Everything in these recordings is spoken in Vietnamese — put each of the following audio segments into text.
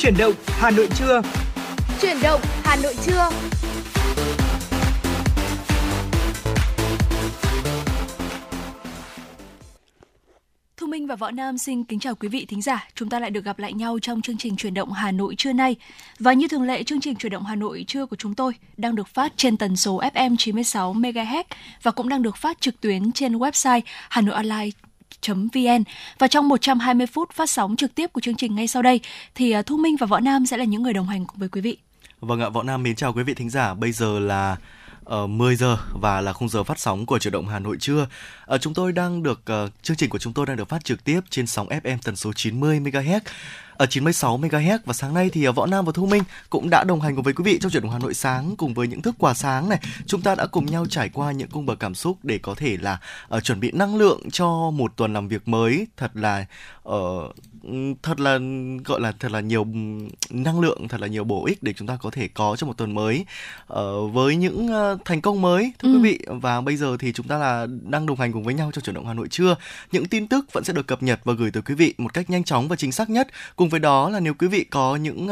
Chuyển động Hà Nội trưa. Chuyển động Hà Nội trưa. Thu Minh và Võ Nam xin kính chào quý vị thính giả. Chúng ta lại được gặp lại nhau trong chương trình Chuyển động Hà Nội trưa nay. Và như thường lệ, chương trình Chuyển động Hà Nội trưa của chúng tôi đang được phát trên tần số FM 96MHz và cũng đang được phát trực tuyến trên website Hanoi Online .vn. Và trong 120 phút phát sóng trực tiếp của chương trình ngay sau đây thì Thu Minh và Võ Nam sẽ là những người đồng hành cùng với quý vị. Vâng ạ, Võ Nam mến chào quý vị thính giả. Bây giờ là 10 giờ và là khung giờ phát sóng của Chuyển động Hà Nội trưa. Chương trình của chúng tôi đang được phát trực tiếp trên sóng FM tần số 90MHz, 96MHz. Và sáng nay thì Võ Nam và Thu Minh cũng đã đồng hành cùng với quý vị trong Chuyển động Hà Nội sáng cùng với những thức quà sáng này. Chúng ta đã cùng nhau trải qua những cung bậc cảm xúc để có thể là chuẩn bị năng lượng cho một tuần làm việc mới thật là nhiều năng lượng, thật là nhiều bổ ích để chúng ta có thể có cho một tuần mới với những thành công mới, thưa quý vị. Và bây giờ thì chúng ta là đang đồng hành cùng với nhau trong Chuyển động Hà Nội trưa. Những tin tức vẫn sẽ được cập nhật và gửi tới quý vị một cách nhanh chóng và chính xác nhất. Cùng với đó là nếu quý vị có những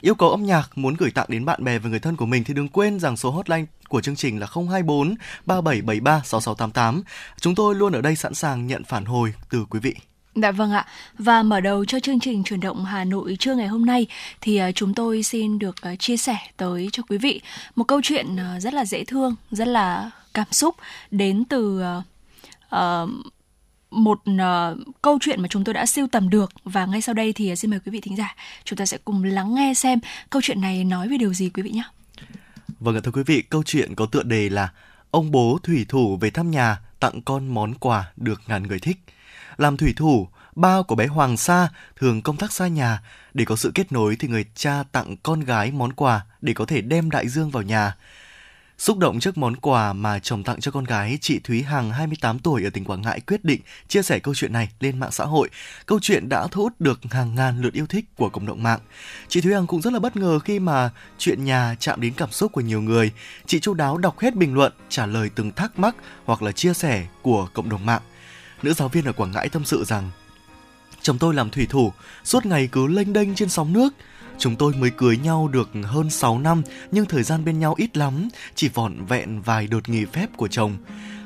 yêu cầu âm nhạc muốn gửi tặng đến bạn bè và người thân của mình thì đừng quên rằng số hotline của chương trình là 024 3773 6688. Chúng tôi luôn ở đây sẵn sàng nhận phản hồi từ quý vị. Dạ vâng ạ. Và mở đầu cho chương trình Chuyển động Hà Nội trưa ngày hôm nay thì chúng tôi xin được chia sẻ tới cho quý vị một câu chuyện rất là dễ thương, rất là cảm xúc đến từ một câu chuyện mà chúng tôi đã sưu tầm được. Và ngay sau đây thì xin mời quý vị thính giả, chúng ta sẽ cùng lắng nghe xem câu chuyện này nói về điều gì quý vị nhé. Vâng ạ, thưa quý vị, câu chuyện có tựa đề là Ông bố thủy thủ về thăm nhà tặng con món quà được ngàn người thích. Làm thủy thủ, ba của bé Hoàng Sa thường công tác xa nhà. Để có sự kết nối thì người cha tặng con gái món quà để có thể đem đại dương vào nhà. Xúc động trước món quà mà chồng tặng cho con gái, chị Thúy Hằng, 28 tuổi, ở tỉnh Quảng Ngãi quyết định chia sẻ câu chuyện này lên mạng xã hội. Câu chuyện đã thu hút được hàng ngàn lượt yêu thích của cộng đồng mạng. Chị Thúy Hằng cũng rất là bất ngờ khi mà chuyện nhà chạm đến cảm xúc của nhiều người. Chị chu đáo đọc hết bình luận, trả lời từng thắc mắc hoặc là chia sẻ của cộng đồng mạng. Nữ giáo viên ở Quảng Ngãi tâm sự rằng: chồng tôi làm thủy thủ, suốt ngày cứ lênh đênh trên sóng nước. Chúng tôi mới cưới nhau được hơn 6 năm, nhưng thời gian bên nhau ít lắm, chỉ vỏn vẹn vài đợt nghỉ phép của chồng.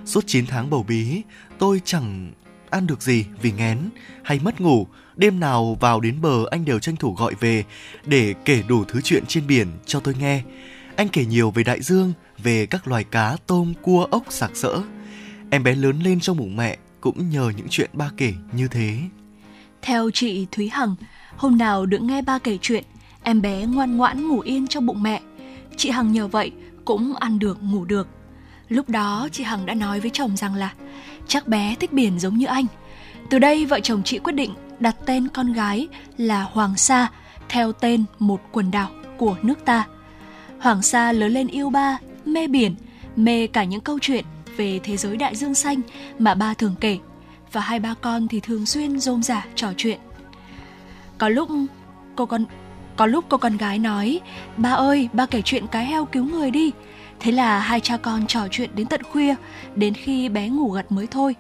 Suốt 9 tháng bầu bí, tôi chẳng ăn được gì vì nghén hay mất ngủ. Đêm nào vào đến bờ anh đều tranh thủ gọi về để kể đủ thứ chuyện trên biển cho tôi nghe. Anh kể nhiều về đại dương, về các loài cá, tôm, cua, ốc sặc sỡ. Em bé lớn lên trong bụng mẹ cũng nhờ những chuyện ba kể như thế. Theo chị Thúy Hằng, hôm nào được nghe ba kể chuyện, em bé ngoan ngoãn ngủ yên trong bụng mẹ. Chị Hằng nhờ vậy cũng ăn được, ngủ được. Lúc đó chị Hằng đã nói với chồng rằng là chắc bé thích biển giống như anh. Từ đây vợ chồng chị quyết định đặt tên con gái là Hoàng Sa theo tên một quần đảo của nước ta. Hoàng Sa lớn lên yêu ba, mê biển, mê cả những câu chuyện về thế giới đại dương xanh mà ba thường kể. Và hai ba con thì thường xuyên rôm rả trò chuyện. Có lúc cô con gái nói: ba ơi, ba kể chuyện cá heo cứu người đi. Thế là hai cha con trò chuyện đến tận khuya, đến khi bé ngủ gật mới thôi.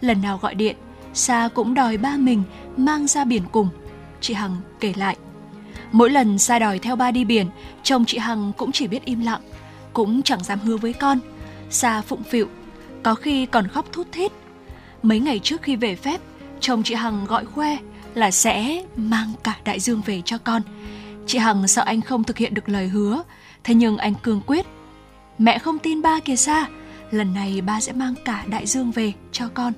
Lần nào gọi điện, Sa cũng đòi ba mình mang ra biển cùng. Chị Hằng kể lại, mỗi lần Sa đòi theo ba đi biển, chồng chị Hằng cũng chỉ biết im lặng, cũng chẳng dám hứa với con. Sa phụng phịu, có khi còn khóc thút thít. Mấy ngày trước khi về phép, chồng chị Hằng gọi khoe là sẽ mang cả đại dương về cho con. Chị Hằng sợ anh không thực hiện được lời hứa, thế nhưng anh cương quyết: mẹ không tin ba kìa Sa, lần này ba sẽ mang cả đại dương về cho con.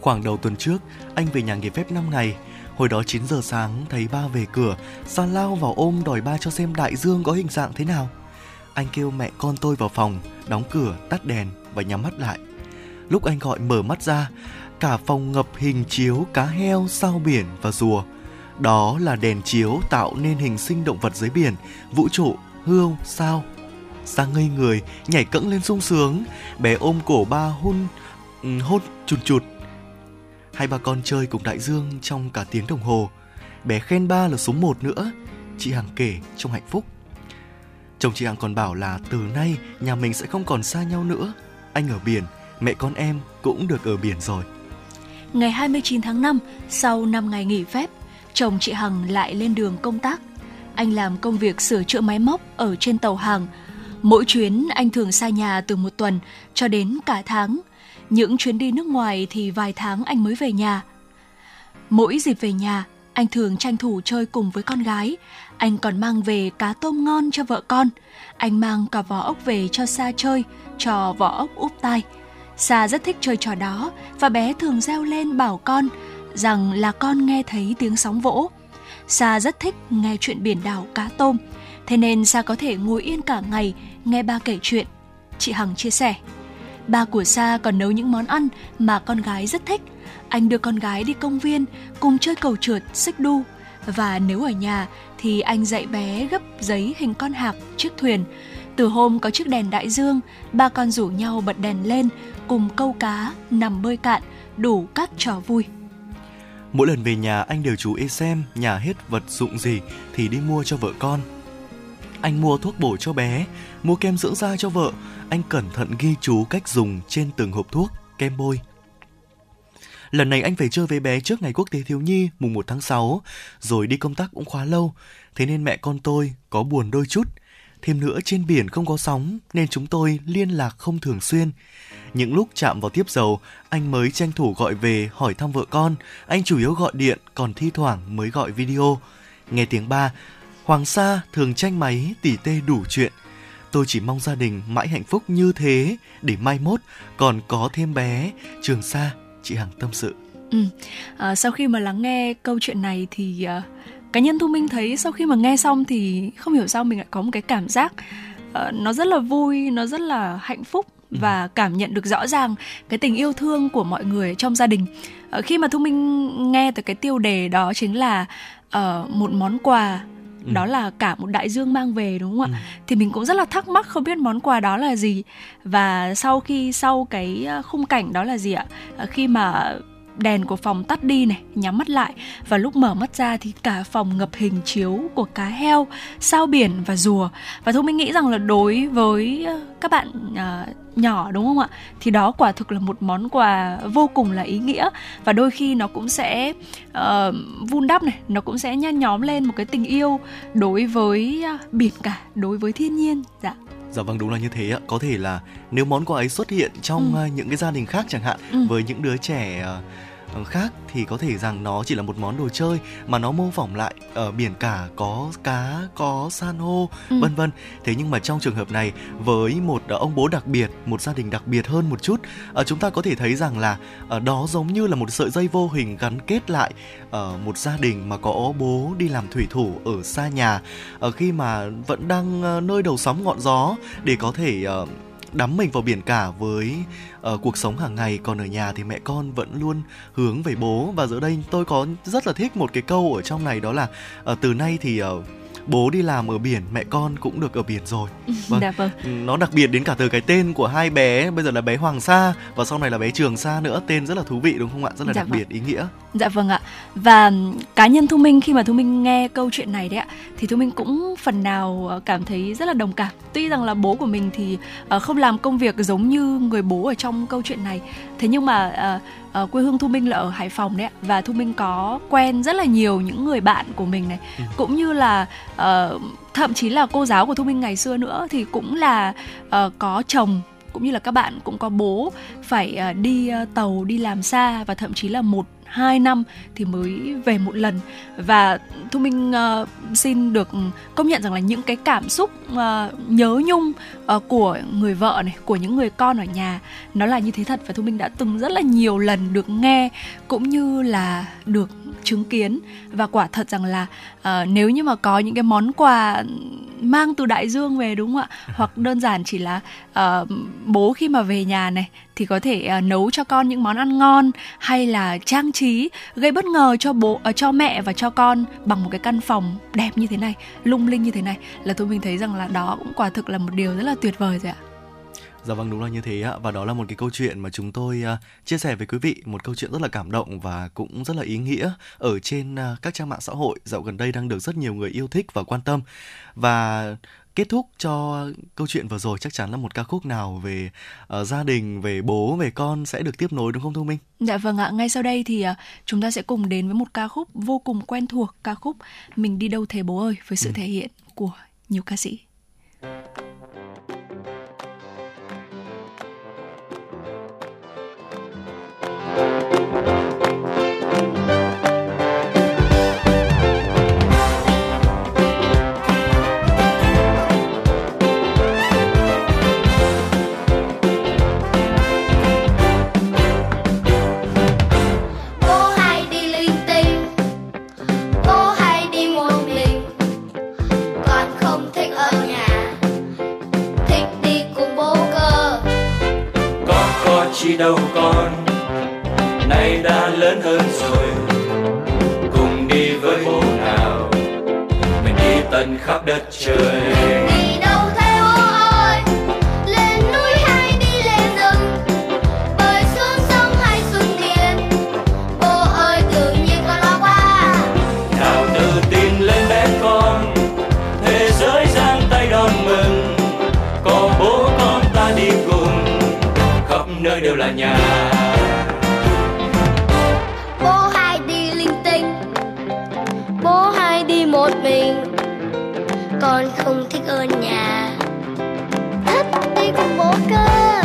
Khoảng đầu tuần trước, anh về nhà nghỉ phép 5 ngày. Hồi đó 9 giờ sáng thấy ba về cửa, Sa lao vào ôm đòi ba cho xem đại dương có hình dạng thế nào. Anh kêu mẹ con tôi vào phòng, đóng cửa, tắt đèn và nhắm mắt lại. Lúc anh gọi mở mắt ra, cả phòng ngập hình chiếu cá heo, sao biển và rùa. Đó là đèn chiếu tạo nên hình sinh động vật dưới biển, vũ trụ, hươu, sao. Sa ngây người, nhảy cẫng lên sung sướng. Bé ôm cổ ba hôn chụt chụt. Hai ba con chơi cùng đại dương trong cả tiếng đồng hồ. Bé khen ba là số 1 nữa, chị Hằng kể trong hạnh phúc. Chồng chị Hằng còn bảo là từ nay nhà mình sẽ không còn xa nhau nữa. Anh ở biển, mẹ con em cũng được ở biển rồi. Ngày 29 tháng 5, sau 5 ngày nghỉ phép, chồng chị Hằng lại lên đường công tác. Anh làm công việc sửa chữa máy móc ở trên tàu hàng. Mỗi chuyến anh thường xa nhà từ một tuần cho đến cả tháng. Những chuyến đi nước ngoài thì vài tháng anh mới về nhà. Mỗi dịp về nhà, anh thường tranh thủ chơi cùng với con gái. Anh còn mang về cá tôm ngon cho vợ con. Anh mang cả vỏ ốc về cho Sa chơi, trò vỏ ốc úp tai. Sa rất thích chơi trò đó và bé thường reo lên bảo con rằng là con nghe thấy tiếng sóng vỗ. Sa rất thích nghe chuyện biển đảo cá tôm. Thế nên Sa có thể ngồi yên cả ngày nghe ba kể chuyện. Chị Hằng chia sẻ, ba của Sa còn nấu những món ăn mà con gái rất thích. Anh đưa con gái đi công viên, cùng chơi cầu trượt, xích đu. Và nếu ở nhà thì anh dạy bé gấp giấy hình con hạc, chiếc thuyền. Từ hôm có chiếc đèn đại dương, ba con rủ nhau bật đèn lên, cùng câu cá, nằm bơi cạn, đủ các trò vui. Mỗi lần về nhà anh đều chú ý xem nhà hết vật dụng gì thì đi mua cho vợ con. Anh mua thuốc bổ cho bé, mua kem dưỡng da cho vợ. Anh cẩn thận ghi chú cách dùng trên từng hộp thuốc, kem bôi. Lần này anh phải chơi với bé trước ngày Quốc tế Thiếu Nhi mùng 1 tháng 6, rồi đi công tác cũng khá lâu. Thế nên mẹ con tôi có buồn đôi chút. Thêm nữa trên biển không có sóng nên chúng tôi liên lạc không thường xuyên. Những lúc chạm vào tiếp dầu, anh mới tranh thủ gọi về hỏi thăm vợ con. Anh chủ yếu gọi điện, còn thi thoảng mới gọi video. Nghe tiếng ba, Hoàng Sa thường tranh máy tỉ tê đủ chuyện. Tôi chỉ mong gia đình mãi hạnh phúc như thế để mai mốt còn có thêm bé Trường Sa, chị Hằng tâm sự. Sau khi mà lắng nghe câu chuyện này thì cá nhân Thu Minh thấy sau khi mà nghe xong thì không hiểu sao mình lại có một cái cảm giác nó rất là vui, nó rất là hạnh phúc. Và cảm nhận được rõ ràng cái tình yêu thương của mọi người trong gia đình. Khi mà Thu Minh nghe tới cái tiêu đề đó chính là một món quà, đó là cả một đại dương mang về, đúng không ạ? Thì mình cũng rất là thắc mắc không biết món quà đó là gì. Và sau cái khung cảnh đó là gì ạ? Khi mà đèn của phòng tắt đi này, nhắm mắt lại, và lúc mở mắt ra thì cả phòng ngập hình chiếu của cá heo, sao biển và rùa. Và Thu Minh nghĩ rằng là đối với các bạn nhỏ, đúng không ạ, thì đó quả thực là một món quà vô cùng là ý nghĩa. Và đôi khi nó cũng sẽ vun đắp này, nó cũng sẽ nhen nhóm lên một cái tình yêu đối với biển cả, đối với thiên nhiên. Dạ vâng, đúng là như thế ạ. Có thể là nếu món quà ấy xuất hiện trong những cái gia đình khác chẳng hạn, với những đứa trẻ khác thì có thể rằng nó chỉ là một món đồ chơi mà nó mô phỏng lại ở biển cả, có cá, có san hô, vân vân. Thế nhưng mà trong trường hợp này, với một ông bố đặc biệt, một gia đình đặc biệt hơn một chút, chúng ta có thể thấy rằng là đó giống như là một sợi dây vô hình gắn kết lại một gia đình mà có bố đi làm thủy thủ ở xa nhà, khi mà vẫn đang nơi đầu sóng ngọn gió, để có thể đắm mình vào biển cả với cuộc sống hàng ngày. Còn ở nhà thì mẹ con vẫn luôn hướng về bố. Và giờ đây tôi có rất là thích một cái câu ở trong này, đó là từ nay thì bố đi làm ở biển, mẹ con cũng được ở biển rồi. Vâng. Nó đặc biệt đến cả từ cái tên của hai bé, bây giờ là bé Hoàng Sa và sau này là bé Trường Sa nữa. Tên rất là thú vị đúng không ạ? Rất là đặc biệt, ý nghĩa. Dạ vâng ạ. Và cá nhân Thu Minh khi mà Thu Minh nghe câu chuyện này đấy ạ, thì Thu Minh cũng phần nào cảm thấy rất là đồng cảm. Tuy rằng là bố của mình thì không làm công việc giống như người bố ở trong câu chuyện này, thế nhưng mà quê hương Thu Minh là ở Hải Phòng đấy ạ. Và Thu Minh có quen rất là nhiều những người bạn của mình này, cũng như là thậm chí là cô giáo của Thu Minh ngày xưa nữa thì cũng là có chồng, cũng như là các bạn cũng có bố phải đi tàu, đi làm xa, và thậm chí là 1-2 năm thì mới về một lần. Và Thu Minh xin được công nhận rằng là những cái cảm xúc nhớ nhung của người vợ này, của những người con ở nhà, nó là như thế thật. Và Thu Minh đã từng rất là nhiều lần được nghe cũng như là được chứng kiến. Và quả thật rằng là nếu như mà có những cái món quà mang từ đại dương về, đúng không ạ, hoặc đơn giản chỉ là bố khi mà về nhà này thì có thể nấu cho con những món ăn ngon, hay là trang trí gây bất ngờ cho bố, cho mẹ và cho con bằng một cái căn phòng đẹp như thế này, lung linh như thế này, là tụi mình thấy rằng là đó cũng quả thực là một điều rất là tuyệt vời rồi ạ. Dạ vâng, đúng là như thế ạ. Và đó là một cái câu chuyện mà chúng tôi chia sẻ với quý vị, một câu chuyện rất là cảm động và cũng rất là ý nghĩa ở trên các trang mạng xã hội dạo gần đây đang được rất nhiều người yêu thích và quan tâm. Và Kết thúc cho câu chuyện vừa rồi chắc chắn là một ca khúc nào về gia đình, về bố, về con sẽ được tiếp nối đúng không Thu Minh? Dạ vâng ạ, ngay sau đây thì chúng ta sẽ cùng đến với một ca khúc vô cùng quen thuộc, ca khúc Mình đi đâu thế bố ơi, với sự thể hiện của nhiều ca sĩ. Chi đâu con, nay đã lớn hơn rồi, cùng đi với bố nào, mình đi tận khắp đất trời. Đi đâu thế bố ơi, lên núi hay đi lên rừng, bơi xuống sông hay xuống biển, bố ơi tự nhiên con lo quá. Nào tự tin lên bé con, thế giới giang tay đón mừng, có bố con ta đi cùng. Nơi đều là nhà. Bố hay đi linh tinh, bố hay đi một mình, con không thích ở nhà, thích đi cùng bố cơ.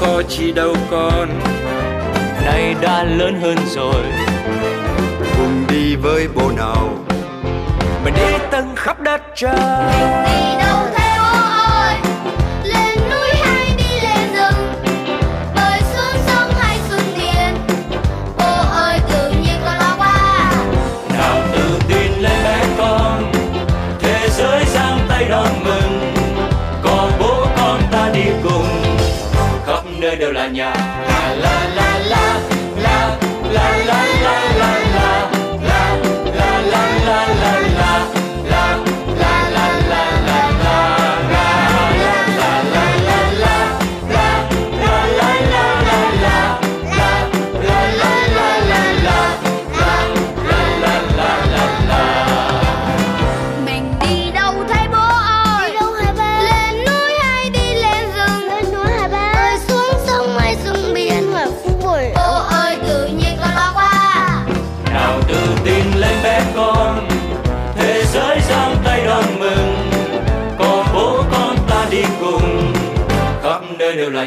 Có chi đâu con, nay đã lớn hơn rồi, cùng đi với bố nào, mình đi từng khắp đất trời. Đi đâu thế mừng, có bố con ta đi cùng, khắp nơi đều là nhà. La la la la la la la la la la la la la la la la la la la la la la. Đều là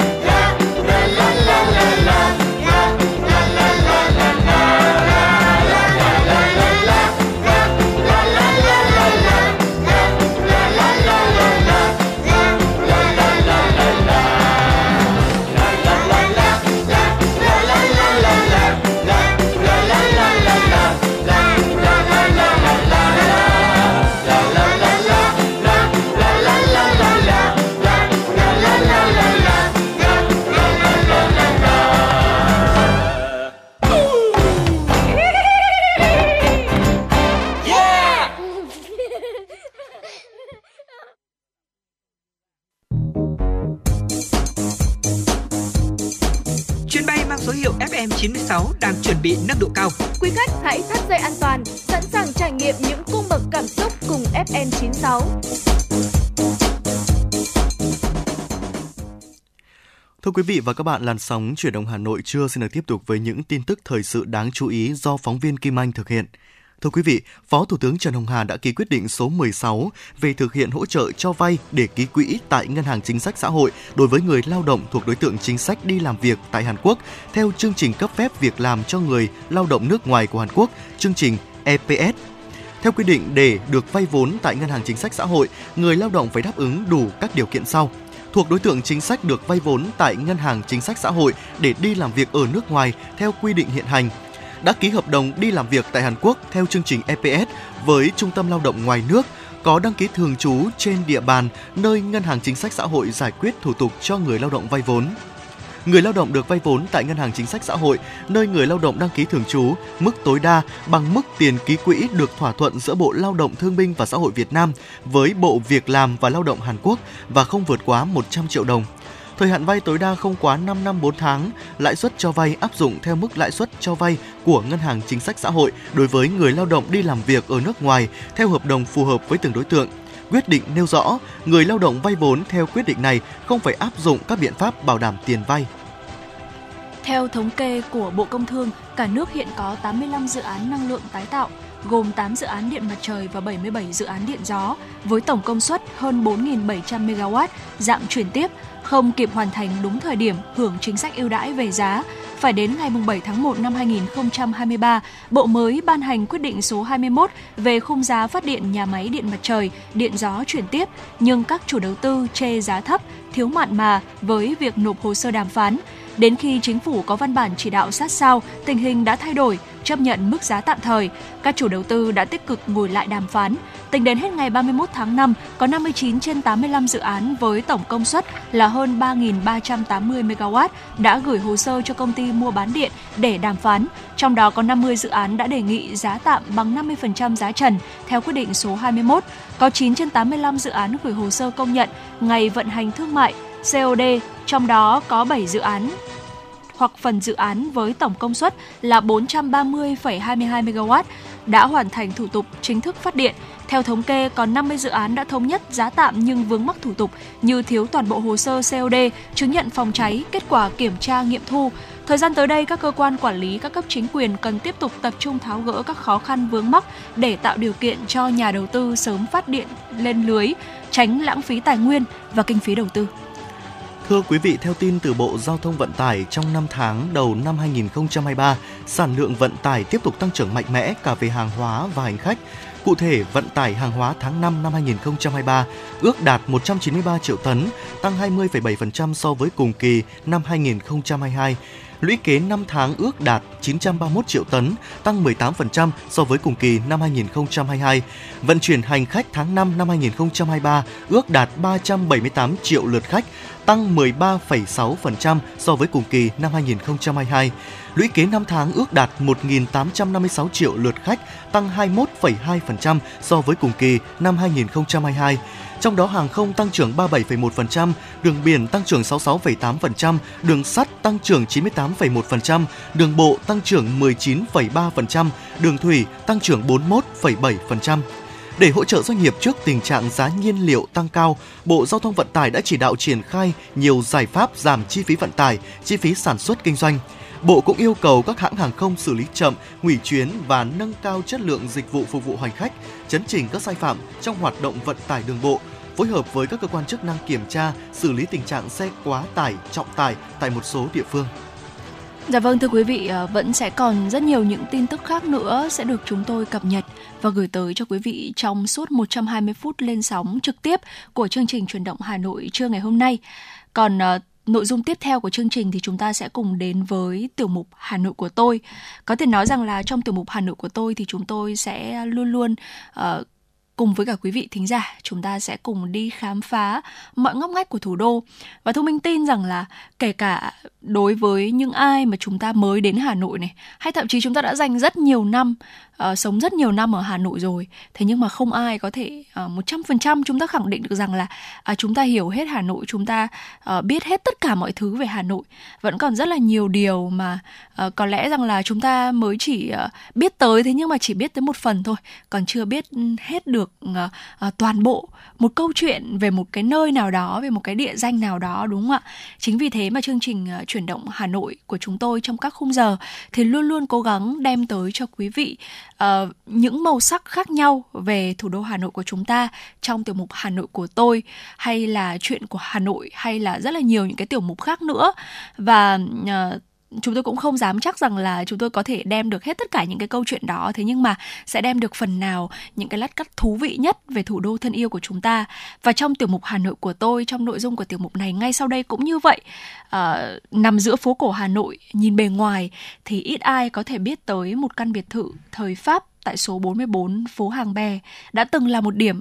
Đang chuẩn bị nâng độ cao. Quý khách hãy thắt dây an toàn, sẵn sàng trải nghiệm những cung bậc cảm xúc cùng FM 96. Thưa quý vị và các bạn, làn sóng Chuyển động Hà Nội trưa xin được tiếp tục với những tin tức thời sự đáng chú ý do phóng viên Kim Anh thực hiện. Thưa quý vị, Phó Thủ tướng Trần Hồng Hà đã ký quyết định số 16 về thực hiện hỗ trợ cho vay để ký quỹ tại Ngân hàng Chính sách Xã hội đối với người lao động thuộc đối tượng chính sách đi làm việc tại Hàn Quốc theo chương trình cấp phép việc làm cho người lao động nước ngoài của Hàn Quốc, chương trình EPS. Theo quy định, để được vay vốn tại Ngân hàng Chính sách Xã hội, người lao động phải đáp ứng đủ các điều kiện sau. Thuộc đối tượng chính sách được vay vốn tại Ngân hàng Chính sách Xã hội để đi làm việc ở nước ngoài theo quy định hiện hành, đã ký hợp đồng đi làm việc tại Hàn Quốc theo chương trình EPS với trung tâm lao động ngoài nước, có đăng ký thường trú trên địa bàn nơi Ngân hàng Chính sách Xã hội giải quyết thủ tục cho người lao động vay vốn. Người lao động được vay vốn tại Ngân hàng Chính sách Xã hội nơi người lao động đăng ký thường trú, mức tối đa bằng mức tiền ký quỹ được thỏa thuận giữa Bộ Lao động Thương binh và Xã hội Việt Nam với Bộ Việc làm và Lao động Hàn Quốc và không vượt quá 100 triệu đồng. Thời hạn vay tối đa không quá 5 năm 4 tháng, lãi suất cho vay áp dụng theo mức lãi suất cho vay của Ngân hàng Chính sách Xã hội đối với người lao động đi làm việc ở nước ngoài theo hợp đồng phù hợp với từng đối tượng. Quyết định nêu rõ, người lao động vay vốn theo quyết định này không phải áp dụng các biện pháp bảo đảm tiền vay. Theo thống kê của Bộ Công Thương, cả nước hiện có 85 dự án năng lượng tái tạo, gồm 8 dự án điện mặt trời và 77 dự án điện gió, với tổng công suất hơn 4.700 MW, dạng chuyển tiếp, không kịp hoàn thành đúng thời điểm hưởng chính sách ưu đãi về giá. Phải đến ngày 7 tháng 1 năm 2023, Bộ mới ban hành quyết định số 21 về khung giá phát điện nhà máy điện mặt trời, điện gió chuyển tiếp, nhưng các chủ đầu tư chê giá thấp, thiếu mặn mà với việc nộp hồ sơ đàm phán. Đến khi chính phủ có văn bản chỉ đạo sát sao, tình hình đã thay đổi, chấp nhận mức giá tạm thời. Các chủ đầu tư đã tích cực ngồi lại đàm phán. Tính đến hết ngày 31 tháng 5, có 59 trên 85 dự án với tổng công suất là hơn 3.380 MW đã gửi hồ sơ cho công ty mua bán điện để đàm phán. Trong đó có 50 dự án đã đề nghị giá tạm bằng 50% giá trần theo quyết định số 21. Có 9 trên 85 dự án gửi hồ sơ công nhận ngày vận hành thương mại COD, trong đó có 7 dự án hoặc phần dự án với tổng công suất là 430,22 MW đã hoàn thành thủ tục chính thức phát điện. Theo thống kê, còn 50 dự án đã thống nhất giá tạm nhưng vướng mắc thủ tục như thiếu toàn bộ hồ sơ COD, chứng nhận phòng cháy, kết quả kiểm tra nghiệm thu. Thời gian tới đây, các cơ quan quản lý, các cấp chính quyền cần tiếp tục tập trung tháo gỡ các khó khăn vướng mắc để tạo điều kiện cho nhà đầu tư sớm phát điện lên lưới, tránh lãng phí tài nguyên và kinh phí đầu tư. Thưa quý vị, theo tin từ Bộ Giao thông Vận tải, trong 5 tháng đầu năm 2023, sản lượng vận tải tiếp tục tăng trưởng mạnh mẽ cả về hàng hóa và hành khách. Cụ thể, vận tải hàng hóa tháng 5 năm 2023 ước đạt 193 triệu tấn, tăng 20,7% so với cùng kỳ năm 2022. Lũy kế 5 tháng ước đạt 931 triệu tấn, tăng 18% so với cùng kỳ năm 2022. Vận chuyển hành khách tháng 5 năm 2023 ước đạt 378 triệu lượt khách, tăng 13,6% so với cùng kỳ năm 2022. Lũy kế 5 tháng ước đạt 1.856 triệu lượt khách, tăng 21,2% so với cùng kỳ năm 2022. Trong đó hàng không tăng trưởng 37,1%, đường biển tăng trưởng 66,8%, đường sắt tăng trưởng 98,1%, đường bộ tăng trưởng 19,3%, đường thủy tăng trưởng 41,7%. Để hỗ trợ doanh nghiệp trước tình trạng giá nhiên liệu tăng cao, Bộ Giao thông Vận tải đã chỉ đạo triển khai nhiều giải pháp giảm chi phí vận tải, chi phí sản xuất kinh doanh. Bộ cũng yêu cầu các hãng hàng không xử lý chậm, hủy chuyến và nâng cao chất lượng dịch vụ phục vụ hành khách, chấn chỉnh các sai phạm trong hoạt động vận tải đường bộ, phối hợp với các cơ quan chức năng kiểm tra, xử lý tình trạng xe quá tải, trọng tải tại một số địa phương. Dạ vâng, thưa quý vị, vẫn sẽ còn rất nhiều những tin tức khác nữa sẽ được chúng tôi cập nhật và gửi tới cho quý vị trong suốt 120 phút lên sóng trực tiếp của chương trình Chuyển động Hà Nội trưa ngày hôm nay. Còn nội dung tiếp theo của chương trình thì chúng ta sẽ cùng đến với tiểu mục Hà Nội của tôi. Có thể nói rằng là trong tiểu mục Hà Nội của tôi thì chúng tôi sẽ luôn luôn cùng với cả quý vị thính giả, chúng ta sẽ cùng đi khám phá mọi ngóc ngách của thủ đô. Và Thu Minh tin rằng là kể cả đối với những ai mà chúng ta mới đến Hà Nội này, hay thậm chí chúng ta đã dành rất nhiều năm, sống rất nhiều năm ở Hà Nội rồi, thế nhưng mà không ai có thể 100% chúng ta khẳng định được rằng là chúng ta hiểu hết Hà Nội, chúng ta biết hết tất cả mọi thứ về Hà Nội. Vẫn còn rất là nhiều điều mà có lẽ rằng là chúng ta mới chỉ biết tới, thế nhưng mà chỉ biết tới một phần thôi, còn chưa biết hết được toàn bộ một câu chuyện về một cái nơi nào đó, về một cái địa danh nào đó, đúng không ạ? Chính vì thế mà chương trình Chuyển động Hà Nội của chúng tôi trong các khung giờ thì luôn luôn cố gắng đem tới cho quý vị những màu sắc khác nhau về thủ đô Hà Nội của chúng ta trong tiểu mục Hà Nội của tôi, hay là chuyện của Hà Nội, hay là rất là nhiều những cái tiểu mục khác nữa. Và chúng tôi cũng không dám chắc rằng là chúng tôi có thể đem được hết tất cả những cái câu chuyện đó, thế nhưng mà sẽ đem được phần nào những cái lát cắt thú vị nhất về thủ đô thân yêu của chúng ta. Và trong tiểu mục Hà Nội của tôi, trong nội dung của tiểu mục này ngay sau đây cũng như vậy. Nằm giữa phố cổ Hà Nội, nhìn bề ngoài thì ít ai có thể biết tới một căn biệt thự thời Pháp tại số 44 phố Hàng Bè đã từng là một điểm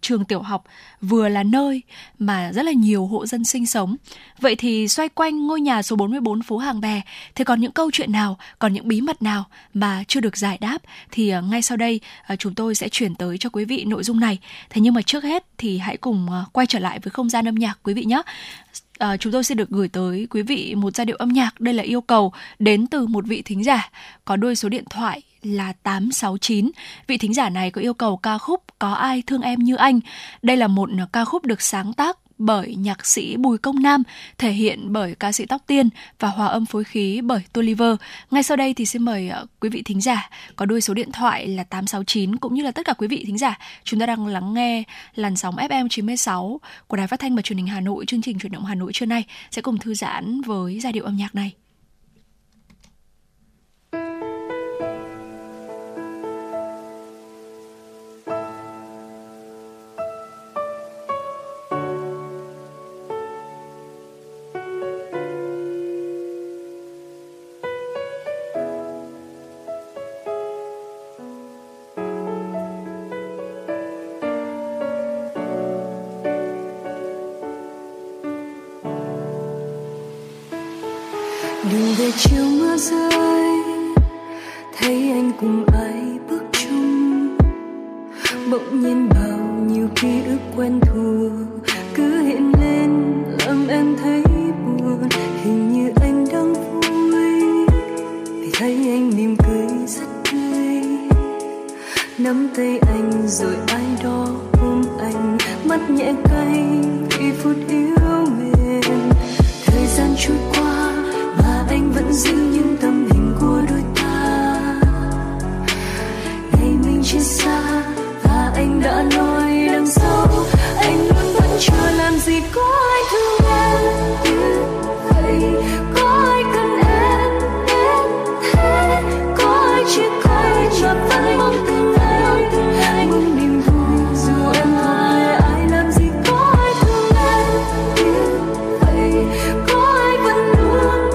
trường tiểu học, vừa là nơi mà rất là nhiều hộ dân sinh sống. Vậy thì xoay quanh ngôi nhà số 44 phố Hàng Bè thì còn những câu chuyện nào, còn những bí mật nào mà chưa được giải đáp thì ngay sau đây chúng tôi sẽ chuyển tới cho quý vị nội dung này. Thế nhưng mà trước hết thì hãy cùng quay trở lại với không gian âm nhạc quý vị nhé. Chúng tôi sẽ được gửi tới quý vị một giai điệu âm nhạc. Đây là yêu cầu đến từ một vị thính giả có đuôi số điện thoại là 869. Vị thính giả này có yêu cầu ca khúc Có Ai Thương Em Như Anh. Đây là một ca khúc được sáng tác bởi nhạc sĩ Bùi Công Nam, thể hiện bởi ca sĩ Tóc Tiên và hòa âm phối khí bởi Toliver. Ngay sau đây thì xin mời quý vị thính giả có đuôi số điện thoại là 869 cũng như là tất cả quý vị thính giả. Chúng ta đang lắng nghe làn sóng FM 96 của Đài Phát thanh và Truyền hình Hà Nội. Chương trình Chuyển động Hà Nội trưa nay sẽ cùng thư giãn với giai điệu âm nhạc này. Đường về chiều mưa rơi, thấy anh cùng ai bước chung, bỗng nhiên bao nhiêu ký ức quen thuộc cứ hiện lên làm em thấy buồn. Hình như anh đang vui vì thấy anh mỉm cười rất tươi, nắm tay anh rồi ai đó ôm anh, mắt nhẹ cay vì phút yếu mềm. Thời gian trôi qua, anh vẫn giữ những tấm hình của đôi ta ngày mình chia xa, và anh đã nói đằng sau anh luôn vẫn chưa làm gì có ai thương em như vậy, có ai cần em đến thế, có ai chia tay mà vẫn mong từng ngày anh muốn niềm vui dù em hỏi ai làm gì có ai thương em như vậy, có ai vẫn luôn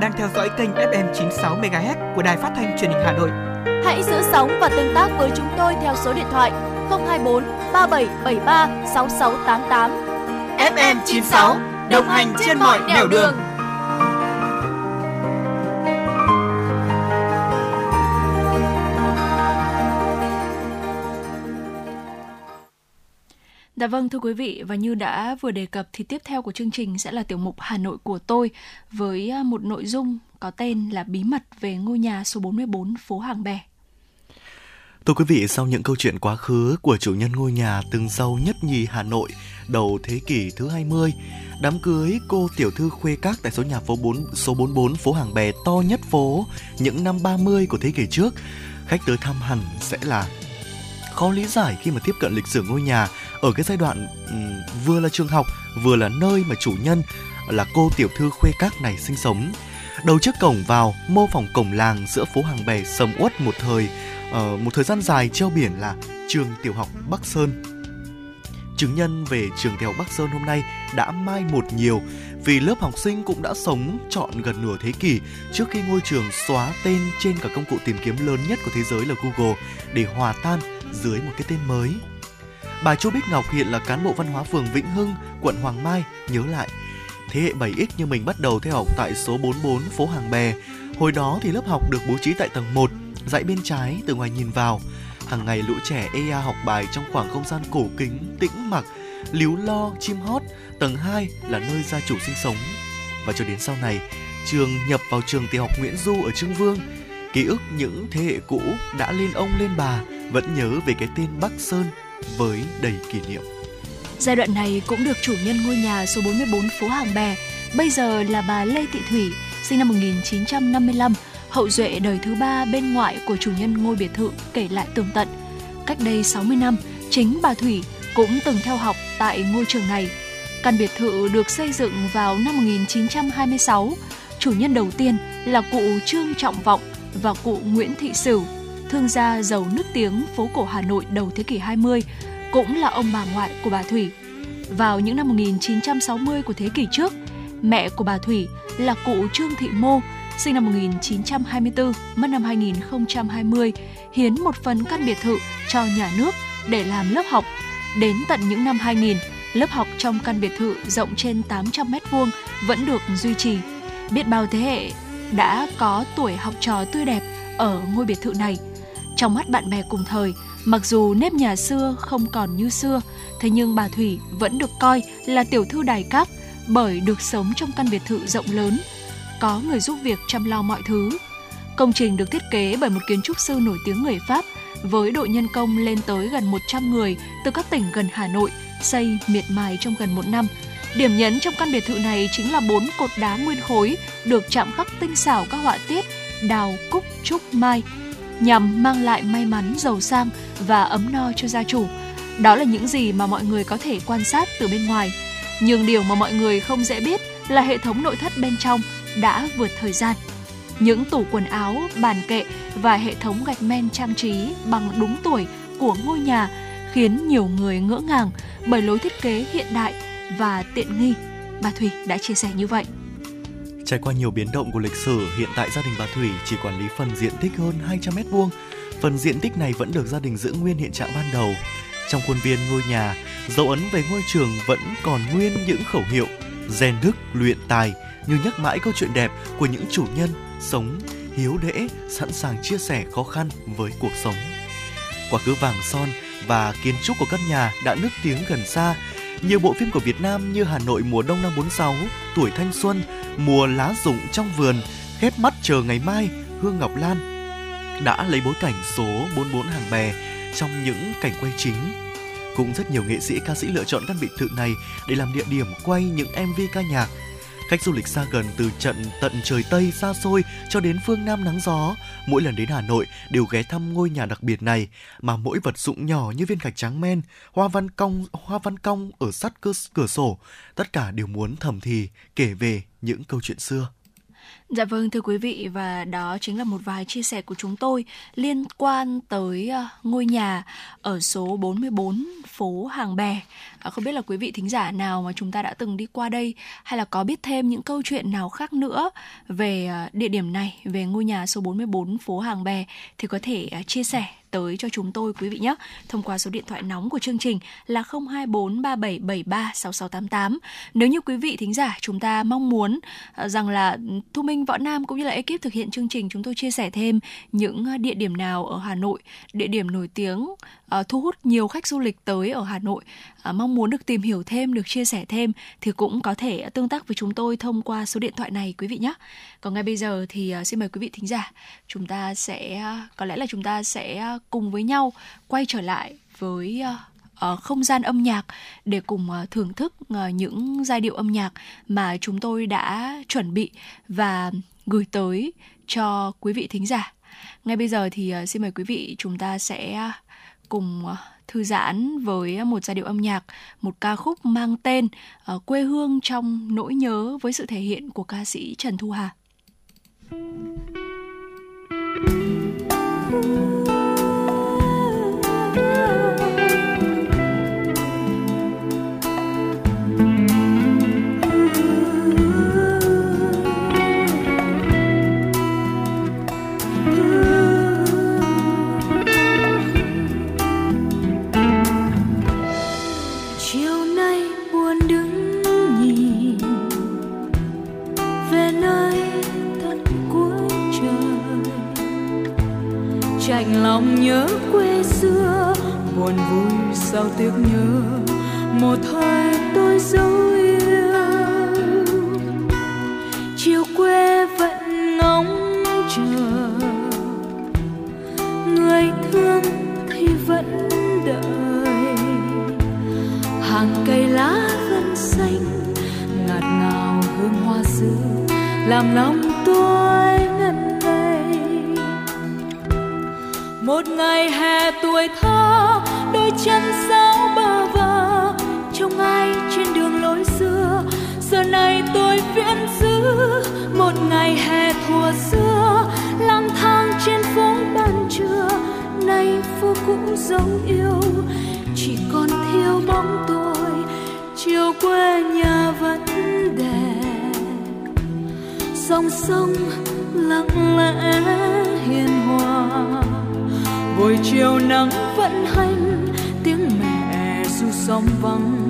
đang theo dõi kênh FM 96MHz của Đài Phát thanh Truyền hình Hà Nội. Hãy giữ sóng và tương tác với chúng tôi theo số điện thoại 024 3773 6688. FM 96 đồng hành trên mọi nẻo đường. Dạ vâng, thưa quý vị, và như đã vừa đề cập thì tiếp theo của chương trình sẽ là tiểu mục Hà Nội của tôi với một nội dung có tên là Bí mật về ngôi nhà số 44 phố Hàng Bè. Thưa quý vị, sau những câu chuyện quá khứ của chủ nhân ngôi nhà từng giàu nhất nhì Hà Nội đầu thế kỷ thứ 20, đám cưới cô tiểu thư khuê các tại số nhà số 44 phố Hàng Bè to nhất phố những năm 30 của thế kỷ trước, khách tới thăm hẳn sẽ là khó lý giải khi mà tiếp cận lịch sử ngôi nhà ở cái giai đoạn vừa là trường học, vừa là nơi mà chủ nhân là cô tiểu thư khuê các này sinh sống. Đầu trước cổng vào mô phỏng cổng làng giữa phố Hàng Bè sầm uất một thời gian dài treo biển là trường tiểu học Bắc Sơn. Chứng nhân về trường tiểu học Bắc Sơn hôm nay đã mai một nhiều vì lớp học sinh cũng đã sống trọn gần nửa thế kỷ trước khi ngôi trường xóa tên trên cả công cụ tìm kiếm lớn nhất của thế giới là Google để hòa tan dưới một cái tên mới. Bà Chu Bích Ngọc hiện là cán bộ văn hóa phường Vĩnh Hưng, quận Hoàng Mai nhớ lại. Thế hệ 7X như mình bắt đầu theo học tại số 44 phố Hàng Bè. Hồi đó thì lớp học được bố trí tại tầng 1, dãy bên trái từ ngoài nhìn vào. Hàng ngày lũ trẻ ea học bài trong khoảng không gian cổ kính, tĩnh mịch, líu lo, chim hót. Tầng 2 là nơi gia chủ sinh sống. Và cho đến sau này, trường nhập vào trường tiểu học Nguyễn Du ở Trương Vương. Ký ức những thế hệ cũ đã lên ông lên bà vẫn nhớ về cái tên Bắc Sơn với đầy kỷ niệm. Giai đoạn này cũng được chủ nhân ngôi nhà số 44 phố Hàng Bè, bây giờ là bà Lê Thị Thủy, sinh năm 1955, hậu duệ đời thứ 3 bên ngoại của chủ nhân ngôi biệt thự kể lại tường tận. Cách đây 60 năm, chính bà Thủy cũng từng theo học tại ngôi trường này. Căn biệt thự được xây dựng vào năm 1926. Chủ nhân đầu tiên là cụ Trương Trọng Vọng và cụ Nguyễn Thị Sửu, thương gia giàu nức tiếng phố cổ Hà Nội đầu thế kỷ 20, cũng là ông bà ngoại của bà Thủy. Vào những năm 1960 của thế kỷ trước, mẹ của bà Thủy là cụ Trương Thị Mô, sinh năm 1924, mất năm 2020, hiến một phần căn biệt thự cho nhà nước để làm lớp học. Đến tận những năm 2000, lớp học trong căn biệt thự rộng trên 800m2 vẫn được duy trì. Biết bao thế hệ đã có tuổi học trò tươi đẹp ở ngôi biệt thự này. Trong mắt bạn bè cùng thời, mặc dù nếp nhà xưa không còn như xưa, thế nhưng bà Thủy vẫn được coi là tiểu thư đài các bởi được sống trong căn biệt thự rộng lớn, có người giúp việc chăm lo mọi thứ. Công trình được thiết kế bởi một kiến trúc sư nổi tiếng người Pháp với đội nhân công lên tới gần 100 người từ các tỉnh gần Hà Nội, xây miệt mài trong gần một năm. Điểm nhấn trong căn biệt thự này chính là 4 cột đá nguyên khối được chạm khắc tinh xảo các họa tiết đào, cúc, trúc, mai, nhằm mang lại may mắn, giàu sang và ấm no cho gia chủ. Đó là những gì mà mọi người có thể quan sát từ bên ngoài. Nhưng điều mà mọi người không dễ biết là hệ thống nội thất bên trong đã vượt thời gian. Những tủ quần áo, bàn kệ và hệ thống gạch men trang trí bằng đúng tuổi của ngôi nhà khiến nhiều người ngỡ ngàng bởi lối thiết kế hiện đại và tiện nghi. Bà Thủy đã chia sẻ như vậy. Trải qua nhiều biến động của lịch sử, hiện tại gia đình bà Thủy chỉ quản lý phần diện tích hơn 200m2. Phần diện tích này vẫn được gia đình giữ nguyên hiện trạng ban đầu. Trong khuôn viên ngôi nhà, dấu ấn về ngôi trường vẫn còn nguyên những khẩu hiệu rèn đức, luyện tài, như nhắc mãi câu chuyện đẹp của những chủ nhân sống hiếu đễ, sẵn sàng chia sẻ khó khăn với cuộc sống. Quá khứ vàng son và kiến trúc của căn nhà đã nức tiếng gần xa. Nhiều bộ phim của Việt Nam như Hà Nội mùa đông năm 46, Tuổi thanh xuân, Mùa lá rụng trong vườn, Khép mắt chờ ngày mai, Hương Ngọc Lan đã lấy bối cảnh số 44 Hàng Bè trong những cảnh quay chính. Cũng rất nhiều nghệ sĩ, ca sĩ lựa chọn căn biệt thự này để làm địa điểm quay những MV ca nhạc. Khách du lịch xa gần từ tận trời Tây xa xôi cho đến phương Nam nắng gió, mỗi lần đến Hà Nội đều ghé thăm ngôi nhà đặc biệt này, mà mỗi vật dụng nhỏ như viên gạch tráng men, hoa văn cong ở sát cửa sổ, tất cả đều muốn thầm thì kể về những câu chuyện xưa. Dạ vâng, thưa quý vị, và đó chính là một vài chia sẻ của chúng tôi liên quan tới ngôi nhà ở số 44 phố Hàng Bè Không biết là quý vị thính giả nào mà chúng ta đã từng đi qua đây hay là có biết thêm những câu chuyện nào khác nữa về địa điểm này, về ngôi nhà số 44 phố Hàng Bè thì có thể chia sẻ tới cho chúng tôi quý vị nhé, thông qua số điện thoại nóng của chương trình là 02437736688. Nếu như quý vị thính giả chúng ta mong muốn rằng là Thu Minh, Võ Nam cũng như là ekip thực hiện chương trình chúng tôi chia sẻ thêm những địa điểm nào ở Hà Nội, địa điểm nổi tiếng thu hút nhiều khách du lịch tới ở Hà Nội, mong muốn được tìm hiểu thêm, được chia sẻ thêm thì cũng có thể tương tác với chúng tôi thông qua số điện thoại này quý vị nhé. Còn ngay bây giờ thì xin mời quý vị thính giả chúng ta sẽ có lẽ là chúng ta sẽ cùng với nhau quay trở lại với không gian âm nhạc để cùng thưởng thức những giai điệu âm nhạc mà chúng tôi đã chuẩn bị và gửi tới cho quý vị thính giả. Ngay bây giờ thì xin mời quý vị chúng ta sẽ cùng thư giãn với một giai điệu âm nhạc, một ca khúc mang tên Quê hương trong nỗi nhớ với sự thể hiện của ca sĩ Trần Thu Hà. Chạnh lòng nhớ quê xưa, buồn vui sao tiếc nhớ một thời tôi dấu yêu. Chiều quê vẫn ngóng chờ, người thương thì vẫn đợi. Hàng cây lá vẫn xanh, ngạt ngào hương hoa xưa làm lòng tôi ngẩn ngây. Một ngày hè tuổi thơ, đôi chân sao bơ vơ trông ai trên đường lối xưa. Giờ này tôi viễn dữ một ngày hè thuở xưa, lang thang trên phố ban trưa. Nay phố cũ dấu yêu, chỉ còn thiếu bóng tôi. Chiều quê nhà vẫn đẹp, dòng sông lặng lẽ hiền hòa. Buổi chiều nắng vẫn hanh, tiếng mẹ ru sóng vắng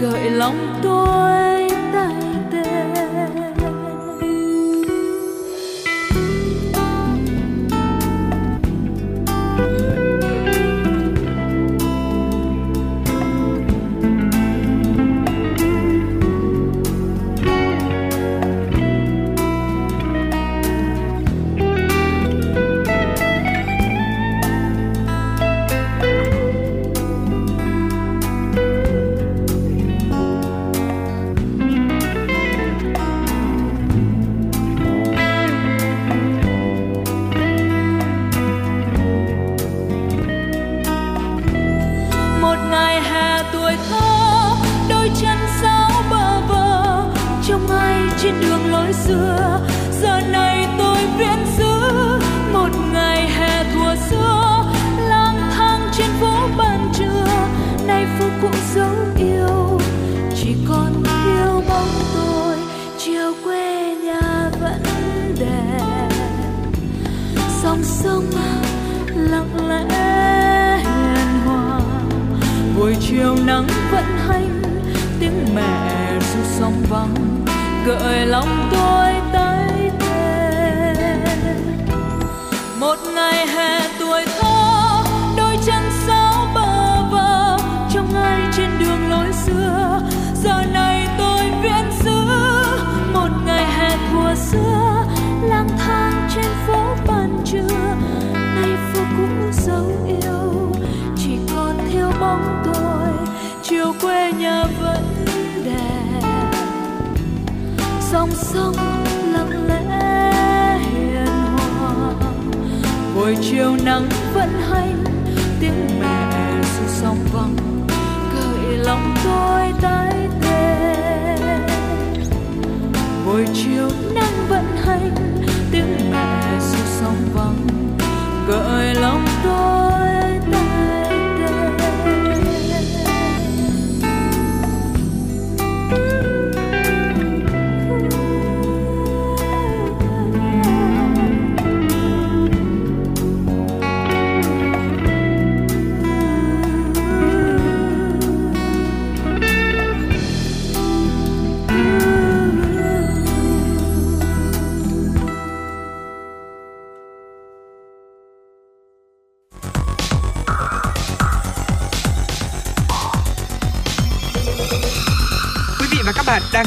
gợi lòng tôi tay tê. Gợi lòng tôi tay tay. đang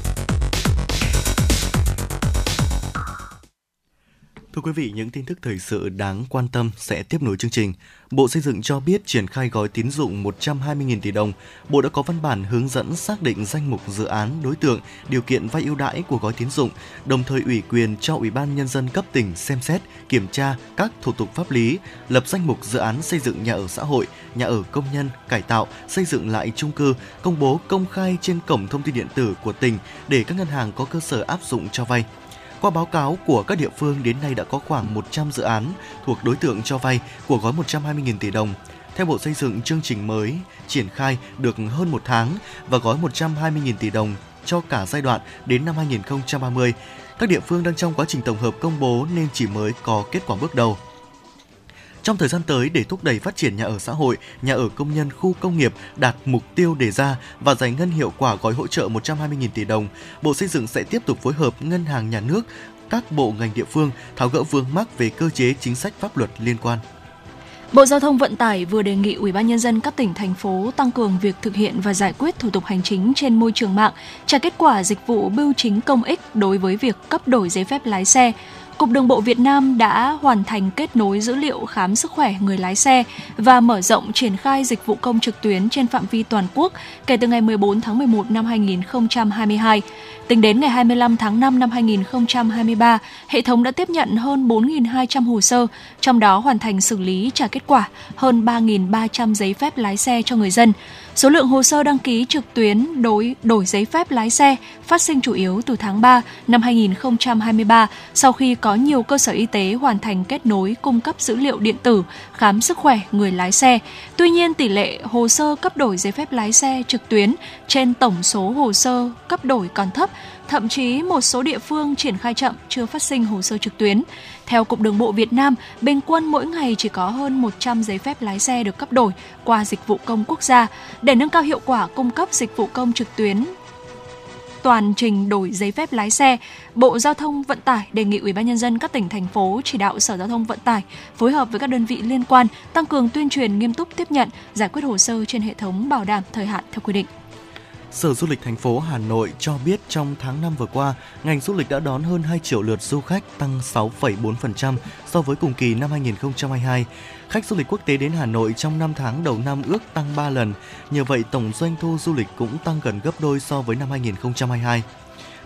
Thưa quý vị, những tin tức thời sự đáng quan tâm sẽ tiếp nối chương trình. Bộ Xây dựng cho biết triển khai gói tín dụng 120.000 tỷ đồng. Bộ đã có văn bản hướng dẫn xác định danh mục dự án, đối tượng, điều kiện vay ưu đãi của gói tín dụng, đồng thời ủy quyền cho Ủy ban Nhân dân cấp tỉnh xem xét, kiểm tra các thủ tục pháp lý, lập danh mục dự án xây dựng nhà ở xã hội, nhà ở công nhân, cải tạo, xây dựng lại chung cư, công bố công khai trên cổng thông tin điện tử của tỉnh để các ngân hàng có cơ sở áp dụng cho vay. Qua báo cáo của các địa phương, đến nay đã có khoảng 100 dự án thuộc đối tượng cho vay của gói 120.000 tỷ đồng. Theo Bộ Xây dựng, chương trình mới triển khai được hơn 1 tháng và gói 120.000 tỷ đồng cho cả giai đoạn đến năm 2030. Các địa phương đang trong quá trình tổng hợp công bố nên chỉ mới có kết quả bước đầu. Trong thời gian tới, để thúc đẩy phát triển nhà ở xã hội, nhà ở công nhân, khu công nghiệp đạt mục tiêu đề ra và giải ngân hiệu quả gói hỗ trợ 120.000 tỷ đồng, Bộ Xây dựng sẽ tiếp tục phối hợp Ngân hàng Nhà nước, các bộ ngành địa phương tháo gỡ vướng mắc về cơ chế chính sách pháp luật liên quan. Bộ Giao thông Vận tải vừa đề nghị Ủy ban Nhân dân các tỉnh, thành phố tăng cường việc thực hiện và giải quyết thủ tục hành chính trên môi trường mạng, trả kết quả dịch vụ bưu chính công ích đối với việc cấp đổi giấy phép lái xe. Cục Đường bộ Việt Nam đã hoàn thành kết nối dữ liệu khám sức khỏe người lái xe và mở rộng triển khai dịch vụ công trực tuyến trên phạm vi toàn quốc kể từ ngày 14 tháng 11 năm 2022. Tính đến ngày 25 tháng 5 năm 2023, hệ thống đã tiếp nhận hơn 4.200 hồ sơ, trong đó hoàn thành xử lý trả kết quả hơn 3.300 giấy phép lái xe cho người dân. Số lượng hồ sơ đăng ký trực tuyến đổi giấy phép lái xe phát sinh chủ yếu từ tháng 3 năm 2023 sau khi có nhiều cơ sở y tế hoàn thành kết nối cung cấp dữ liệu điện tử khám sức khỏe người lái xe. Tuy nhiên, tỷ lệ hồ sơ cấp đổi giấy phép lái xe trực tuyến trên tổng số hồ sơ cấp đổi còn thấp, thậm chí một số địa phương triển khai chậm, chưa phát sinh hồ sơ trực tuyến. Theo Cục Đường bộ Việt Nam, bình quân mỗi ngày chỉ có hơn 100 giấy phép lái xe được cấp đổi qua Dịch vụ công quốc gia. Để nâng cao hiệu quả cung cấp dịch vụ công trực tuyến toàn trình đổi giấy phép lái xe, Bộ Giao thông Vận tải đề nghị Ủy ban Nhân dân các tỉnh, thành phố chỉ đạo Sở Giao thông Vận tải phối hợp với các đơn vị liên quan tăng cường tuyên truyền, nghiêm túc tiếp nhận, giải quyết hồ sơ trên hệ thống, bảo đảm thời hạn theo quy định. Sở Du lịch thành phố Hà Nội cho biết trong tháng 5 vừa qua, ngành du lịch đã đón hơn 2 triệu lượt du khách, tăng 6,4% so với cùng kỳ năm 2022. Khách du lịch quốc tế đến Hà Nội trong 5 tháng đầu năm ước tăng 3 lần, nhờ vậy tổng doanh thu du lịch cũng tăng gần gấp đôi so với năm 2022.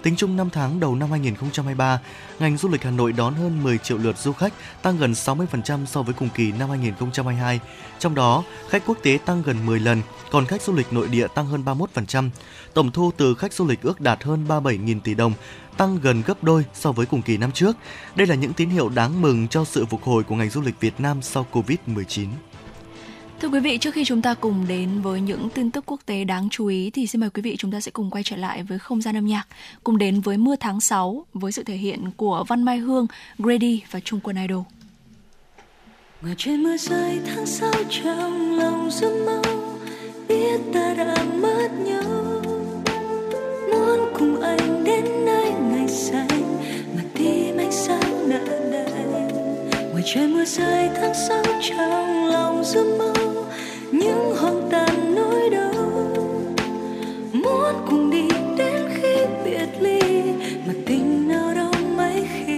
Tính chung 5 tháng đầu năm 2023, ngành du lịch Hà Nội đón hơn 10 triệu lượt du khách, tăng gần 60% so với cùng kỳ năm 2022. Trong đó, khách quốc tế tăng gần 10 lần, còn khách du lịch nội địa tăng hơn 31%. Tổng thu từ khách du lịch ước đạt hơn 37.000 tỷ đồng, tăng gần gấp đôi so với cùng kỳ năm trước. Đây là những tín hiệu đáng mừng cho sự phục hồi của ngành du lịch Việt Nam sau Covid-19. Thưa quý vị, trước khi chúng ta cùng đến với những tin tức quốc tế đáng chú ý thì xin mời quý vị chúng ta sẽ cùng quay trở lại với không gian âm nhạc, cùng đến với Mưa tháng 6 với sự thể hiện của Văn Mai Hương, Grady và Trung Quân Idol. Ngoài trời mưa rơi tháng 6 trong lòng rất mau, biết ta đã mất nhau, muốn cùng anh đến nơi ngày xanh mà tim anh sáng đã đầy. Ngoài trời mưa rơi tháng 6 trong lòng rất mau, những hoang tàn nỗi đau, muốn cùng đi đến khi biệt ly mà tình nào đâu mấy khi.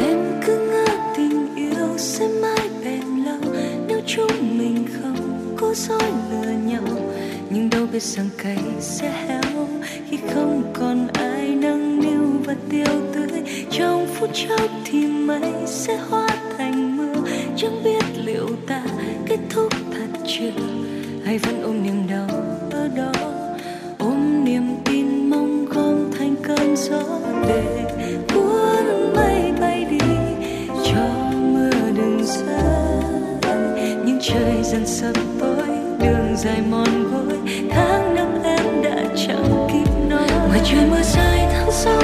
Em cứ ngỡ tình yêu sẽ mãi bền lâu nếu chúng mình không cố dối lừa nhau, nhưng đâu biết rằng cây sẽ héo khi không còn ai nâng niu và tiêu tưới. Trong phút chốc thì mây sẽ hóa thành mưa, chẳng biết liệu ta kết thúc thật chưa hay vẫn ôm niềm đau ở đó, ôm niềm tin mong không thành cơn gió để cuốn mây bay đi cho mưa đừng rơi. Nhưng trời dần sập tối, đường dài mòn gối, tháng năm em đã chẳng kịp nói. Ngoài trời mưa rơi tháng sau.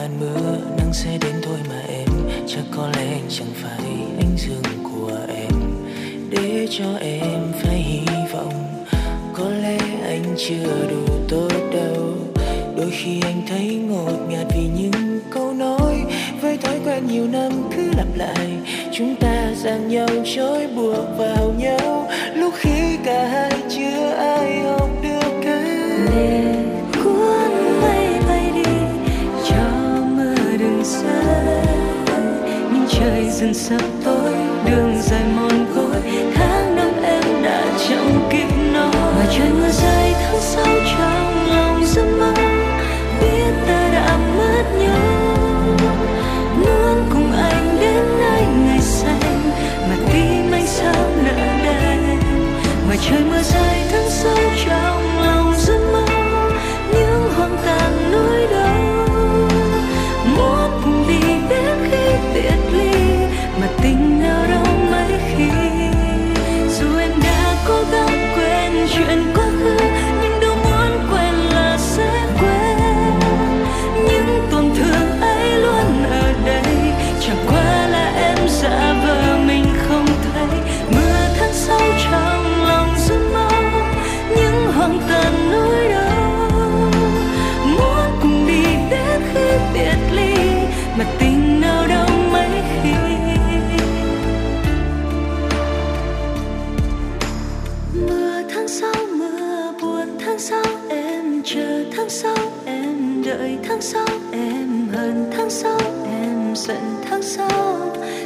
màn mưa, nắng sẽ đến thôi mà em, chắc có lẽ anh chẳng phải anh dương của em. Để cho em phải hy vọng, có lẽ anh chưa đủ tốt đâu. Đôi khi anh thấy ngột ngạt vì những câu nói với thói quen nhiều năm cứ lặp lại. Chúng ta giằng nhau trói buộc vào nhau, lúc khi cả hai chưa ai học được cái. Nhưng trời dần sắp tối, đường dài mòn côi, tháng năm em đã chẳng kịp nói. Và trời mưa rơi tháng sau trong lòng giấc mơ, biết ta đã mất nhau. Muốn cùng anh đến nơi ngày xanh, mà tim anh sao nỡ đây. Và trời mưa rơi tháng sau trong lòng giấc mơ, những hoang tàn nỗi đau. Mà tình đau đau mấy khi, dù em đã cố gắng quên chuyện quá khứ, nhưng đâu muốn quên là sẽ quên. Những tổn thương ấy luôn ở đây, chẳng qua là em giả vờ mình không thấy. Mưa tháng sau trong lòng giấc mơ, những hoang tàn nỗi đau. Muốn cùng đi đến khi biệt ly, mà tình đau đau mấy khi. Tháng sau em chờ, tháng sau em đợi, tháng sau em hờn, tháng sau em giận, tháng sau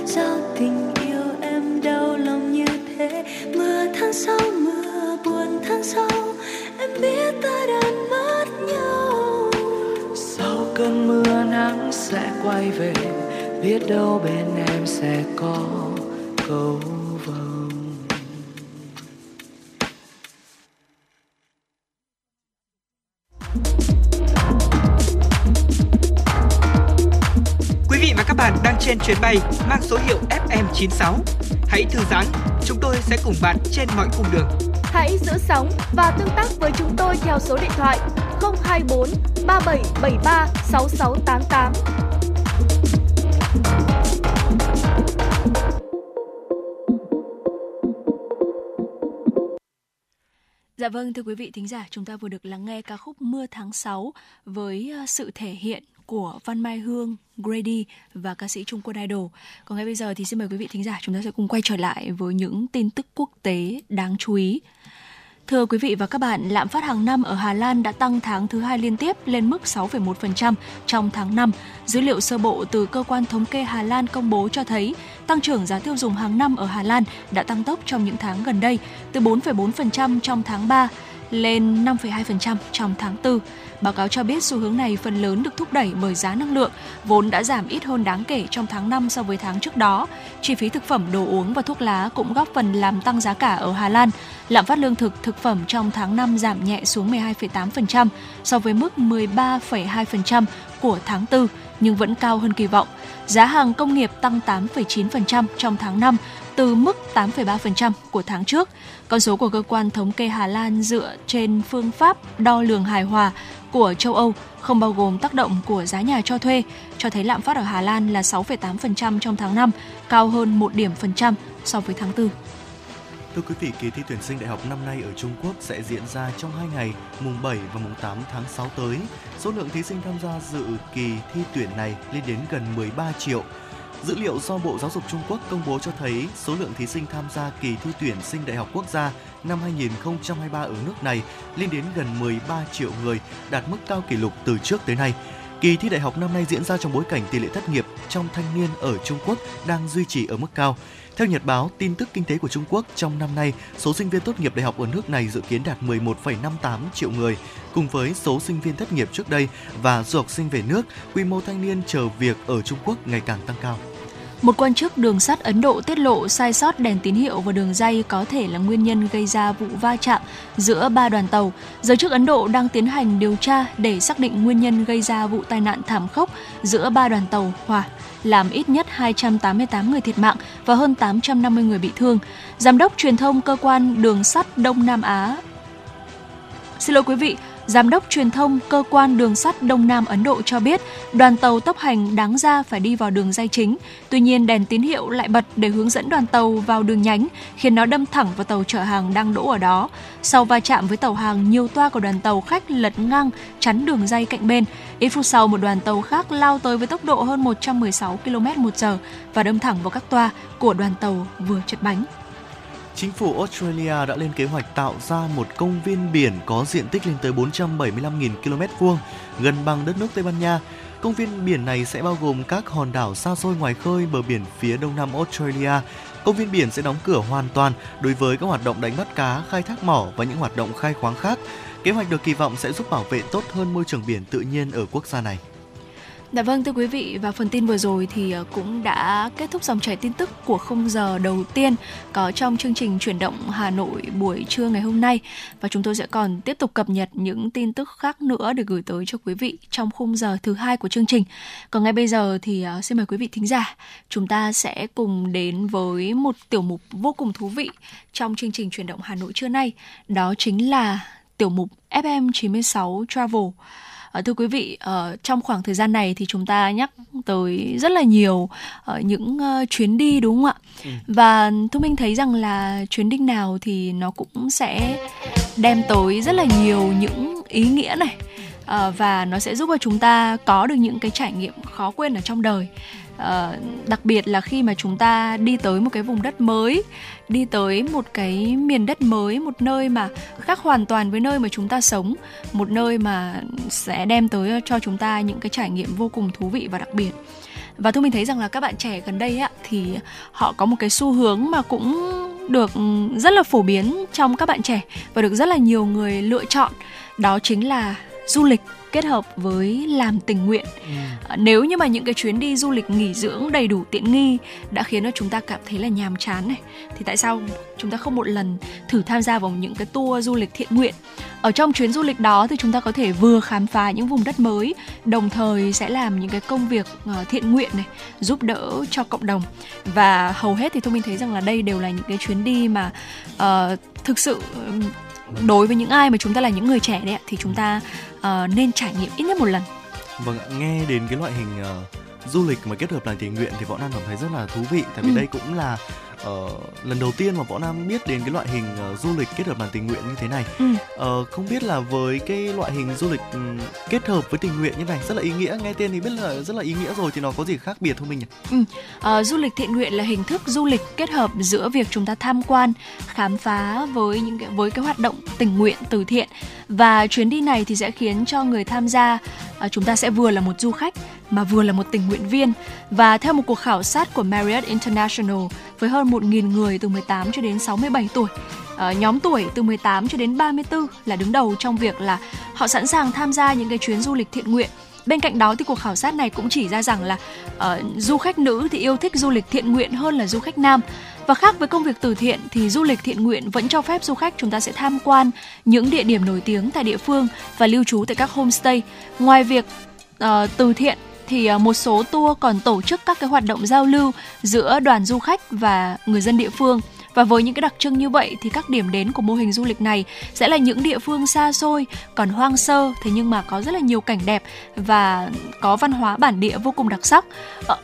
giao tình yêu em đau lòng như thế. Mưa tháng sau mưa buồn, tháng sau em biết ta đã mất nhau. Sau cơn mưa nắng sẽ quay về, biết đâu bên em sẽ có câu vồng. Bạn đang trên chuyến bay mang số hiệu FM 96. Hãy thư giãn, chúng tôi sẽ cùng bạn trên mọi cung đường. Hãy giữ sóng và tương tác với chúng tôi theo số điện thoại 024 3773 6688. Dạ vâng, thưa quý vị thính giả, chúng ta vừa được lắng nghe ca khúc Mưa tháng 6 với sự thể hiện của Văn Mai Hương, Grady và ca sĩ Trung Quân Idol. Còn ngay bây giờ thì xin mời quý vị thính giả chúng ta sẽ cùng quay trở lại với những tin tức quốc tế đáng chú ý. Thưa quý vị và các bạn, lạm phát hàng năm ở Hà Lan đã tăng tháng thứ 2 liên tiếp lên mức 6,1% trong tháng 5. Dữ liệu sơ bộ từ cơ quan thống kê Hà Lan công bố cho thấy tăng trưởng giá tiêu dùng hàng năm ở Hà Lan đã tăng tốc trong những tháng gần đây, từ 4,4% trong tháng 3 lên 5,2% trong tháng 4. Báo cáo cho biết xu hướng này phần lớn được thúc đẩy bởi giá năng lượng, vốn đã giảm ít hơn đáng kể trong tháng 5 so với tháng trước đó. Chi phí thực phẩm, đồ uống và thuốc lá cũng góp phần làm tăng giá cả ở Hà Lan. Lạm phát lương thực, thực phẩm trong tháng 5 giảm nhẹ xuống 12,8% so với mức 13,2% của tháng 4, nhưng vẫn cao hơn kỳ vọng. Giá hàng công nghiệp tăng 8,9% trong tháng 5, từ mức 8,3% của tháng trước. Con số của cơ quan thống kê Hà Lan dựa trên phương pháp đo lường hài hòa của châu Âu, không bao gồm tác động của giá nhà cho thuê, cho thấy lạm phát ở Hà Lan là 6,8% trong tháng 5, cao hơn 1 điểm phần trăm so với tháng 4. Thưa quý vị, kỳ thi tuyển sinh đại học năm nay ở Trung Quốc sẽ diễn ra trong 2 ngày, mùng 7 và mùng 8 tháng 6 tới. Số lượng thí sinh tham gia dự kỳ thi tuyển này lên đến gần 13 triệu. Dữ liệu do Bộ Giáo dục Trung Quốc công bố cho thấy số lượng thí sinh tham gia kỳ thi tuyển sinh đại học quốc gia năm 2023 ở nước này lên đến gần 13 triệu người, đạt mức cao kỷ lục từ trước tới nay. Kỳ thi đại học năm nay diễn ra trong bối cảnh tỷ lệ thất nghiệp trong thanh niên ở Trung Quốc đang duy trì ở mức cao. Theo Nhật báo, tin tức kinh tế của Trung Quốc trong năm nay, số sinh viên tốt nghiệp đại học ở nước này dự kiến đạt 11,58 triệu người. Cùng với số sinh viên thất nghiệp trước đây và du học sinh về nước, quy mô thanh niên chờ việc ở Trung Quốc ngày càng tăng cao. Một quan chức đường sắt Ấn Độ tiết lộ sai sót đèn tín hiệu và đường ray có thể là nguyên nhân gây ra vụ va chạm giữa 3 đoàn tàu. Giới chức Ấn Độ đang tiến hành điều tra để xác định nguyên nhân gây ra vụ tai nạn thảm khốc giữa 3 đoàn tàu hỏa, làm ít nhất 288 người thiệt mạng và hơn 850 người bị thương. Giám đốc truyền thông cơ quan đường sắt Đông Nam Á Giám đốc truyền thông Cơ quan Đường sắt Đông Nam Ấn Độ cho biết đoàn tàu tốc hành đáng ra phải đi vào đường ray chính. Tuy nhiên, đèn tín hiệu lại bật để hướng dẫn đoàn tàu vào đường nhánh, khiến nó đâm thẳng vào tàu chở hàng đang đỗ ở đó. Sau va chạm với tàu hàng, nhiều toa của đoàn tàu khách lật ngang chắn đường ray cạnh bên. Ít phút sau, một đoàn tàu khác lao tới với tốc độ hơn 116 km/h và đâm thẳng vào các toa của đoàn tàu vừa chật bánh. Chính phủ Australia đã lên kế hoạch tạo ra một công viên biển có diện tích lên tới 475.000 km2, gần bằng đất nước Tây Ban Nha. Công viên biển này sẽ bao gồm các hòn đảo xa xôi ngoài khơi bờ biển phía đông nam Australia. Công viên biển sẽ đóng cửa hoàn toàn đối với các hoạt động đánh bắt cá, khai thác mỏ và những hoạt động khai khoáng khác. Kế hoạch được kỳ vọng sẽ giúp bảo vệ tốt hơn môi trường biển tự nhiên ở quốc gia này. Dạ vâng, thưa quý vị, và phần tin vừa rồi thì cũng đã kết thúc dòng chảy tin tức của khung giờ đầu tiên có trong chương trình Chuyển động Hà Nội buổi trưa ngày hôm nay. Và chúng tôi sẽ còn tiếp tục cập nhật những tin tức khác nữa để gửi tới cho quý vị trong khung giờ thứ hai của chương trình. Còn ngay bây giờ thì xin mời quý vị thính giả, chúng ta sẽ cùng đến với một tiểu mục vô cùng thú vị trong chương trình Chuyển động Hà Nội trưa nay. Đó chính là tiểu mục FM 96 Travel. Thưa quý vị, trong khoảng thời gian này thì chúng ta nhắc tới rất là nhiều những chuyến đi, đúng không ạ? Và Thu Minh thấy rằng là chuyến đi nào thì nó cũng sẽ đem tới rất là nhiều những ý nghĩa này, và nó sẽ giúp cho chúng ta có được những cái trải nghiệm khó quên ở trong đời. Đặc biệt là khi mà chúng ta đi tới một cái vùng đất mới, đi tới một cái miền đất mới, một nơi mà khác hoàn toàn với nơi mà chúng ta sống, một nơi mà sẽ đem tới cho chúng ta những cái trải nghiệm vô cùng thú vị và đặc biệt. Và tôi mình thấy rằng là các bạn trẻ gần đây thì họ có một cái xu hướng mà cũng được rất là phổ biến trong các bạn trẻ và được rất là nhiều người lựa chọn, đó chính là du lịch kết hợp với làm tình nguyện. Nếu như mà những cái chuyến đi du lịch nghỉ dưỡng đầy đủ tiện nghi đã khiến cho chúng ta cảm thấy là nhàm chán này, thì tại sao chúng ta không một lần thử tham gia vào những cái tour du lịch thiện nguyện? Ở trong chuyến du lịch đó thì chúng ta có thể vừa khám phá những vùng đất mới, đồng thời sẽ làm những cái công việc thiện nguyện này, giúp đỡ cho cộng đồng. Và hầu hết thì tôi mình thấy rằng là đây đều là những cái chuyến đi mà thực sự đối với những ai mà chúng ta là những người trẻ đấy thì chúng ta nên trải nghiệm ít nhất một lần. Vâng ạ, nghe đến cái loại hình du lịch mà kết hợp làm tình nguyện thì Võ Nam cảm thấy rất là thú vị. Tại vì đây cũng là lần đầu tiên mà Võ Nam biết đến cái loại hình du lịch kết hợp làm tình nguyện như thế này. Không biết là với cái loại hình du lịch kết hợp với tình nguyện như này rất là ý nghĩa, nghe tên thì biết là rất là ý nghĩa rồi, thì nó có gì khác biệt không mình nhỉ? Du lịch thiện nguyện là hình thức du lịch kết hợp giữa việc chúng ta tham quan, khám phá với cái hoạt động tình nguyện từ thiện. Và chuyến đi này thì sẽ khiến cho người tham gia chúng ta sẽ vừa là một du khách mà vừa là một tình nguyện viên. Và theo một cuộc khảo sát của Marriott International với hơn 1.000 người từ 18 cho đến 67 tuổi, nhóm tuổi từ 18 cho đến 34 là đứng đầu trong việc là họ sẵn sàng tham gia những cái chuyến du lịch thiện nguyện. Bên cạnh đó thì cuộc khảo sát này cũng chỉ ra rằng là du khách nữ thì yêu thích du lịch thiện nguyện hơn là du khách nam. Và khác với công việc từ thiện thì du lịch thiện nguyện vẫn cho phép du khách chúng ta sẽ tham quan những địa điểm nổi tiếng tại địa phương và lưu trú tại các homestay. Ngoài việc từ thiện thì một số tour còn tổ chức các cái hoạt động giao lưu giữa đoàn du khách và người dân địa phương. Và với những cái đặc trưng như vậy thì các điểm đến của mô hình du lịch này sẽ là những địa phương xa xôi, còn hoang sơ, thế nhưng mà có rất là nhiều cảnh đẹp và có văn hóa bản địa vô cùng đặc sắc.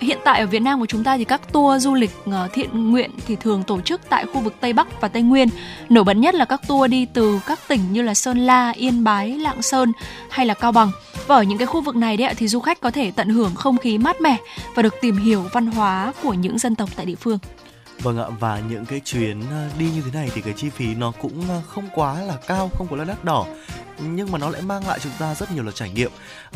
Hiện tại ở Việt Nam của chúng ta thì các tour du lịch thiện nguyện thì thường tổ chức tại khu vực Tây Bắc và Tây Nguyên. Nổi bật nhất là các tour đi từ các tỉnh như là Sơn La, Yên Bái, Lạng Sơn hay là Cao Bằng. Và ở những cái khu vực này đấy thì du khách có thể tận hưởng không khí mát mẻ và được tìm hiểu văn hóa của những dân tộc tại địa phương. Vâng ạ, và những cái chuyến đi như thế này thì cái chi phí nó cũng không quá là cao, không quá là đắt đỏ, nhưng mà nó lại mang lại chúng ta rất nhiều là trải nghiệm.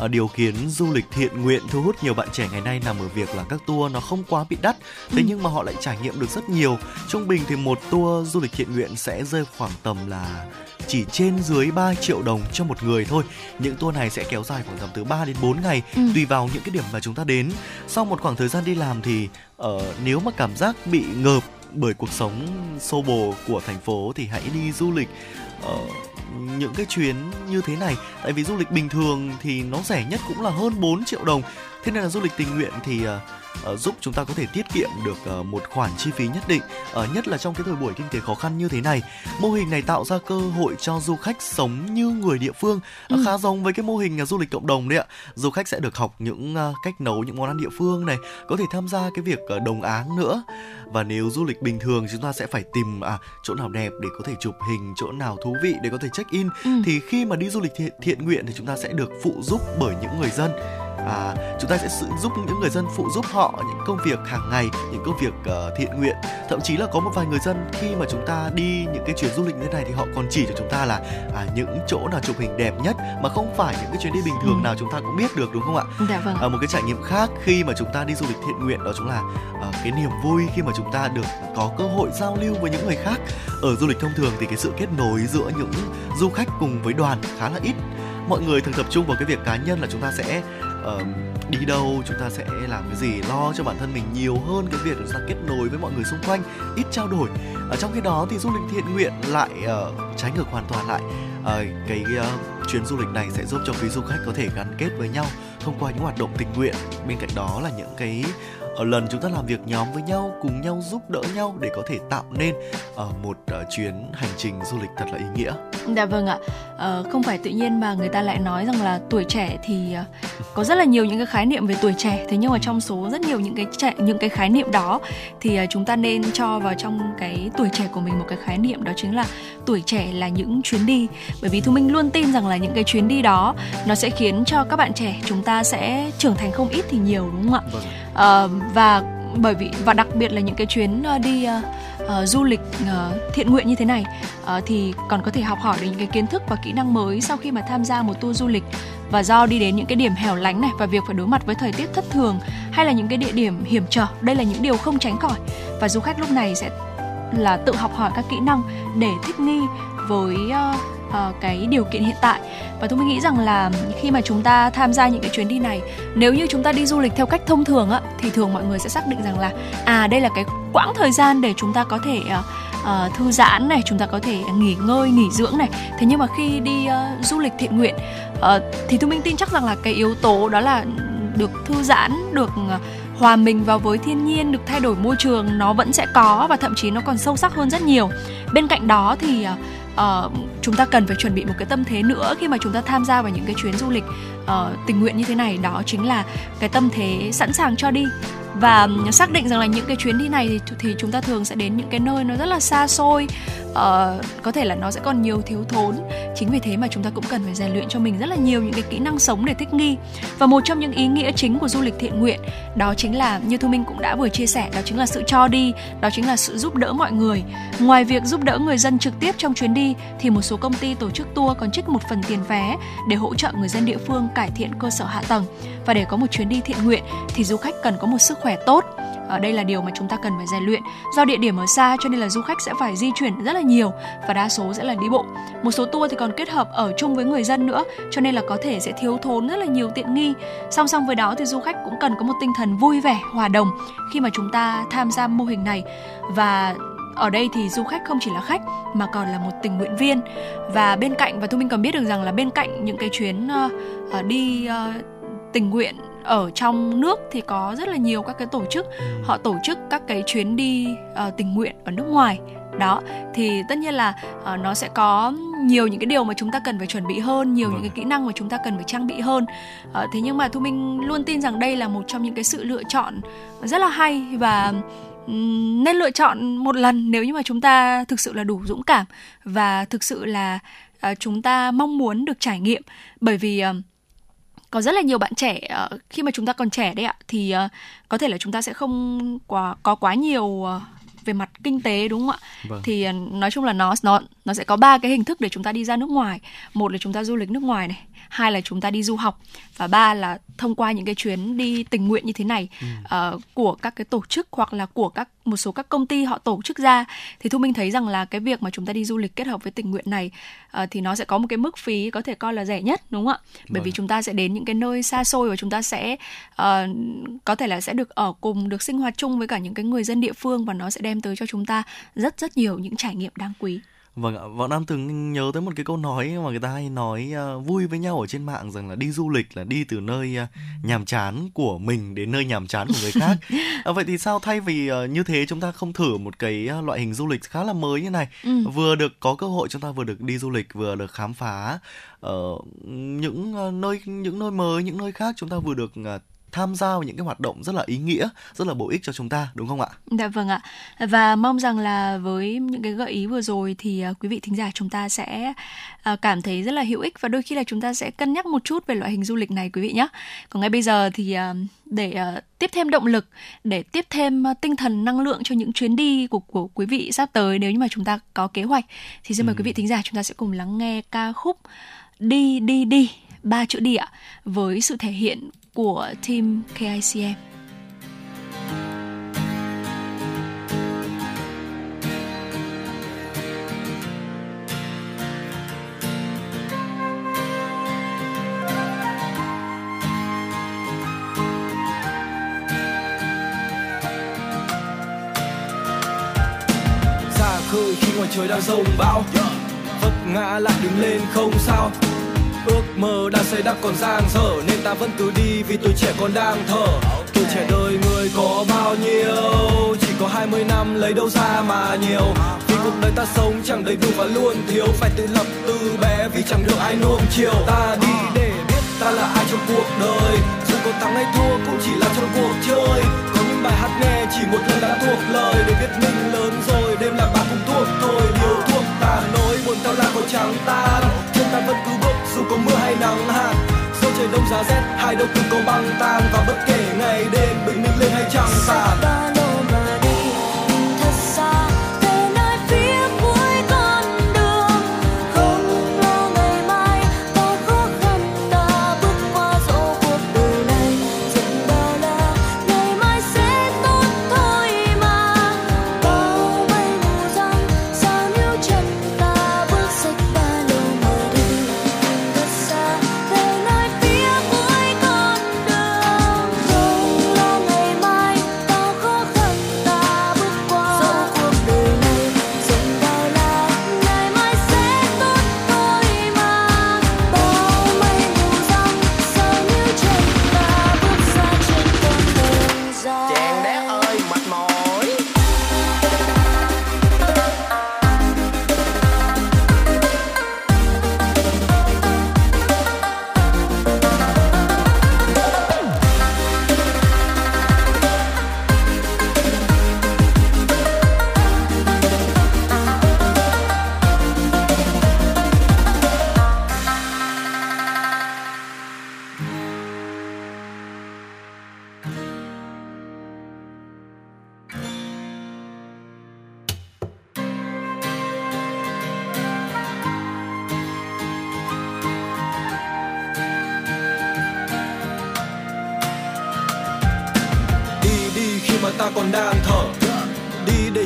Điều khiến du lịch thiện nguyện thu hút nhiều bạn trẻ ngày nay nằm ở việc là các tour nó không quá bị đắt, thế nhưng mà họ lại trải nghiệm được rất nhiều. Trung bình thì một tour du lịch thiện nguyện sẽ rơi khoảng tầm là chỉ trên dưới 3 triệu đồng cho một người thôi. Những tour này sẽ kéo dài khoảng tầm từ 3 đến 4 ngày, tùy vào những cái điểm mà chúng ta đến. Sau một khoảng thời gian đi làm thì nếu mà cảm giác bị ngợp bởi cuộc sống xô bồ của thành phố thì hãy đi du lịch những cái chuyến như thế này. Tại vì du lịch bình thường thì nó rẻ nhất cũng là hơn 4 triệu đồng. Thế nên là du lịch tình nguyện thì giúp chúng ta có thể tiết kiệm được một khoản chi phí nhất định, nhất là trong cái thời buổi kinh tế khó khăn như thế này. Mô hình này tạo ra cơ hội cho du khách sống như người địa phương, khá giống với cái mô hình du lịch cộng đồng đấy ạ. Du khách sẽ được học những cách nấu những món ăn địa phương này, có thể tham gia cái việc đồng áng nữa. Và nếu du lịch bình thường chúng ta sẽ phải tìm chỗ nào đẹp để có thể chụp hình, chỗ nào thú vị để có thể check in, thì khi mà đi du lịch thiện nguyện thì chúng ta sẽ được phụ giúp bởi những người dân. Chúng ta sẽ giúp những người dân, phụ giúp họ những công việc hàng ngày, những công việc thiện nguyện. Thậm chí là có một vài người dân khi mà chúng ta đi những cái chuyến du lịch như thế này thì họ còn chỉ cho chúng ta là những chỗ nào chụp hình đẹp nhất, mà không phải những cái chuyến đi bình thường nào chúng ta cũng biết được, đúng không ạ? Dạ vâng. Một cái trải nghiệm khác khi mà chúng ta đi du lịch thiện nguyện đó chính là cái niềm vui khi mà chúng ta được có cơ hội giao lưu với những người khác. Ở du lịch thông thường thì cái sự kết nối giữa những du khách cùng với đoàn khá là ít. Mọi người thường tập trung vào cái việc cá nhân là chúng ta sẽ đi đâu, chúng ta sẽ làm cái gì, lo cho bản thân mình nhiều hơn cái việc chúng ta kết nối với mọi người xung quanh, ít trao đổi. Trong khi đó thì du lịch thiện nguyện lại trái ngược hoàn toàn lại. Chuyến du lịch này sẽ giúp cho quý du khách có thể gắn kết với nhau thông qua những hoạt động tình nguyện. Bên cạnh đó là những cái lần chúng ta làm việc nhóm với nhau, cùng nhau giúp đỡ nhau để có thể tạo nên một chuyến hành trình du lịch thật là ý nghĩa. Dạ vâng ạ. Không phải tự nhiên mà người ta lại nói rằng là tuổi trẻ thì có rất là nhiều những cái khái niệm về tuổi trẻ. Thế nhưng mà trong số rất nhiều những cái khái niệm đó thì chúng ta nên cho vào trong cái tuổi trẻ của mình một cái khái niệm, đó chính là tuổi trẻ là những chuyến đi. Bởi vì Thu Minh luôn tin rằng là những cái chuyến đi đó nó sẽ khiến cho các bạn trẻ chúng ta sẽ trưởng thành không ít thì nhiều, đúng không ạ? Vâng. Và đặc biệt là những cái chuyến đi du lịch thiện nguyện như thế này thì còn có thể học hỏi được những cái kiến thức và kỹ năng mới sau khi mà tham gia một tour du lịch. Và do đi đến những cái điểm hẻo lánh này và việc phải đối mặt với thời tiết thất thường hay là những cái địa điểm hiểm trở, đây là những điều không tránh khỏi, và du khách lúc này sẽ là tự học hỏi các kỹ năng để thích nghi với cái điều kiện hiện tại. Và tôi nghĩ rằng là khi mà chúng ta tham gia những cái chuyến đi này, nếu như chúng ta đi du lịch theo cách thông thường á, thì thường mọi người sẽ xác định rằng là đây là cái quãng thời gian để chúng ta có thể thư giãn này, chúng ta có thể nghỉ ngơi, nghỉ dưỡng này. Thế nhưng mà khi đi du lịch thiện nguyện thì tôi tin chắc rằng là cái yếu tố đó là được thư giãn, được hòa mình vào với thiên nhiên, được thay đổi môi trường, nó vẫn sẽ có và thậm chí nó còn sâu sắc hơn rất nhiều. Bên cạnh đó thì chúng ta cần phải chuẩn bị một cái tâm thế nữa khi mà chúng ta tham gia vào những cái chuyến du lịch tình nguyện như thế này, đó chính là cái tâm thế sẵn sàng cho đi. Và xác định rằng là những cái chuyến đi này thì chúng ta thường sẽ đến những cái nơi nó rất là xa xôi, có thể là nó sẽ còn nhiều thiếu thốn. Chính vì thế mà chúng ta cũng cần phải rèn luyện cho mình rất là nhiều những cái kỹ năng sống để thích nghi. Và một trong những ý nghĩa chính của du lịch thiện nguyện đó chính là, như Thu Minh cũng đã vừa chia sẻ, đó chính là sự cho đi, đó chính là sự giúp đỡ mọi người. Ngoài việc giúp đỡ người dân trực tiếp trong chuyến đi thì một số công ty tổ chức tour còn trích một phần tiền vé để hỗ trợ người dân địa phương cải thiện cơ sở hạ tầng. Và để có một chuyến đi thiện nguyện thì du khách cần có một sức khỏe tốt. Ở đây là điều mà chúng ta cần phải rèn luyện. Do địa điểm ở xa cho nên là du khách sẽ phải di chuyển rất là nhiều và đa số sẽ là đi bộ. Một số tour thì còn kết hợp ở chung với người dân nữa, cho nên là có thể sẽ thiếu thốn rất là nhiều tiện nghi. Song song với đó thì du khách cũng cần có một tinh thần vui vẻ, hòa đồng khi mà chúng ta tham gia mô hình này. Và ở đây thì du khách không chỉ là khách mà còn là một tình nguyện viên. Và bên cạnh, và Thu Minh còn biết được rằng là bên cạnh những cái chuyến đi tình nguyện ở trong nước thì có rất là nhiều các cái tổ chức họ tổ chức các cái chuyến đi tình nguyện ở nước ngoài. Đó, thì tất nhiên là nó sẽ có nhiều những cái điều mà chúng ta cần phải chuẩn bị hơn, nhiều những cái kỹ năng mà chúng ta cần phải trang bị hơn. Thế nhưng mà Thu Minh luôn tin rằng đây là một trong những cái sự lựa chọn rất là hay và nên lựa chọn một lần nếu như mà chúng ta thực sự là đủ dũng cảm và thực sự là chúng ta mong muốn được trải nghiệm. Bởi vì có rất là nhiều bạn trẻ, khi mà chúng ta còn trẻ đấy ạ, thì có thể là chúng ta sẽ không có quá nhiều về mặt kinh tế, đúng không ạ? Vâng. Thì nói chung là nó sẽ có 3 cái hình thức để chúng ta đi ra nước ngoài. Một là chúng ta du lịch nước ngoài này, hai là chúng ta đi du học, và ba là thông qua những cái chuyến đi tình nguyện như thế này của các cái tổ chức hoặc là của một số các công ty họ tổ chức ra. Thì Thu Minh thấy rằng là cái việc mà chúng ta đi du lịch kết hợp với tình nguyện này thì nó sẽ có một cái mức phí có thể coi là rẻ nhất, đúng không ạ? Bởi vì chúng ta sẽ đến những cái nơi xa xôi và chúng ta sẽ có thể là sẽ được ở cùng, được sinh hoạt chung với cả những cái người dân địa phương, và nó sẽ đem tới cho chúng ta rất rất nhiều những trải nghiệm đáng quý. Vâng, Võ Nam từng nhớ tới một cái câu nói mà người ta hay nói vui với nhau ở trên mạng rằng là đi du lịch là đi từ nơi nhàm chán của mình đến nơi nhàm chán của người khác. Vậy thì sao thay vì như thế chúng ta không thử một cái loại hình du lịch khá là mới như này, vừa được có cơ hội chúng ta vừa được đi du lịch, vừa được khám phá những nơi mới, những nơi khác, chúng ta vừa được tham gia vào những cái hoạt động rất là ý nghĩa, rất là bổ ích cho chúng ta, đúng không ạ? Dạ vâng ạ. Và mong rằng là với những cái gợi ý vừa rồi thì quý vị thính giả chúng ta sẽ cảm thấy rất là hữu ích và đôi khi là chúng ta sẽ cân nhắc một chút về loại hình du lịch này quý vị nhé. Còn ngay bây giờ thì để tiếp thêm động lực, để tiếp thêm tinh thần năng lượng cho những chuyến đi của quý vị sắp tới nếu như mà chúng ta có kế hoạch thì xin mời quý vị thính giả chúng ta sẽ cùng lắng nghe ca khúc Đi Đi Đi, 3 chữ đi ạ, với sự thể hiện của team KICM. Xa khơi khi ngoài trời đang rông bão, vấp ngã lại đứng lên không sao. Ước mơ đang xây đắp còn dang dở nên ta vẫn cứ đi vì tuổi trẻ còn đang thở. Tuổi trẻ đời người có bao nhiêu, chỉ có 20 năm lấy đâu ra mà nhiều. Vì cuộc đời ta sống chẳng đầy đủ và luôn thiếu, phải tự lập từ bé vì chẳng được ai nuông chiều. Ta đi để biết ta là ai trong cuộc đời, dù có thắng hay thua cũng chỉ là trong cuộc chơi. Có những bài hát nghe chỉ một lần đã thuộc lời, để biết mình lớn rồi đêm là bạn cũng thuộc thôi. Điều thuộc ta nỗi buồn tao là có trắng tan, chân ta vẫn cứ bước dù có mưa hay nắng hạn. Dẫu trời đông giá rét, hai đầu cũng có băng tan, và bất kể ngày đêm bình minh lên hay trăng tàn.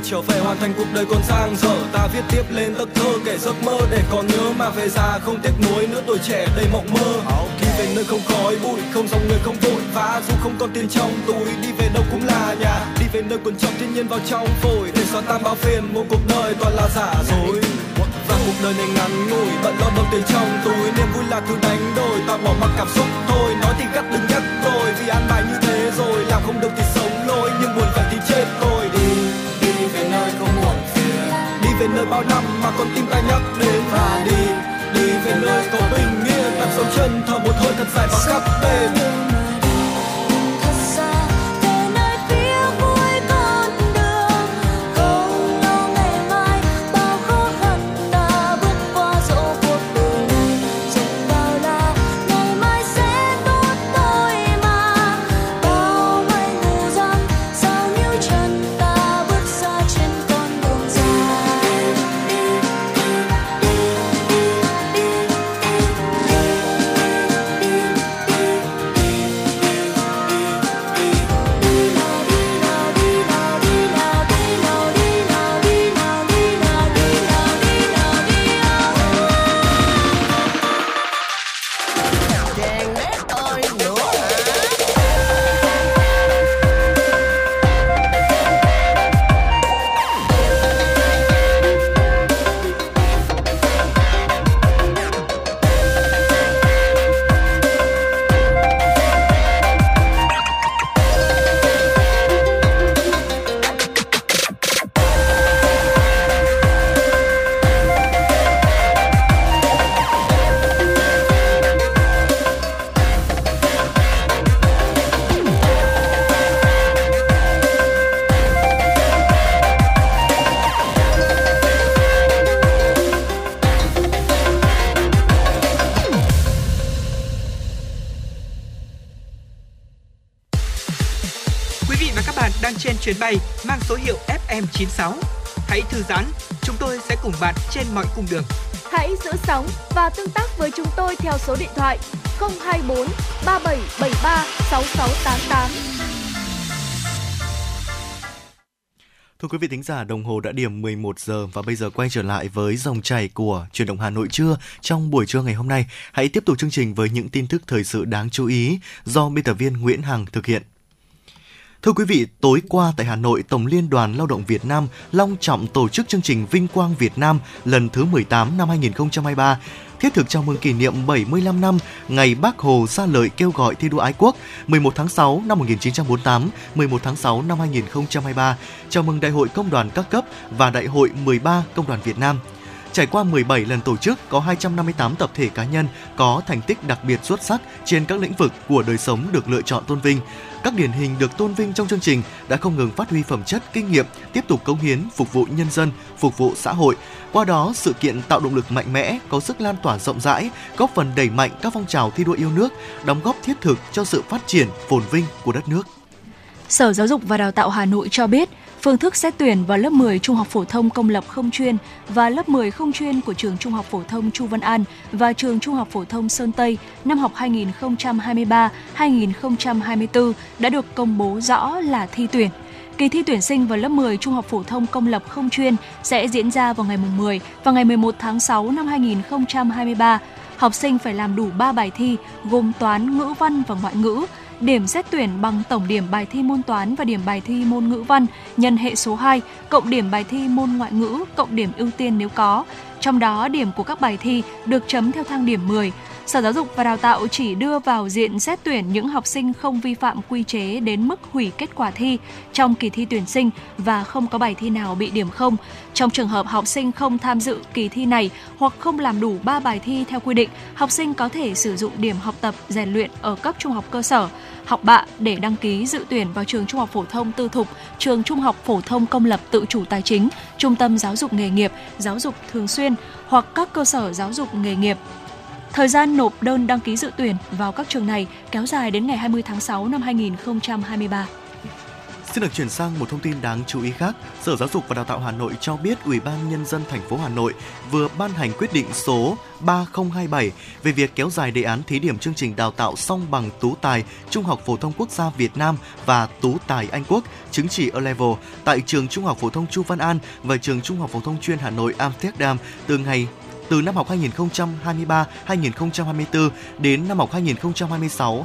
Trở về hoàn thành cuộc đời còn dang dở, ta viết tiếp lên tấc thơ kể giấc mơ để còn nhớ, mà về già không tiếc nuối nữa tuổi trẻ đầy mộng mơ. Đi về nơi không khói bụi, không dòng người không vội vã, dù không còn tiền trong túi đi về đâu cũng là nhà. Đi về nơi quần trong thiên nhiên vào trong phổi, để xóa tan bao phiền một cuộc đời toàn là giả dối. Và cuộc đời này ngắn ngủi, bận lo đồng tiền trong túi, niềm vui là thứ đánh đổi, ta bỏ mặc cảm xúc thôi. Nói thì gắt đừng nhắc tôi, vì ăn bài như thế rồi làm không được thì sống lỗi, nhưng buồn phải thì chết thôi. Về nơi bao năm mà còn tim ta nhắc đến, và đi đi về nơi có bình yên, đặt dấu chân thở một hơi thật dài vào khắp bên. chuyến bay mang số hiệu FM 96. Hãy thư giãn, chúng tôi sẽ cùng bạn trên mọi cung đường. Hãy giữ sóng và tương tác với chúng tôi theo số điện thoại 024 3773 6688. Thưa quý vị thính giả, đồng hồ đã điểm 11 giờ và bây giờ quay trở lại với dòng chảy của Chuyển động Hà Nội trưa trong buổi trưa ngày hôm nay. Hãy tiếp tục chương trình với những tin tức thời sự đáng chú ý do biên tập viên Nguyễn Hằng thực hiện. Thưa quý vị, tối qua tại Hà Nội, Tổng Liên đoàn Lao động Việt Nam long trọng tổ chức chương trình Vinh Quang Việt Nam lần thứ 18 năm 2023, thiết thực chào mừng kỷ niệm 75 năm ngày Bác Hồ ra lời kêu gọi thi đua ái quốc 11 tháng 6 năm 1948, 11 tháng 6 năm 2023, chào mừng Đại hội Công đoàn các cấp và Đại hội 13 Công đoàn Việt Nam. Trải qua 17 lần tổ chức, có 258 tập thể cá nhân có thành tích đặc biệt xuất sắc trên các lĩnh vực của đời sống được lựa chọn tôn vinh. Các điển hình được tôn vinh trong chương trình đã không ngừng phát huy phẩm chất, kinh nghiệm, tiếp tục cống hiến, phục vụ nhân dân, phục vụ xã hội. Qua đó, sự kiện tạo động lực mạnh mẽ, có sức lan tỏa rộng rãi, góp phần đẩy mạnh các phong trào thi đua yêu nước, đóng góp thiết thực cho sự phát triển phồn vinh của đất nước. Sở Giáo dục và Đào tạo Hà Nội cho biết, phương thức xét tuyển vào lớp 10 trung học phổ thông công lập không chuyên và lớp 10 không chuyên của trường trung học phổ thông Chu Văn An và trường trung học phổ thông Sơn Tây năm học 2023-2024 đã được công bố rõ là thi tuyển. Kỳ thi tuyển sinh vào lớp 10 trung học phổ thông công lập không chuyên sẽ diễn ra vào ngày 10 và ngày 11 tháng 6 năm 2023. Học sinh phải làm đủ 3 bài thi gồm toán, ngữ văn và ngoại ngữ. Điểm xét tuyển bằng tổng điểm bài thi môn toán và điểm bài thi môn ngữ văn nhân hệ số 2, cộng điểm bài thi môn ngoại ngữ, cộng điểm ưu tiên nếu có. Trong đó, điểm của các bài thi được chấm theo thang điểm 10. Sở Giáo dục và Đào tạo chỉ đưa vào diện xét tuyển những học sinh không vi phạm quy chế đến mức hủy kết quả thi trong kỳ thi tuyển sinh và không có bài thi nào bị điểm 0. Trong trường hợp học sinh không tham dự kỳ thi này hoặc không làm đủ 3 bài thi theo quy định, học sinh có thể sử dụng điểm học tập rèn luyện ở cấp trung học cơ sở, học bạ để đăng ký dự tuyển vào trường trung học phổ thông tư thục, trường trung học phổ thông công lập tự chủ tài chính, trung tâm giáo dục nghề nghiệp, giáo dục thường xuyên hoặc các cơ sở giáo dục nghề nghiệp. Thời gian nộp đơn đăng ký dự tuyển vào các trường này kéo dài đến ngày 20 tháng 6 năm 2023. Xin được chuyển sang một thông tin đáng chú ý khác. Sở Giáo dục và Đào tạo Hà Nội cho biết Ủy ban Nhân dân thành phố Hà Nội vừa ban hành quyết định số 3027 về việc kéo dài đề án thí điểm chương trình đào tạo song bằng Tú tài Trung học phổ thông quốc gia Việt Nam và Tú tài Anh Quốc chứng chỉ E-level tại trường Trung học phổ thông Chu Văn An và trường Trung học phổ thông chuyên Hà Nội Amsterdam từ năm học 2023-2024 đến năm học 2026-2027.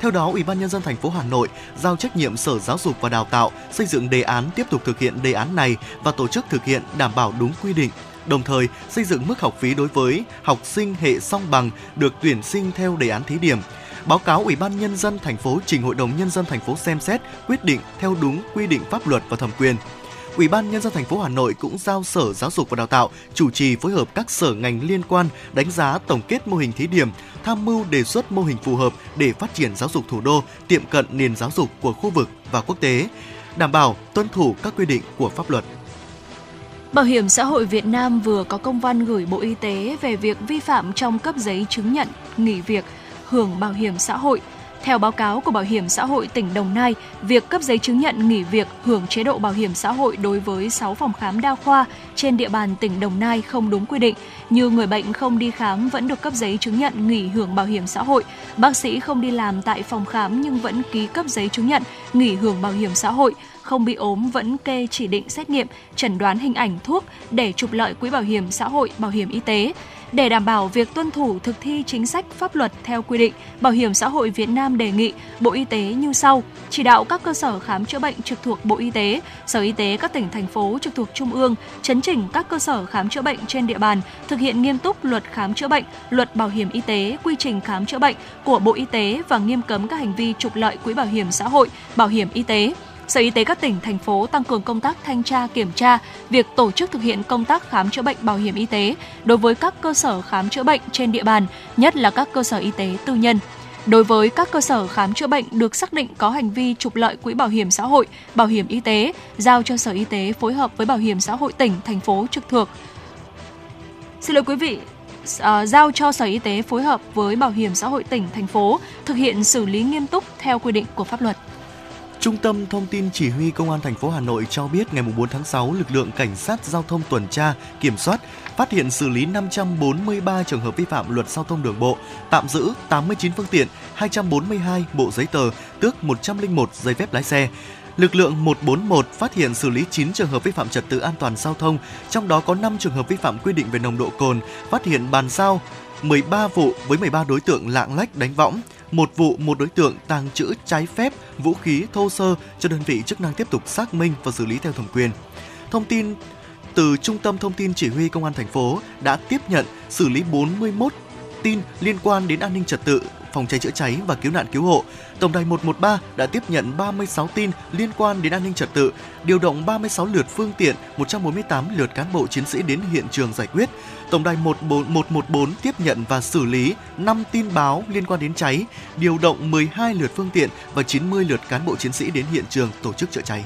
Theo đó, Ủy ban Nhân dân thành phố Hà Nội giao trách nhiệm Sở Giáo dục và Đào tạo xây dựng đề án, tiếp tục thực hiện đề án này và tổ chức thực hiện đảm bảo đúng quy định. Đồng thời, xây dựng mức học phí đối với học sinh hệ song bằng được tuyển sinh theo đề án thí điểm. Báo cáo Ủy ban Nhân dân thành phố trình Hội đồng Nhân dân thành phố xem xét, quyết định theo đúng quy định pháp luật và thẩm quyền. Ủy ban Nhân dân thành phố Hà Nội cũng giao Sở Giáo dục và Đào tạo chủ trì phối hợp các sở ngành liên quan đánh giá tổng kết mô hình thí điểm, tham mưu đề xuất mô hình phù hợp để phát triển giáo dục thủ đô, tiệm cận nền giáo dục của khu vực và quốc tế, đảm bảo tuân thủ các quy định của pháp luật. Bảo hiểm xã hội Việt Nam vừa có công văn gửi Bộ Y tế về việc vi phạm trong cấp giấy chứng nhận nghỉ việc, hưởng bảo hiểm xã hội. Theo báo cáo của Bảo hiểm xã hội tỉnh Đồng Nai, việc cấp giấy chứng nhận nghỉ việc hưởng chế độ bảo hiểm xã hội đối với 6 phòng khám đa khoa trên địa bàn tỉnh Đồng Nai không đúng quy định, như người bệnh không đi khám vẫn được cấp giấy chứng nhận nghỉ hưởng bảo hiểm xã hội, bác sĩ không đi làm tại phòng khám nhưng vẫn ký cấp giấy chứng nhận nghỉ hưởng bảo hiểm xã hội, không bị ốm vẫn kê chỉ định xét nghiệm, chẩn đoán hình ảnh thuốc để trục lợi quỹ bảo hiểm xã hội, bảo hiểm y tế. Để đảm bảo việc tuân thủ thực thi chính sách pháp luật theo quy định, Bảo hiểm xã hội Việt Nam đề nghị Bộ Y tế như sau: chỉ đạo các cơ sở khám chữa bệnh trực thuộc Bộ Y tế, Sở Y tế các tỉnh, thành phố trực thuộc Trung ương chấn chỉnh các cơ sở khám chữa bệnh trên địa bàn, thực hiện nghiêm túc luật khám chữa bệnh, luật bảo hiểm y tế, quy trình khám chữa bệnh của Bộ Y tế và nghiêm cấm các hành vi trục lợi quỹ bảo hiểm xã hội, bảo hiểm y tế. Sở Y tế các tỉnh, thành phố tăng cường công tác thanh tra, kiểm tra việc tổ chức thực hiện công tác khám chữa bệnh bảo hiểm y tế đối với các cơ sở khám chữa bệnh trên địa bàn, nhất là các cơ sở y tế tư nhân. Đối với các cơ sở khám chữa bệnh được xác định có hành vi trục lợi quỹ bảo hiểm xã hội, bảo hiểm y tế, giao cho Sở Y tế phối hợp với Bảo hiểm xã hội tỉnh, thành phố trực thuộc. Giao cho Sở Y tế phối hợp với Bảo hiểm xã hội tỉnh, thành phố thực hiện xử lý nghiêm túc theo quy định của pháp luật. Trung tâm Thông tin Chỉ huy Công an thành phố Hà Nội cho biết ngày 4 tháng 6, lực lượng cảnh sát giao thông tuần tra, kiểm soát, phát hiện xử lý 543 trường hợp vi phạm luật giao thông đường bộ, tạm giữ 89 phương tiện, 242 bộ giấy tờ, tước 101 giấy phép lái xe. Lực lượng 141 phát hiện xử lý 9 trường hợp vi phạm trật tự an toàn giao thông, trong đó có 5 trường hợp vi phạm quy định về nồng độ cồn, phát hiện bàn giao 13 vụ với 13 đối tượng lạng lách đánh võng, 1 vụ 1 đối tượng tàng trữ trái phép vũ khí thô sơ cho đơn vị chức năng tiếp tục xác minh và xử lý theo thẩm quyền. Thông tin từ Trung tâm Thông tin Chỉ huy Công an thành phố đã tiếp nhận xử lý 41 tin liên quan đến an ninh trật tự, phòng cháy chữa cháy và cứu nạn cứu hộ. Tổng đài 113 đã tiếp nhận 36 tin liên quan đến an ninh trật tự, điều động 36 lượt phương tiện, 148 lượt cán bộ chiến sĩ đến hiện trường giải quyết. Tổng đài 114 tiếp nhận và xử lý 5 tin báo liên quan đến cháy, điều động 12 lượt phương tiện và 90 lượt cán bộ chiến sĩ đến hiện trường tổ chức chữa cháy.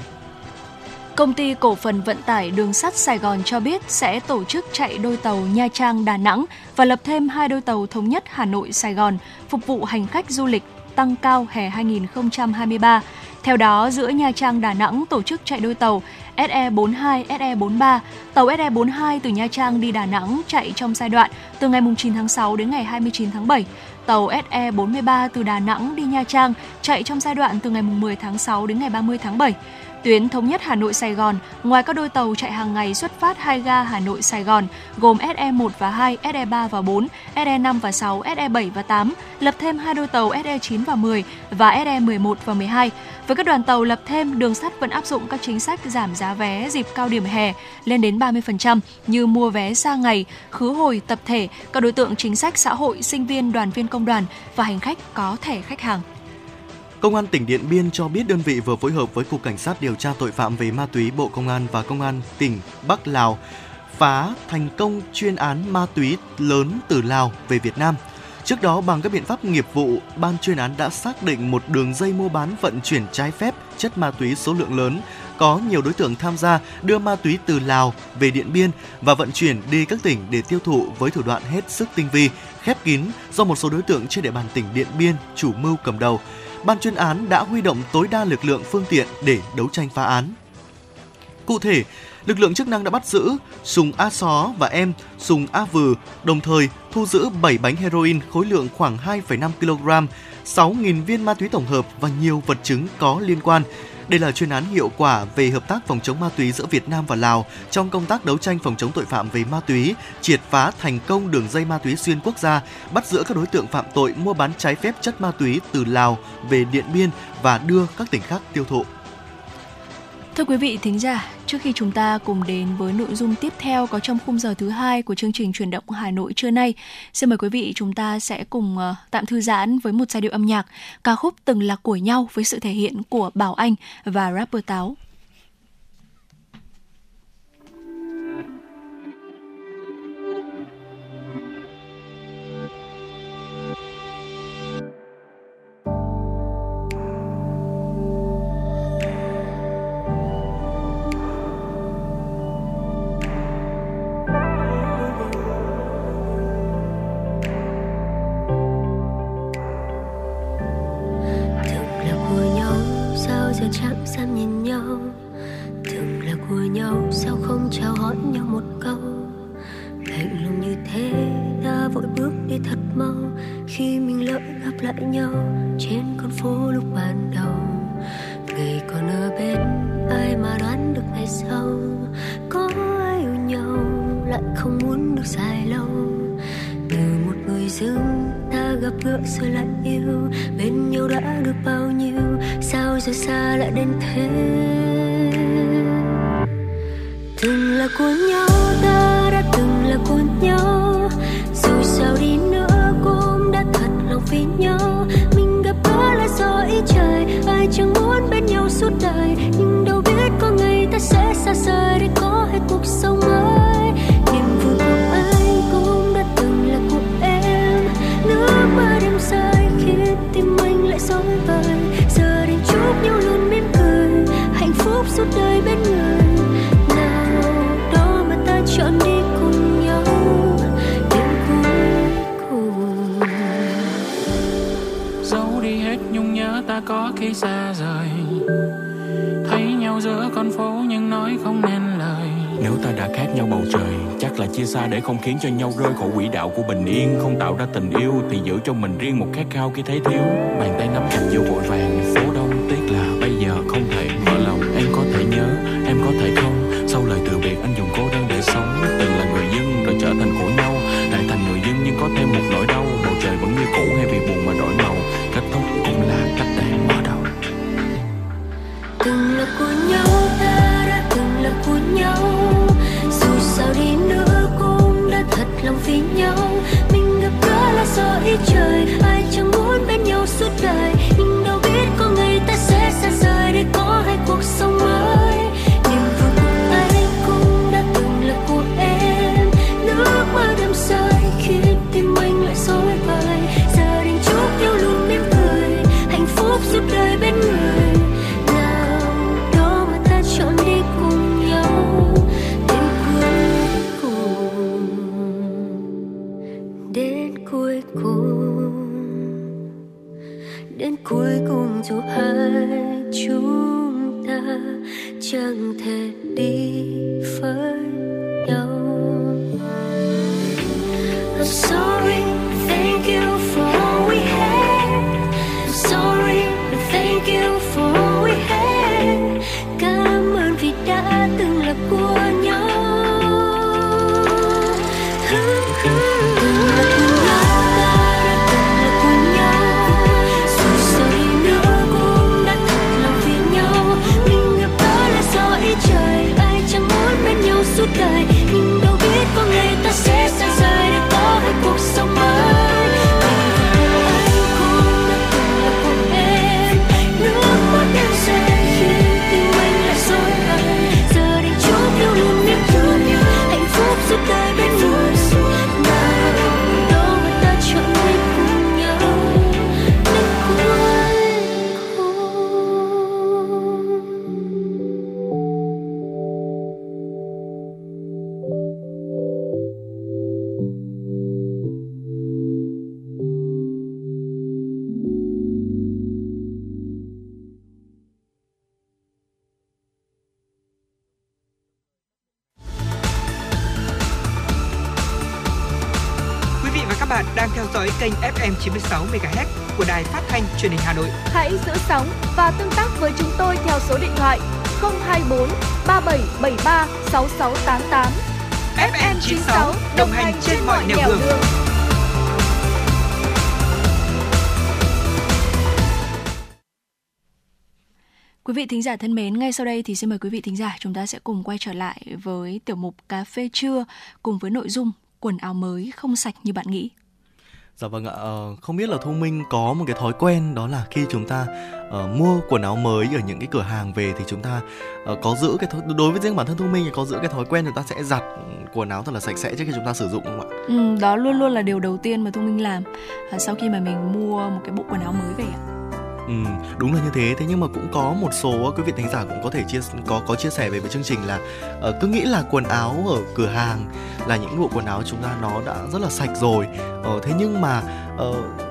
Công ty Cổ phần Vận tải Đường sắt Sài Gòn cho biết sẽ tổ chức chạy đôi tàu Nha Trang-Đà Nẵng và lập thêm 2 đôi tàu thống nhất Hà Nội-Sài Gòn, phục vụ hành khách du lịch tăng cao hè 2023. Theo đó, giữa Nha Trang-Đà Nẵng tổ chức chạy đôi tàu SE42, SE43. Tàu SE42 từ Nha Trang đi Đà Nẵng chạy trong giai đoạn từ ngày 9 tháng 6 đến ngày 29 tháng 7. Tàu SE43 từ Đà Nẵng đi Nha Trang chạy trong giai đoạn từ ngày 10 tháng 6 đến ngày 30 tháng 7. Tuyến thống nhất Hà Nội-Sài Gòn, ngoài các đôi tàu chạy hàng ngày xuất phát 2 ga Hà Nội-Sài Gòn, gồm SE1 và 2, SE3 và 4, SE5 và 6, SE7 và 8, lập thêm 2 đôi tàu SE9 và 10 và SE11 và 12. Với các đoàn tàu lập thêm, đường sắt vẫn áp dụng các chính sách giảm giá vé dịp cao điểm hè lên đến 30% như mua vé xa ngày, khứ hồi tập thể, các đối tượng chính sách xã hội, sinh viên, đoàn viên công đoàn và hành khách có thẻ khách hàng. Công an tỉnh Điện Biên cho biết đơn vị vừa phối hợp với Cục Cảnh sát điều tra tội phạm về ma túy Bộ Công an và Công an tỉnh Bắc Lào phá thành công chuyên án ma túy lớn từ Lào về Việt Nam. Trước đó, bằng các biện pháp nghiệp vụ, ban chuyên án đã xác định một đường dây mua bán vận chuyển trái phép chất ma túy số lượng lớn, có nhiều đối tượng tham gia đưa ma túy từ Lào về Điện Biên và vận chuyển đi các tỉnh để tiêu thụ với thủ đoạn hết sức tinh vi, khép kín do một số đối tượng trên địa bàn tỉnh Điện Biên chủ mưu cầm đầu. Ban chuyên án đã huy động tối đa lực lượng phương tiện để đấu tranh phá án. Cụ thể, lực lượng chức năng đã bắt giữ Sùng A Só và em Sùng A Vừ, đồng thời thu giữ 7 bánh heroin khối lượng khoảng 2,5 kg, 6.000 viên ma túy tổng hợp và nhiều vật chứng có liên quan. Đây là chuyên án hiệu quả về hợp tác phòng chống ma túy giữa Việt Nam và Lào trong công tác đấu tranh phòng chống tội phạm về ma túy, triệt phá thành công đường dây ma túy xuyên quốc gia, bắt giữ các đối tượng phạm tội mua bán trái phép chất ma túy từ Lào về Điện Biên và đưa các tỉnh khác tiêu thụ. Thưa quý vị thính giả, trước khi chúng ta cùng đến với nội dung tiếp theo có trong khung giờ thứ 2 của chương trình Chuyển động Hà Nội trưa nay, xin mời quý vị chúng ta sẽ cùng tạm thư giãn với một giai điệu âm nhạc, ca khúc Từng là của nhau với sự thể hiện của Bảo Anh và rapper Táo. Chẳng dám nhìn nhau, từng là của nhau, sao không chào hỏi nhau một câu? Lạnh lùng như thế đã vội bước đi thật mau, khi mình lỡ gặp lại nhau trên con phố lúc ban đầu. Ngày còn ở bên, ai mà đoán được ngày sau có ai yêu nhau lại không muốn được dài lâu. Từ một người dưng ta gặp gỡ rồi lại yêu, bên nhau đã được bao nhiêu, sao giờ xa lại đến thế. Từng là của nhau, ta đã từng là của nhau, dù sao đi nữa cũng đã thật lòng vì nhau. Mình gặp gỡ là do ý trời, ai chẳng muốn bên nhau suốt đời, nhưng đâu biết có ngày ta sẽ xa rời để có hết cuộc sống mới. Niềm vui của anh cũng đã từng là của em, nước mắt đêm rơi khiến tim anh lại rối bời. Giờ đành chúc nhau luôn mỉm cười, hạnh phúc suốt đời bên người. Nào đó mà ta chọn đi cùng nhau đến cuối cùng. Dẫu đi hết nhung nhớ ta có khi xa rời, giữa con phố nhưng nói không nên lời. Nếu ta đã khác nhau bầu trời, chắc là chia xa để không khiến cho nhau rơi khỏi quỹ đạo của bình yên. Không tạo ra tình yêu thì giữ cho mình riêng một khát khao khi thấy thiếu. Bàn tay nắm chặt vô vội vàng, phố đông tiếc là bây giờ không thể mở lòng. Em có thể nhớ, em có thể không. Sau lời từ biệt anh dùng cố gắng để sống. Từng là người dân rồi trở thành khổ nhau, lại thành người dân nhưng có thêm một nỗi đau. Bầu trời vẫn như cũ hay vì buồn mà đổi màu. Kết thúc cũng là cách để mở đầu. Từng là của nhau, ta đã từng là của nhau. Dù sao đi nữa cũng đã thật lòng vì nhau. Mình gặp gỡ là do ý trời, ai chẳng muốn bên nhau suốt đời. Nhưng đâu biết có ngày ta sẽ xa rời để có hai cuộc sống mới. Niềm vui của anh cũng đã từng là của em. Nước mắt đâm rơi khi tim anh lại rối bời. Giờ đành chúc nhau luôn mỉm cười, hạnh phúc suốt đời bên người. Cuối cùng dù hai chúng ta chẳng thể đi với nhau. I'm sorry, thank you for all we had. I'm sorry, thank you for all we had. Cảm ơn vì đã từng là của nhau. Nhưng đâu biết có ngày ta sẽ xa rời để có hai cuộc sống mới. Anh cũng đã từng là của em. Nước mắt em sẽ khiến tim anh lại rối bời. Giờ đành chúc yêu luôn niềm vui, hạnh phúc suốt đời bên người. Nào đâu mà ta chọn đi cùng nhau đến cuối cùng. Đang theo dõi kênh FM 96MHz của Đài Phát thanh Truyền hình Hà Nội. Hãy giữ sóng và tương tác với chúng tôi theo số điện thoại 024 3773 6688. FM 96 đồng hành trên mọi nẻo đường. Quý vị thính giả thân mến, ngay sau đây thì xin mời quý vị thính giả chúng ta sẽ cùng quay trở lại với tiểu mục Cà phê trưa cùng với nội dung quần áo mới không sạch như bạn nghĩ. Dạ vâng ạ, không biết là Thu Minh có một cái thói quen đó là khi chúng ta mua quần áo mới ở những cái cửa hàng về thì chúng ta có giữ cái đối với riêng bản thân Thu Minh thì có giữ cái thói quen chúng ta sẽ giặt quần áo thật là sạch sẽ trước khi chúng ta sử dụng không ạ? Đó luôn luôn là điều đầu tiên mà Thu Minh làm sau khi mà mình mua một cái bộ quần áo mới về ạ. Đúng là như thế. Thế nhưng mà cũng có một số quý vị thính giả cũng có thể có chia sẻ về chương trình là cứ nghĩ là quần áo ở cửa hàng là những bộ quần áo chúng ta nó đã rất là sạch rồi. Thế nhưng mà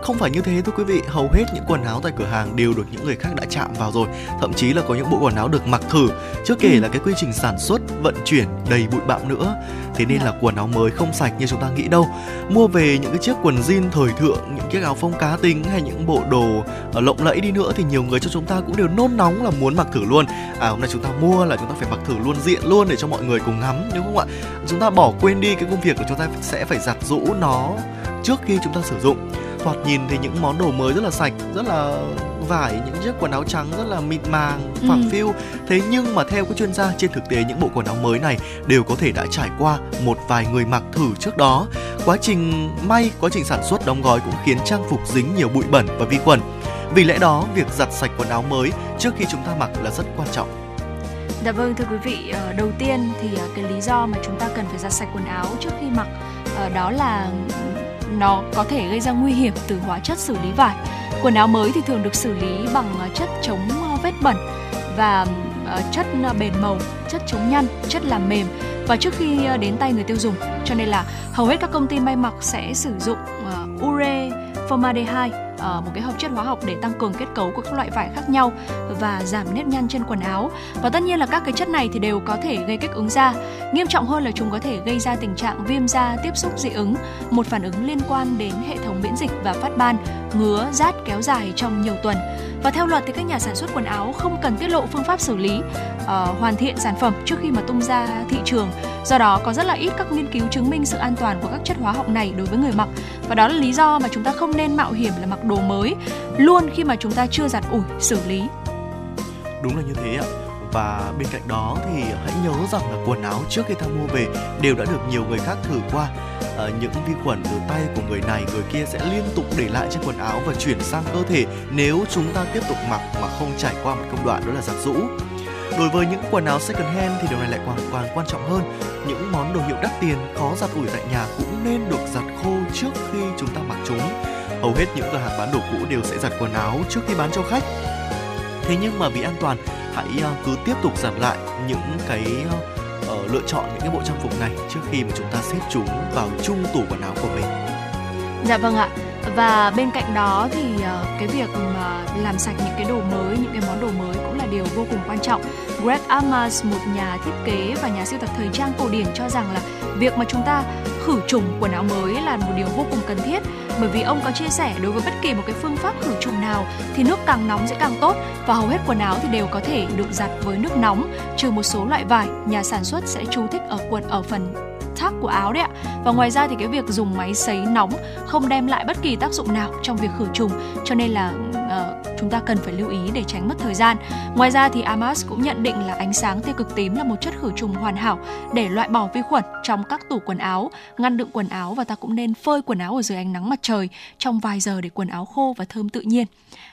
không phải như thế thưa quý vị. Hầu hết những quần áo tại cửa hàng đều được những người khác đã chạm vào rồi. Thậm chí là có những bộ quần áo được mặc thử, chưa kể là cái quy trình sản xuất, vận chuyển đầy bụi bặm nữa. Thế nên là quần áo mới không sạch như chúng ta nghĩ đâu. Mua về những cái chiếc quần jean thời thượng, những chiếc áo phông cá tính hay những bộ đồ lộng lẫy đi nữa thì nhiều người cho chúng ta cũng đều nôn nóng là muốn mặc thử luôn. Hôm nay chúng ta mua là chúng ta phải mặc thử luôn, diện luôn để cho mọi người cùng ngắm, đúng không ạ? Chúng ta bỏ quên đi cái công việc của chúng ta sẽ phải giặt giũ nó trước khi chúng ta sử dụng. Thoạt nhìn thì những món đồ mới rất là sạch, rất là vải, những chiếc quần áo trắng rất là mịn màng, phẳng phiu. Thế nhưng mà theo các chuyên gia, trên thực tế những bộ quần áo mới này đều có thể đã trải qua một vài người mặc thử trước đó. Quá trình may, quá trình sản xuất, đóng gói cũng khiến trang phục dính nhiều bụi bẩn và vi khuẩn. Vì lẽ đó, việc giặt sạch quần áo mới trước khi chúng ta mặc là rất quan trọng. Dạ vâng, thưa quý vị, đầu tiên thì cái lý do mà chúng ta cần phải giặt sạch quần áo trước khi mặc đó là nó có thể gây ra nguy hiểm từ hóa chất xử lý vải. Quần áo mới thì thường được xử lý bằng chất chống vết bẩn và chất bền màu, chất chống nhăn, chất làm mềm và trước khi đến tay người tiêu dùng. Cho nên là hầu hết các công ty may mặc sẽ sử dụng ure, formaldehyde một cái hợp chất hóa học để tăng cường kết cấu của các loại vải khác nhau và giảm nếp nhăn trên quần áo. Và tất nhiên là các cái chất này thì đều có thể gây kích ứng da. Nghiêm trọng hơn là chúng có thể gây ra tình trạng viêm da, tiếp xúc dị ứng, một phản ứng liên quan đến hệ thống miễn dịch và phát ban, ngứa, rát kéo dài trong nhiều tuần. Và theo luật thì các nhà sản xuất quần áo không cần tiết lộ phương pháp xử lý, hoàn thiện sản phẩm trước khi mà tung ra thị trường. Do đó có rất là ít các nghiên cứu chứng minh sự an toàn của các chất hóa học này đối với người mặc. Và đó là lý do mà chúng ta không nên mạo hiểm là mặc đồ mới luôn khi mà chúng ta chưa giặt ủi, xử lý. Đúng là như thế ạ. Và bên cạnh đó thì hãy nhớ rằng là quần áo trước khi ta mua về đều đã được nhiều người khác thử qua. Những vi khuẩn từ tay của người này người kia sẽ liên tục để lại trên quần áo và chuyển sang cơ thể nếu chúng ta tiếp tục mặc mà không trải qua một công đoạn đó là giặt giũ. Đối với những quần áo second hand thì điều này lại càng quan trọng hơn. Những món đồ hiệu đắt tiền khó giặt ủi tại nhà cũng nên được giặt khô trước khi chúng ta mặc chúng. Hầu hết những cửa hàng bán đồ cũ đều sẽ giặt quần áo trước khi bán cho khách. Thế nhưng mà vì an toàn, hãy cứ tiếp tục giặt lại những cái lựa chọn những cái bộ trang phục này trước khi mà chúng ta xếp chúng vào chung tủ quần áo của mình. Dạ vâng ạ. Và bên cạnh đó thì cái việc mà làm sạch những cái đồ mới, những cái món đồ mới cũng là điều vô cùng quan trọng. Greg Amas, một nhà thiết kế và nhà sưu tập thời trang cổ điển, cho rằng là việc mà chúng ta khử trùng quần áo mới là một điều vô cùng cần thiết, bởi vì ông có chia sẻ đối với bất kỳ một cái phương pháp khử trùng nào thì nước càng nóng sẽ càng tốt, và hầu hết quần áo thì đều có thể được giặt với nước nóng, trừ một số loại vải nhà sản xuất sẽ chú thích ở phần thắt của áo đấy ạ. Và ngoài ra thì cái việc dùng máy sấy nóng không đem lại bất kỳ tác dụng nào trong việc khử trùng, cho nên là chúng ta cần phải lưu ý để tránh mất thời gian. Ngoài ra thì Amas cũng nhận định là ánh sáng tia cực tím là một chất khử trùng hoàn hảo để loại bỏ vi khuẩn trong các tủ quần áo, ngăn đựng quần áo, và ta cũng nên phơi quần áo ở dưới ánh nắng mặt trời trong vài giờ để quần áo khô và thơm tự nhiên.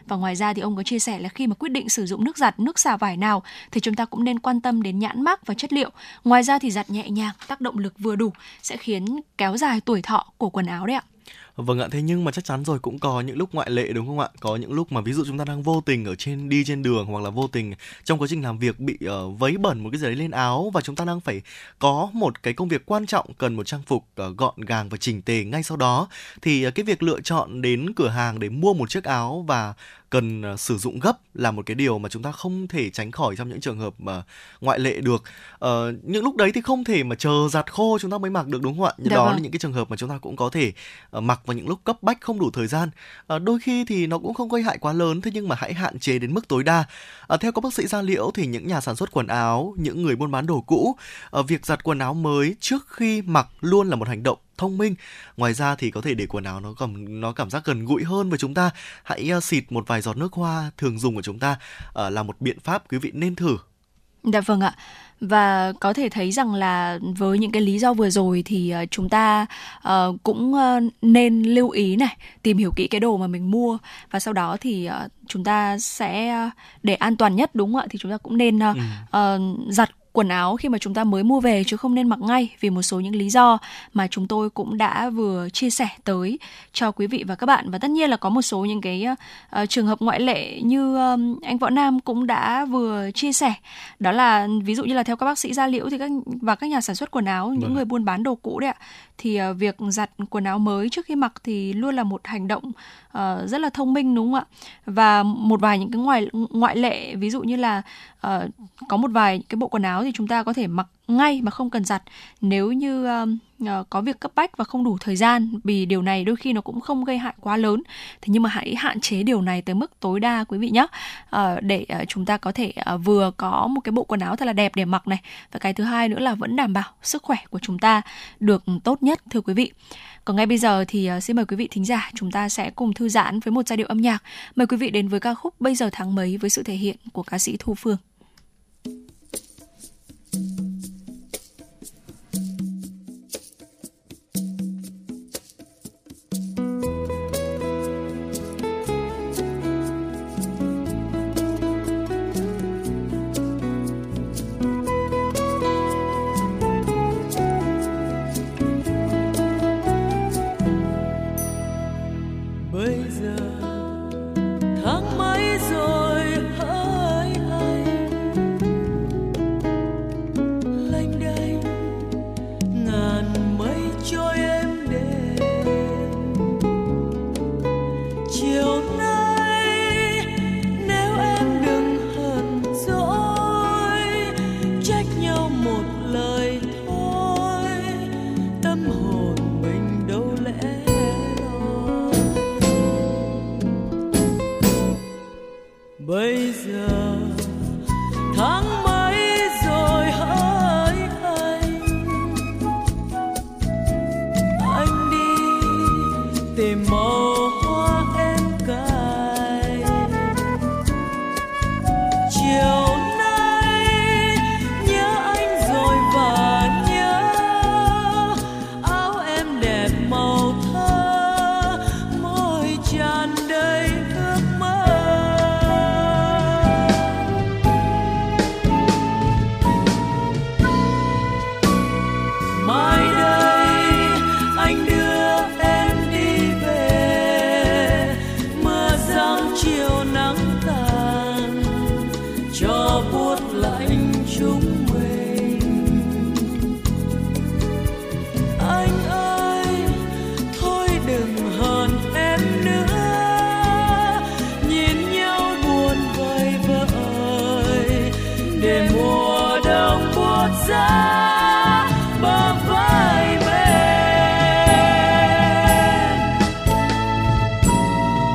Và ngoài ra thì ông có chia sẻ là khi mà quyết định sử dụng nước giặt, nước xả vải nào thì chúng ta cũng nên quan tâm đến nhãn mác và chất liệu. Ngoài ra thì giặt nhẹ nhàng, tác động lực vừa đủ sẽ khiến kéo dài tuổi thọ của quần áo đấy ạ. Vâng ạ, thế nhưng mà chắc chắn rồi cũng có những lúc ngoại lệ đúng không ạ? Có những lúc mà ví dụ chúng ta đang vô tình đi trên đường, hoặc là vô tình trong quá trình làm việc bị vấy bẩn một cái gì đấy lên áo, và chúng ta đang phải có một cái công việc quan trọng cần một trang phục gọn gàng và chỉnh tề ngay sau đó, thì cái việc lựa chọn đến cửa hàng để mua một chiếc áo và cần sử dụng gấp là một cái điều mà chúng ta không thể tránh khỏi trong những trường hợp ngoại lệ được. Những lúc đấy thì không thể mà chờ giặt khô chúng ta mới mặc được đúng không ạ? Đó là những cái trường hợp mà chúng ta cũng có thể mặc vào những lúc cấp bách không đủ thời gian. Đôi khi thì nó cũng không gây hại quá lớn, thế nhưng mà hãy hạn chế đến mức tối đa. Theo các bác sĩ da liễu thì những nhà sản xuất quần áo, những người buôn bán đồ cũ, việc giặt quần áo mới trước khi mặc luôn là một hành động thông minh. Ngoài ra thì có thể để quần áo nó cảm giác gần gũi hơn với chúng ta. Hãy xịt một vài giọt nước hoa thường dùng của chúng ta là một biện pháp quý vị nên thử. Dạ vâng ạ. Và có thể thấy rằng là với những cái lý do vừa rồi thì chúng ta cũng nên lưu ý này, tìm hiểu kỹ cái đồ mà mình mua, và sau đó thì chúng ta sẽ để an toàn nhất đúng không ạ? Thì chúng ta cũng nên giặt quần áo khi mà chúng ta mới mua về, chứ không nên mặc ngay vì một số những lý do mà chúng tôi cũng đã vừa chia sẻ tới cho quý vị và các bạn. Và tất nhiên là có một số những cái trường hợp ngoại lệ như anh Võ Nam cũng đã vừa chia sẻ, đó là ví dụ như là theo các bác sĩ da liễu thì các nhà sản xuất quần áo, những người buôn bán đồ cũ đấy ạ, thì việc giặt quần áo mới trước khi mặc thì luôn là một hành động rất là thông minh đúng không ạ? Và một vài những cái ngoại lệ, ví dụ như là có một vài cái bộ quần áo thì chúng ta có thể mặc ngay mà không cần giặt nếu như có việc cấp bách và không đủ thời gian, vì điều này đôi khi nó cũng không gây hại quá lớn. Thế nhưng mà hãy hạn chế điều này tới mức tối đa quý vị nhé, để chúng ta có thể vừa có một cái bộ quần áo thật là đẹp để mặc này, và cái thứ hai nữa là vẫn đảm bảo sức khỏe của chúng ta được tốt nhất thưa quý vị. Còn ngay bây giờ thì xin mời quý vị thính giả chúng ta sẽ cùng thư giãn với một giai điệu âm nhạc. Mời quý vị đến với ca khúc Bây Giờ Tháng Mấy với sự thể hiện của ca sĩ Thu Phương. Bây giờ tháng mấy rồi hỡi anh, tâm hồn mình đâu lẽ lo. Bây giờ tháng mấy rồi hỡi anh đi tìm màu hoa em cài. Chiều nay nhớ anh rồi và nhớ áo em đẹp màu thơ, môi tràn đầy ước mơ. Mai đây anh đưa em đi về, mưa giăng chiều nắng tàn cho buốt lạnh chúng mình. Anh ơi thôi đừng hờn em nữa, nhìn nhau buồn vời vợi để mùa đông buốt giá bờ vai bên. Bây giờ tháng mấy rồi hỡi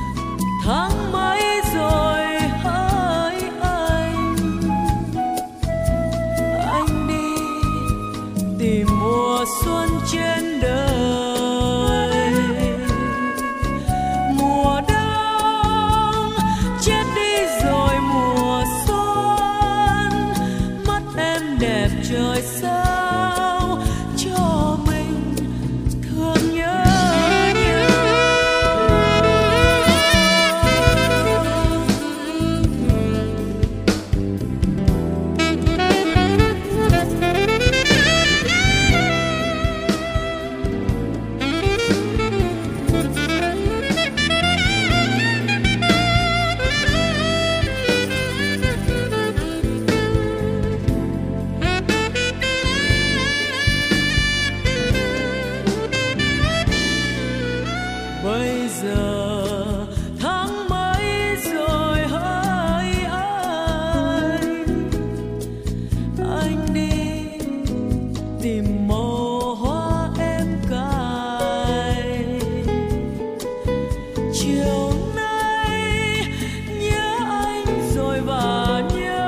anh đi tìm mùa xuân trên đời. Mùa đông chết đi rồi mùa xuân, mắt em đẹp trời sao cho mình thương nhớ nhau. Bây giờ tháng mấy rồi hỡi anh đi tìm màu hoa em cài. Chiều nay nhớ anh rồi và nhớ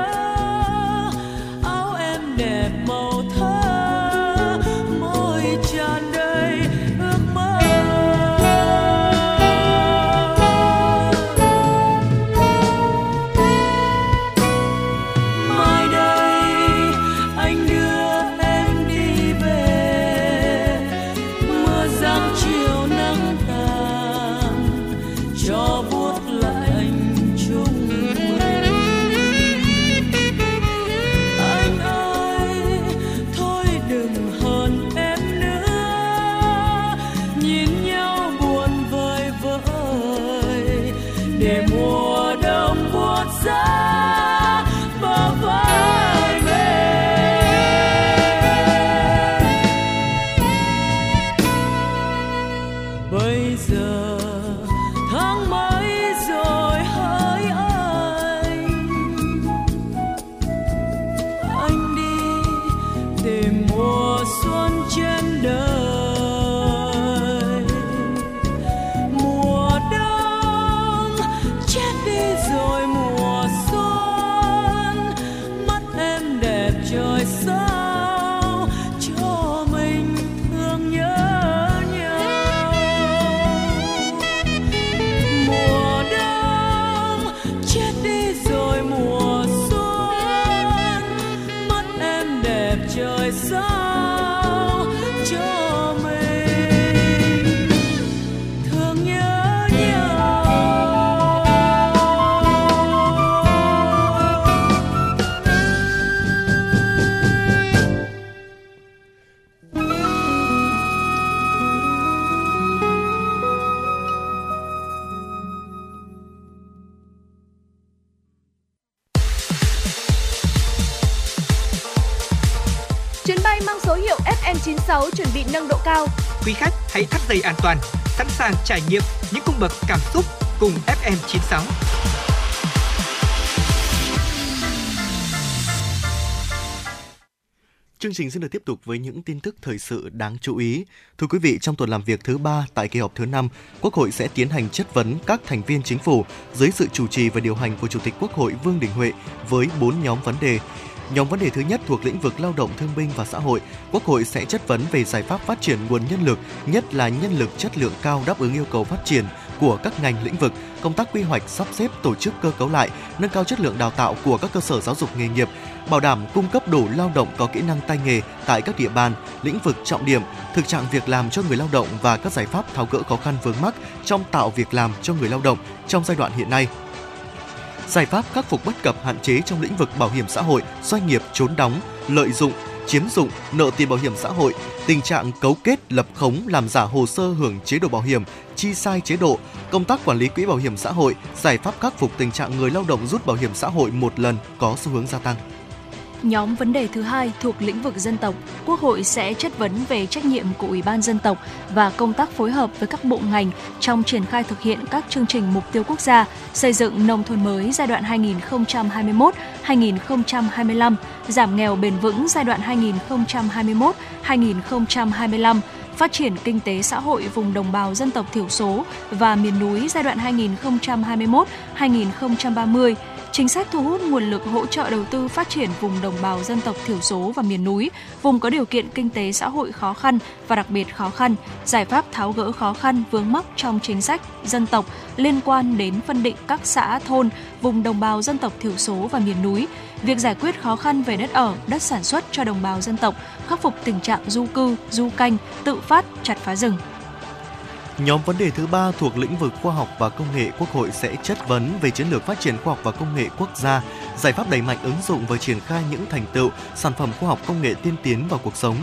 áo em đẹp màu thơ, môi tràn đầy ước mơ. Mai đây anh đưa em đi về, mưa giăng chiều nắng tàn cho buốt lạnh chúng mình. Anh ơi thôi đừng hờn em nữa, nhìn nhau buồn vời vợi để mùa đông buốt giá bờ vai bên. Bây giờ tháng mấy rồi hỡi anh đi tìm mùa xuân trên đời. Mùa đông chết đi rồi mùa xuân, mắt em đẹp trời sao cho mình thương nhớ nhau. Mùa đông chết đi rồi mùa xuân, mắt em đẹp trời sao cho mình thương nhớ nhau. Chuyến bay mang số hiệu FM96 chuẩn bị nâng độ cao. Quý khách hãy thắt dây an toàn, sẵn sàng trải nghiệm những cung bậc cảm xúc cùng FM 96. Chương trình sẽ được tiếp tục với những tin tức thời sự đáng chú ý. Thưa quý vị, trong tuần làm việc thứ 3 tại kỳ họp thứ 5, Quốc hội sẽ tiến hành chất vấn các thành viên chính phủ dưới sự chủ trì và điều hành của Chủ tịch Quốc hội Vương Đình Huệ với 4 nhóm vấn đề. Nhóm vấn đề thứ nhất thuộc lĩnh vực lao động, thương binh và xã hội. Quốc hội sẽ chất vấn về giải pháp phát triển nguồn nhân lực, nhất là nhân lực chất lượng cao đáp ứng yêu cầu phát triển của các ngành lĩnh vực, công tác quy hoạch, sắp xếp, tổ chức cơ cấu lại, nâng cao chất lượng đào tạo của các cơ sở giáo dục nghề nghiệp, bảo đảm cung cấp đủ lao động có kỹ năng tay nghề tại các địa bàn, lĩnh vực trọng điểm, thực trạng việc làm cho người lao động và các giải pháp tháo gỡ khó khăn vướng mắc trong tạo việc làm cho người lao động trong giai đoạn hiện nay. Giải pháp khắc phục bất cập hạn chế trong lĩnh vực bảo hiểm xã hội, doanh nghiệp trốn đóng, lợi dụng, chiếm dụng, nợ tiền bảo hiểm xã hội, tình trạng cấu kết lập khống làm giả hồ sơ hưởng chế độ bảo hiểm, chi sai chế độ, công tác quản lý quỹ bảo hiểm xã hội, giải pháp khắc phục tình trạng người lao động rút bảo hiểm xã hội một lần có xu hướng gia tăng. Nhóm vấn đề thứ hai thuộc lĩnh vực dân tộc, Quốc hội sẽ chất vấn về trách nhiệm của Ủy ban dân tộc và công tác phối hợp với các bộ ngành trong triển khai thực hiện các chương trình mục tiêu quốc gia, xây dựng nông thôn mới giai đoạn 2021-2025, giảm nghèo bền vững giai đoạn 2021-2025, phát triển kinh tế xã hội vùng đồng bào dân tộc thiểu số và miền núi giai đoạn 2021-2030, chính sách thu hút nguồn lực hỗ trợ đầu tư phát triển vùng đồng bào dân tộc thiểu số và miền núi, vùng có điều kiện kinh tế xã hội khó khăn và đặc biệt khó khăn, giải pháp tháo gỡ khó khăn vướng mắc trong chính sách dân tộc liên quan đến phân định các xã thôn vùng đồng bào dân tộc thiểu số và miền núi, việc giải quyết khó khăn về đất ở, đất sản xuất cho đồng bào dân tộc, khắc phục tình trạng du cư, du canh, tự phát, chặt phá rừng. Nhóm vấn đề thứ 3 thuộc lĩnh vực khoa học và công nghệ, Quốc hội sẽ chất vấn về chiến lược phát triển khoa học và công nghệ quốc gia, giải pháp đẩy mạnh ứng dụng và triển khai những thành tựu, sản phẩm khoa học công nghệ tiên tiến vào cuộc sống.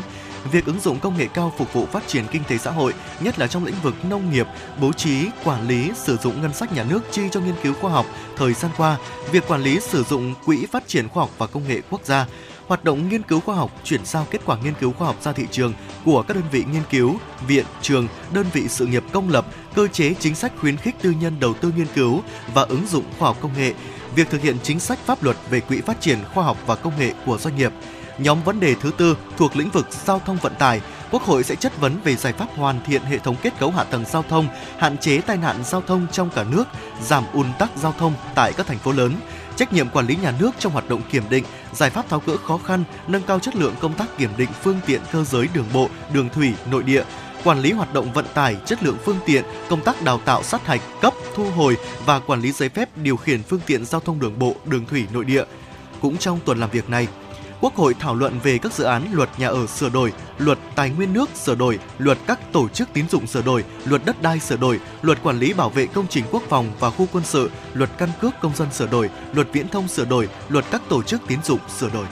Việc ứng dụng công nghệ cao phục vụ phát triển kinh tế xã hội, nhất là trong lĩnh vực nông nghiệp, bố trí, quản lý, sử dụng ngân sách nhà nước chi cho nghiên cứu khoa học. Thời gian qua, việc quản lý sử dụng quỹ phát triển khoa học và công nghệ quốc gia, hoạt động nghiên cứu khoa học, chuyển giao kết quả nghiên cứu khoa học ra thị trường của các đơn vị nghiên cứu, viện, trường, đơn vị sự nghiệp công lập, cơ chế chính sách khuyến khích tư nhân đầu tư nghiên cứu và ứng dụng khoa học công nghệ, việc thực hiện chính sách pháp luật về quỹ phát triển khoa học và công nghệ của doanh nghiệp. Nhóm vấn đề thứ 4 thuộc lĩnh vực giao thông vận tải, Quốc hội sẽ chất vấn về giải pháp hoàn thiện hệ thống kết cấu hạ tầng giao thông, hạn chế tai nạn giao thông trong cả nước, giảm ùn tắc giao thông tại các thành phố lớn, trách nhiệm quản lý nhà nước trong hoạt động kiểm định, giải pháp tháo gỡ khó khăn, nâng cao chất lượng công tác kiểm định phương tiện cơ giới đường bộ, đường thủy, nội địa, quản lý hoạt động vận tải, chất lượng phương tiện, công tác đào tạo sát hạch, cấp, thu hồi và quản lý giấy phép điều khiển phương tiện giao thông đường bộ, đường thủy, nội địa. Cũng trong tuần làm việc này, Quốc hội thảo luận về các dự án luật nhà ở sửa đổi, luật tài nguyên nước sửa đổi, luật các tổ chức tín dụng sửa đổi, luật đất đai sửa đổi, luật quản lý bảo vệ công trình quốc phòng và khu quân sự, luật căn cước công dân sửa đổi, luật viễn thông sửa đổi, luật các tổ chức tín dụng sửa đổi.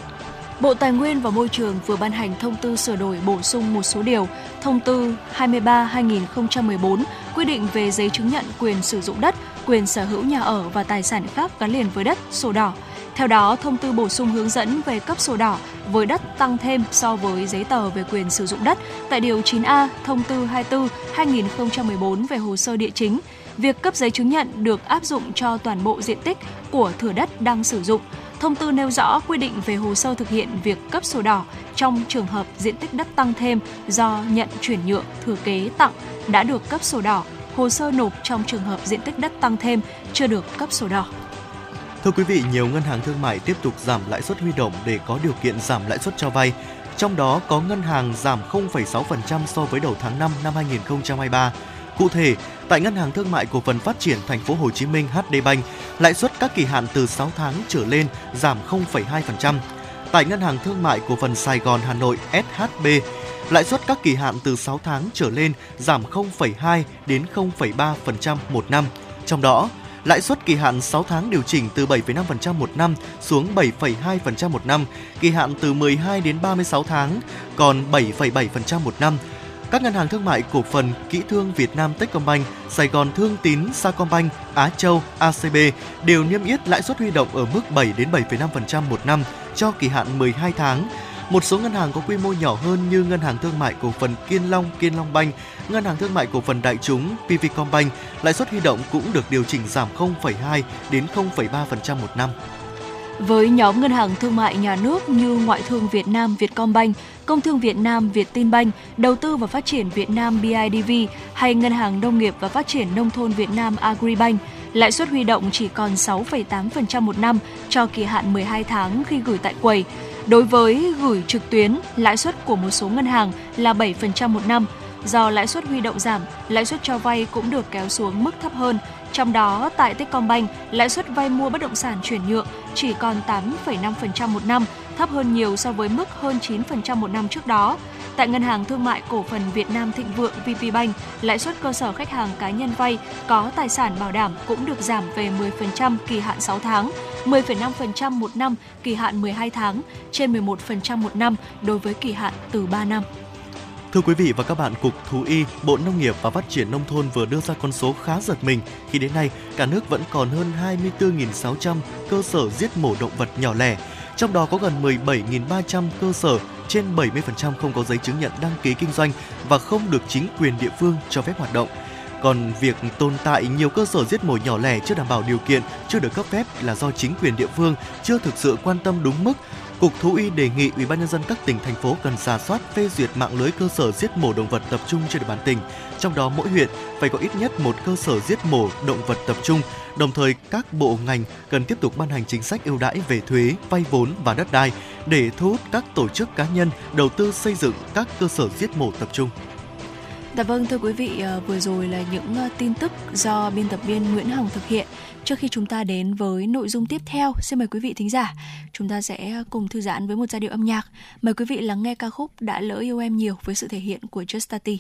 Bộ Tài nguyên và Môi trường vừa ban hành thông tư sửa đổi bổ sung một số điều, thông tư 23/2014 quy định về giấy chứng nhận quyền sử dụng đất, quyền sở hữu nhà ở và tài sản khác gắn liền với đất, sổ đỏ. Theo đó, thông tư bổ sung hướng dẫn về cấp sổ đỏ với đất tăng thêm so với giấy tờ về quyền sử dụng đất tại điều 9A thông tư 24/2014 về hồ sơ địa chính. Việc cấp giấy chứng nhận được áp dụng cho toàn bộ diện tích của thửa đất đang sử dụng. Thông tư nêu rõ quy định về hồ sơ thực hiện việc cấp sổ đỏ trong trường hợp diện tích đất tăng thêm do nhận chuyển nhượng, thừa kế, tặng đã được cấp sổ đỏ, hồ sơ nộp trong trường hợp diện tích đất tăng thêm chưa được cấp sổ đỏ. Thưa quý vị, nhiều ngân hàng thương mại tiếp tục giảm lãi suất huy động để có điều kiện giảm lãi suất cho vay. Trong đó có ngân hàng giảm 0,6% so với đầu tháng 5 năm 2023. Cụ thể, tại Ngân hàng Thương mại Cổ phần Phát triển Thành phố Hồ Chí Minh HD Bank, lãi suất các kỳ hạn từ 6 tháng trở lên giảm 0,2%. Tại Ngân hàng Thương mại Cổ phần Sài Gòn Hà Nội SHB, lãi suất các kỳ hạn từ 6 tháng trở lên giảm 0,2 đến 0,3% một năm. Trong đó, lãi suất kỳ hạn 6 tháng điều chỉnh từ 7,5% một năm xuống 7,2% một năm, kỳ hạn từ 12 đến 36 tháng còn 7,7% một năm. Các ngân hàng thương mại cổ phần Kỹ Thương Việt Nam Techcombank, Sài Gòn Thương Tín Sacombank, Á Châu ACB đều niêm yết lãi suất huy động ở mức 7 đến 7,5% một năm cho kỳ hạn 12 tháng. Một số ngân hàng có quy mô nhỏ hơn như Ngân hàng Thương mại Cổ phần Kiên Long Banh, Ngân hàng Thương mại Cổ phần Đại chúng PVCombank, lãi suất huy động cũng được điều chỉnh giảm 0,2 đến 0,3% một năm. Với nhóm ngân hàng thương mại nhà nước như Ngoại thương Việt Nam Vietcombank, Công thương Việt Nam Vietinbank, Đầu tư và Phát triển Việt Nam BIDV hay Ngân hàng Nông nghiệp và Phát triển Nông thôn Việt Nam Agribank, lãi suất huy động chỉ còn 6,8% một năm cho kỳ hạn 12 tháng khi gửi tại quầy. Đối với gửi trực tuyến, lãi suất của một số ngân hàng là 7% một năm. Do lãi suất huy động giảm, lãi suất cho vay cũng được kéo xuống mức thấp hơn. Trong đó, tại Techcombank, lãi suất vay mua bất động sản chuyển nhượng chỉ còn 8,5% một năm, thấp hơn nhiều so với mức hơn 9% một năm trước đó. Tại Ngân hàng Thương mại Cổ phần Việt Nam Thịnh Vượng VPBank, lãi suất cơ sở khách hàng cá nhân vay có tài sản bảo đảm cũng được giảm về 10% kỳ hạn 6 tháng, 10,5% một năm kỳ hạn 12 tháng, trên 11% một năm đối với kỳ hạn từ 3 năm. Thưa quý vị và các bạn, Cục Thú y, Bộ Nông nghiệp và Phát triển Nông thôn vừa đưa ra con số khá giật mình khi đến nay cả nước vẫn còn hơn 24.600 cơ sở giết mổ động vật nhỏ lẻ. Trong đó có gần 17.300 cơ sở, trên 70% không có giấy chứng nhận đăng ký kinh doanh và không được chính quyền địa phương cho phép hoạt động. Còn việc tồn tại nhiều cơ sở giết mổ nhỏ lẻ chưa đảm bảo điều kiện, chưa được cấp phép là do chính quyền địa phương chưa thực sự quan tâm đúng mức. Cục Thú y đề nghị UBND các tỉnh, thành phố cần rà soát, phê duyệt mạng lưới cơ sở giết mổ động vật tập trung trên địa bàn tỉnh. Trong đó, mỗi huyện phải có ít nhất một cơ sở giết mổ động vật tập trung. Đồng thời, các bộ ngành cần tiếp tục ban hành chính sách ưu đãi về thuế, vay vốn và đất đai để thu hút các tổ chức cá nhân đầu tư xây dựng các cơ sở giết mổ tập trung. Dạ vâng, thưa quý vị, vừa rồi là những tin tức do biên tập viên Nguyễn Hồng thực hiện. Trước khi chúng ta đến với nội dung tiếp theo, xin mời quý vị thính giả, chúng ta sẽ cùng thư giãn với một giai điệu âm nhạc. Mời quý vị lắng nghe ca khúc Đã Lỡ Yêu Em Nhiều với sự thể hiện của Justati.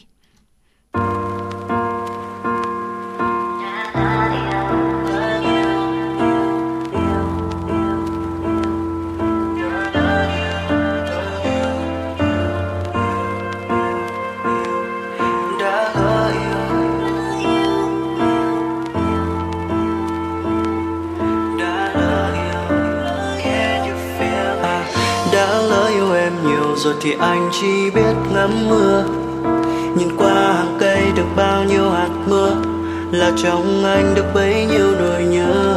Rồi thì anh chỉ biết ngắm mưa, nhìn qua hàng cây được bao nhiêu hạt mưa, là trong anh được bấy nhiêu nỗi nhớ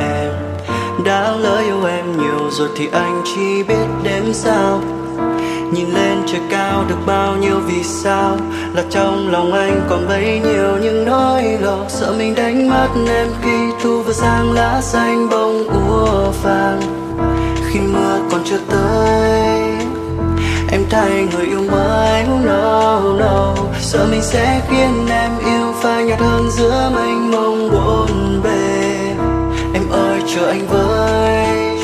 em. Đã lỡ yêu em nhiều rồi thì anh chỉ biết đếm sao, nhìn lên trời cao được bao nhiêu vì sao, là trong lòng anh còn bấy nhiêu những nỗi lo, sợ mình đánh mất em khi thu vừa sang lá xanh bông úa vàng, khi mưa còn chưa tới em thay người yêu mới. No, no, sợ mình sẽ khiến em yêu phai nhạt hơn giữa mênh mông bốn bề. Em ơi chờ anh với,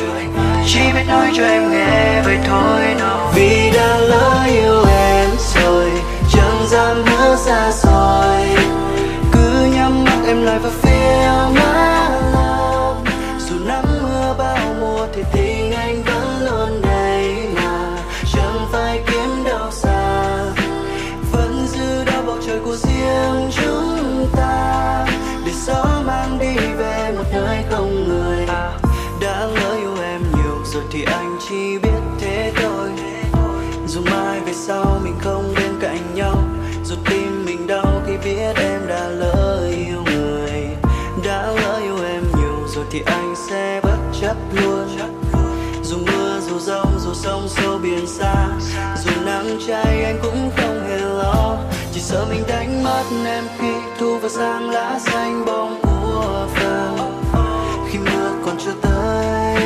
chỉ biết nói cho em nghe vậy thôi. No. Vì đã lỡ yêu em rồi, chẳng dám hứa xa xôi, cứ nhắm mắt em lại vào phía má lòng. Dù nắng mưa bao mùa thì tình anh vẫn luôn đây. Của riêng chúng ta để gió mang đi về một nơi không người. Đã lỡ yêu em nhiều rồi thì anh chỉ biết thế thôi, dù mai về sau mình không bên cạnh nhau, dù tim mình đau khi biết em đã lỡ yêu người. Đã lỡ yêu em nhiều rồi thì anh sẽ bất chấp luôn, dù mưa dù giông dù sông sâu biển xa, dù nắng cháy anh cũng không hề lo, chỉ sợ mình đánh mất em khi thu vào sang lá xanh bông úa vàng, khi mưa còn chưa tới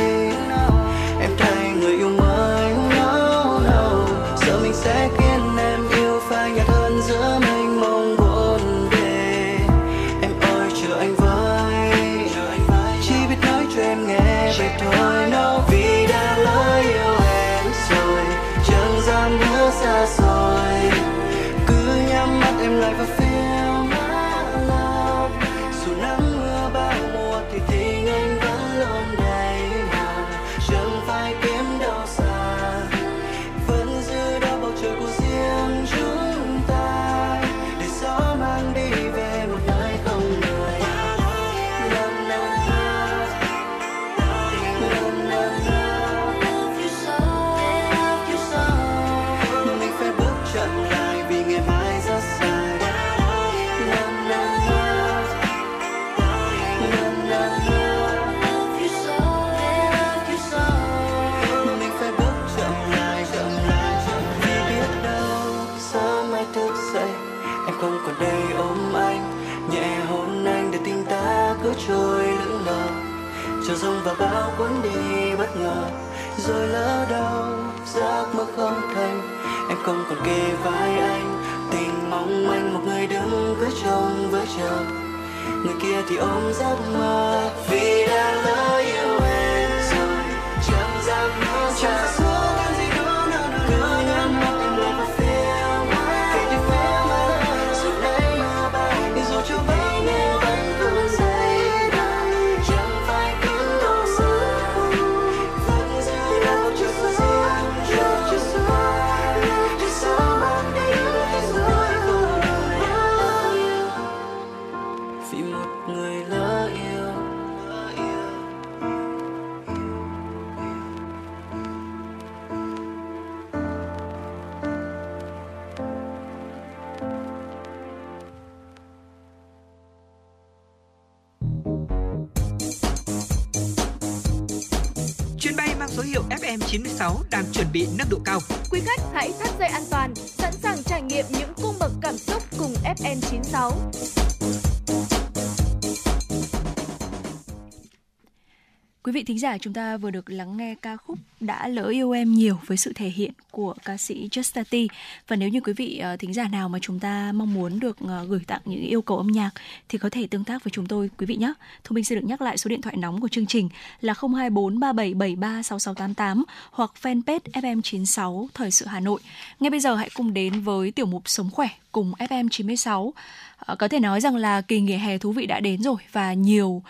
em thay người yêu mới. No, no, sợ mình sẽ khiến em yêu phai nhạt hơn giữa mênh mông buồn bề. Em ơi chờ anh với, chỉ biết nói cho em nghe vậy thôi. No, vì đã lỡ yêu em rồi, chẳng dám hứa xa xôi, em lại vào phía má lòng. Dù nắng mưa bao mùa thì tình anh vẫn luôn đây mà, chẳng phải kiếm đâu xa, vẫn giữ đó bầu trời của riêng chúng ta, để gió mang đi về một nơi không người. Mình phải dông và bão cuốn đi bất ngờ, rồi lỡ đâu giấc mơ không thành, em không còn kề vai anh. Tình mong manh một người đứng cứ trông với chờ, người kia thì ôm giấc mơ vì đã lỡ yêu em rồi, chẳng dám nói ra. Đang chuẩn bị nâng độ cao. Quý khách hãy thắt dây an toàn, sẵn sàng trải nghiệm những cung bậc cảm xúc cùng FM 96. Quý vị thính giả, chúng ta vừa được lắng nghe ca khúc Đã Lỡ Yêu Em Nhiều với sự thể hiện của ca sĩ Justati. Và nếu như quý vị thính giả nào mà chúng ta mong muốn được gửi tặng những yêu cầu âm nhạc thì có thể tương tác với chúng tôi quý vị nhé. Thu Minh xin được nhắc lại số điện thoại nóng của chương trình là 02437736688 hoặc fanpage FM96 Thời sự Hà Nội. Ngay bây giờ hãy cùng đến với tiểu mục Sống Khỏe cùng FM96. Có thể nói rằng là kỳ nghỉ hè thú vị đã đến rồi và nhiều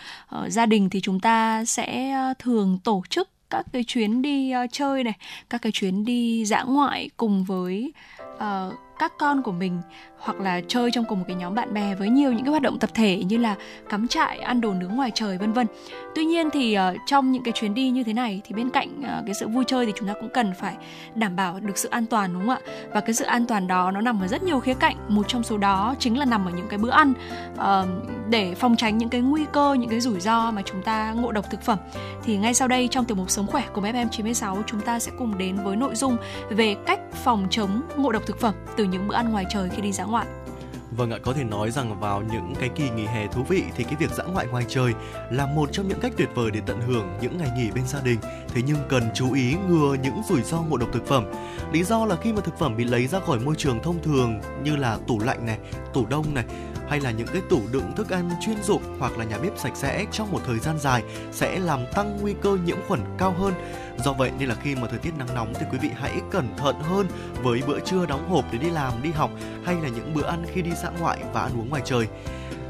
gia đình thì chúng ta sẽ thường tổ chức các cái chuyến đi chơi này, các cái chuyến đi dã ngoại cùng với các con của mình, hoặc là chơi trong cùng một cái nhóm bạn bè với nhiều những cái hoạt động tập thể như là cắm trại, ăn đồ nướng ngoài trời, vân vân. Tuy nhiên thì trong những cái chuyến đi như thế này thì bên cạnh cái sự vui chơi thì chúng ta cũng cần phải đảm bảo được sự an toàn, đúng không ạ? Và cái sự an toàn đó nó nằm ở rất nhiều khía cạnh, một trong số đó chính là nằm ở những cái bữa ăn, để phòng tránh những cái nguy cơ, những cái rủi ro mà chúng ta ngộ độc thực phẩm. Thì ngay sau đây trong tiểu mục Sống Khỏe của FM96 chúng ta sẽ cùng đến với nội dung về cách phòng chống ngộ độc thực phẩm từ những bữa ăn ngoài trời khi đi dã ngoại. Vâng ạ, có thể nói rằng vào những cái kỳ nghỉ hè thú vị thì cái việc dã ngoại ngoài trời là một trong những cách tuyệt vời để tận hưởng những ngày nghỉ bên gia đình. Thế nhưng cần chú ý ngừa những rủi ro ngộ độc thực phẩm. Lý do là khi mà thực phẩm bị lấy ra khỏi môi trường thông thường như là tủ lạnh này, tủ đông này, hay là những cái tủ đựng thức ăn chuyên dụng hoặc là nhà bếp sạch sẽ trong một thời gian dài sẽ làm tăng nguy cơ nhiễm khuẩn cao hơn. Do vậy nên là khi mà thời tiết nắng nóng thì quý vị hãy cẩn thận hơn với bữa trưa đóng hộp để đi làm, đi học hay là những bữa ăn khi đi dã ngoại và ăn uống ngoài trời.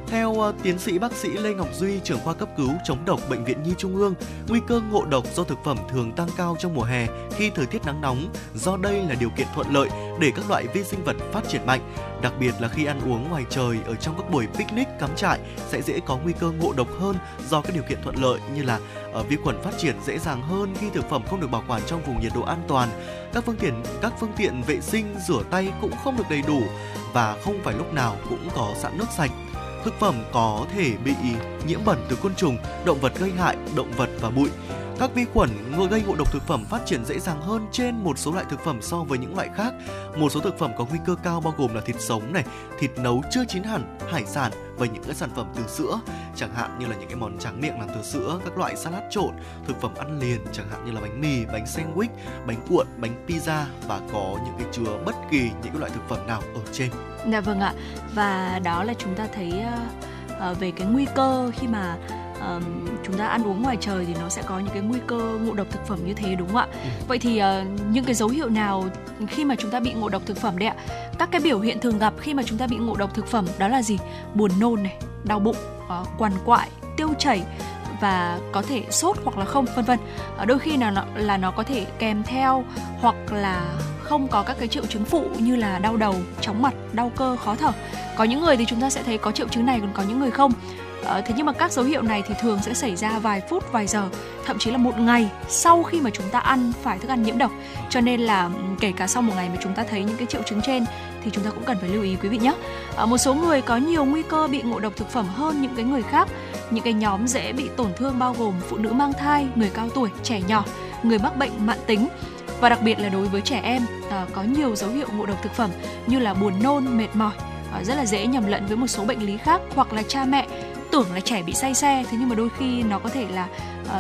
Theo tiến sĩ bác sĩ Lê Ngọc Duy, trưởng khoa cấp cứu chống độc Bệnh viện Nhi Trung ương, nguy cơ ngộ độc do thực phẩm thường tăng cao trong mùa hè khi thời tiết nắng nóng, do đây là điều kiện thuận lợi để các loại vi sinh vật phát triển mạnh. Đặc biệt là khi ăn uống ngoài trời ở trong các buổi picnic, cắm trại sẽ dễ có nguy cơ ngộ độc hơn do các điều kiện thuận lợi như là vi khuẩn phát triển dễ dàng hơn khi thực phẩm không được bảo quản trong vùng nhiệt độ an toàn. Các phương tiện vệ sinh rửa tay cũng không được đầy đủ và không phải lúc nào cũng có sẵn nước sạch. Thực phẩm có thể bị nhiễm bẩn từ côn trùng, động vật gây hại, động vật và bụi. Các vi khuẩn gây ngộ độc thực phẩm phát triển dễ dàng hơn trên một số loại thực phẩm so với những loại khác. Một số thực phẩm có nguy cơ cao bao gồm là thịt sống này, thịt nấu chưa chín hẳn, hải sản và những cái sản phẩm từ sữa, chẳng hạn như là những cái món tráng miệng làm từ sữa, các loại salad trộn, thực phẩm ăn liền chẳng hạn như là bánh mì, bánh sandwich, bánh cuộn, bánh pizza và có những cái chứa bất kỳ những cái loại thực phẩm nào ở trên. Dạ vâng ạ. Và đó là chúng ta thấy về cái nguy cơ khi mà chúng ta ăn uống ngoài trời thì nó sẽ có những cái nguy cơ ngộ độc thực phẩm như thế, đúng không ạ? Vậy thì những cái dấu hiệu nào khi mà chúng ta bị ngộ độc thực phẩm đấy ạ? Các cái biểu hiện thường gặp khi mà chúng ta bị ngộ độc thực phẩm đó là gì? Buồn nôn này, đau bụng, quằn quại, tiêu chảy và có thể sốt hoặc là không, vân vân. Đôi khi là nó có thể kèm theo hoặc là không có các cái triệu chứng phụ như là đau đầu, chóng mặt, đau cơ, khó thở. Có những người thì chúng ta sẽ thấy có triệu chứng này, còn có những người không. Thế nhưng mà các dấu hiệu này thì thường sẽ xảy ra vài phút, vài giờ, thậm chí là một ngày sau khi mà chúng ta ăn phải thức ăn nhiễm độc. Cho nên là kể cả sau một ngày mà chúng ta thấy những cái triệu chứng trên thì chúng ta cũng cần phải lưu ý quý vị nhé. Một số người có nhiều nguy cơ bị ngộ độc thực phẩm hơn những cái người khác. Những cái nhóm dễ bị tổn thương bao gồm phụ nữ mang thai, người cao tuổi, trẻ nhỏ, người mắc bệnh mãn tính. Và đặc biệt là đối với trẻ em có nhiều dấu hiệu ngộ độc thực phẩm như là buồn nôn, mệt mỏi, rất là dễ nhầm lẫn với một số bệnh lý khác, hoặc là cha mẹ tưởng là trẻ bị say xe, thế nhưng mà đôi khi nó có thể là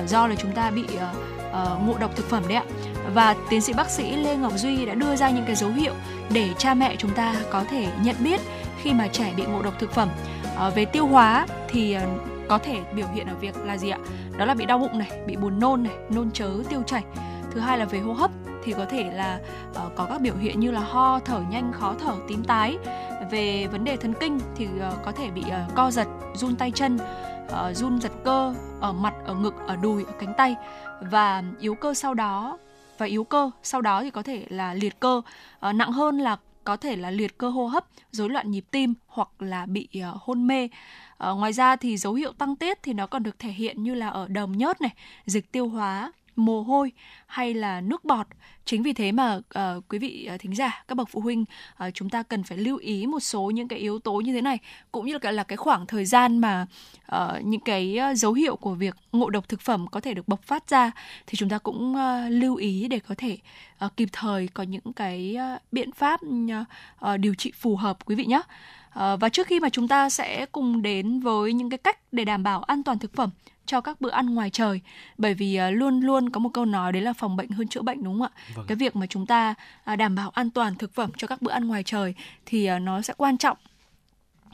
do là chúng ta bị ngộ độc thực phẩm đấy ạ. Và tiến sĩ bác sĩ Lê Ngọc Duy đã đưa ra những cái dấu hiệu để cha mẹ chúng ta có thể nhận biết khi mà trẻ bị ngộ độc thực phẩm. Về tiêu hóa thì có thể biểu hiện ở việc là gì ạ? Đó là bị đau bụng này, bị buồn nôn này, nôn chớ, tiêu chảy. Thứ hai là về hô hấp thì có thể là có các biểu hiện như là ho, thở nhanh, khó thở, tím tái. Về vấn đề thần kinh thì có thể bị co giật, run tay chân, run giật cơ ở mặt, ở ngực, ở đùi, ở cánh tay. Và yếu cơ sau đó thì có thể là liệt cơ, nặng hơn là có thể là liệt cơ hô hấp, rối loạn nhịp tim hoặc là bị hôn mê. Ngoài ra thì dấu hiệu tăng tiết thì nó còn được thể hiện như là ở đờm nhớt này, dịch tiêu hóa, mồ hôi hay là nước bọt. Chính vì thế mà quý vị thính giả, các bậc phụ huynh, chúng ta cần phải lưu ý một số những cái yếu tố như thế này, cũng như là cái khoảng thời gian mà những cái dấu hiệu của việc ngộ độc thực phẩm có thể được bộc phát ra, thì chúng ta cũng lưu ý để có thể kịp thời có những cái biện pháp điều trị phù hợp quý vị nhé. Và trước khi mà chúng ta sẽ cùng đến với những cái cách để đảm bảo an toàn thực phẩm cho các bữa ăn ngoài trời, bởi vì luôn luôn có một câu nói đấy là phòng bệnh hơn chữa bệnh, đúng không ạ? Vâng. Cái việc mà chúng ta đảm bảo an toàn thực phẩm cho các bữa ăn ngoài trời thì nó sẽ quan trọng,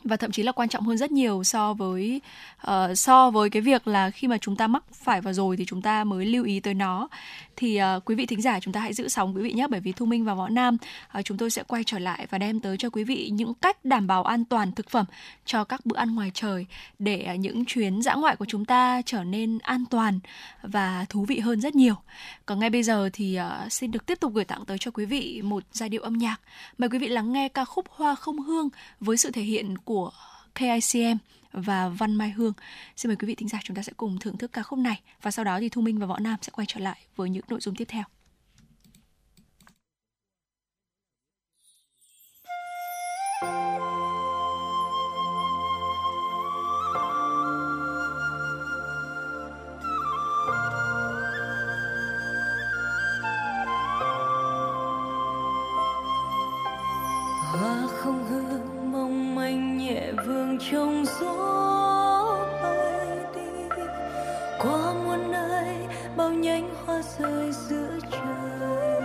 và thậm chí là quan trọng hơn rất nhiều so với cái việc là khi mà chúng ta mắc phải vào rồi thì chúng ta mới lưu ý tới nó. Thì quý vị thính giả, chúng ta hãy giữ sóng quý vị nhé, bởi vì Thu Minh và Võ Nam chúng tôi sẽ quay trở lại và đem tới cho quý vị những cách đảm bảo an toàn thực phẩm cho các bữa ăn ngoài trời để những chuyến dã ngoại của chúng ta trở nên an toàn và thú vị hơn rất nhiều. Còn ngay bây giờ thì xin được tiếp tục gửi tặng tới cho quý vị một giai điệu âm nhạc. Mời quý vị lắng nghe ca khúc Hoa Không Hương với sự thể hiện của KICM và Văn Mai Hương. Xin mời quý vị thính giả, chúng ta sẽ cùng thưởng thức ca khúc này, và sau đó thì Thu Minh và Võ Nam sẽ quay trở lại với những nội dung tiếp theo. Hoa không hương mong manh nhẹ vương trong gió bay đi qua muôn nơi, bao nhánh hoa rơi giữa trời.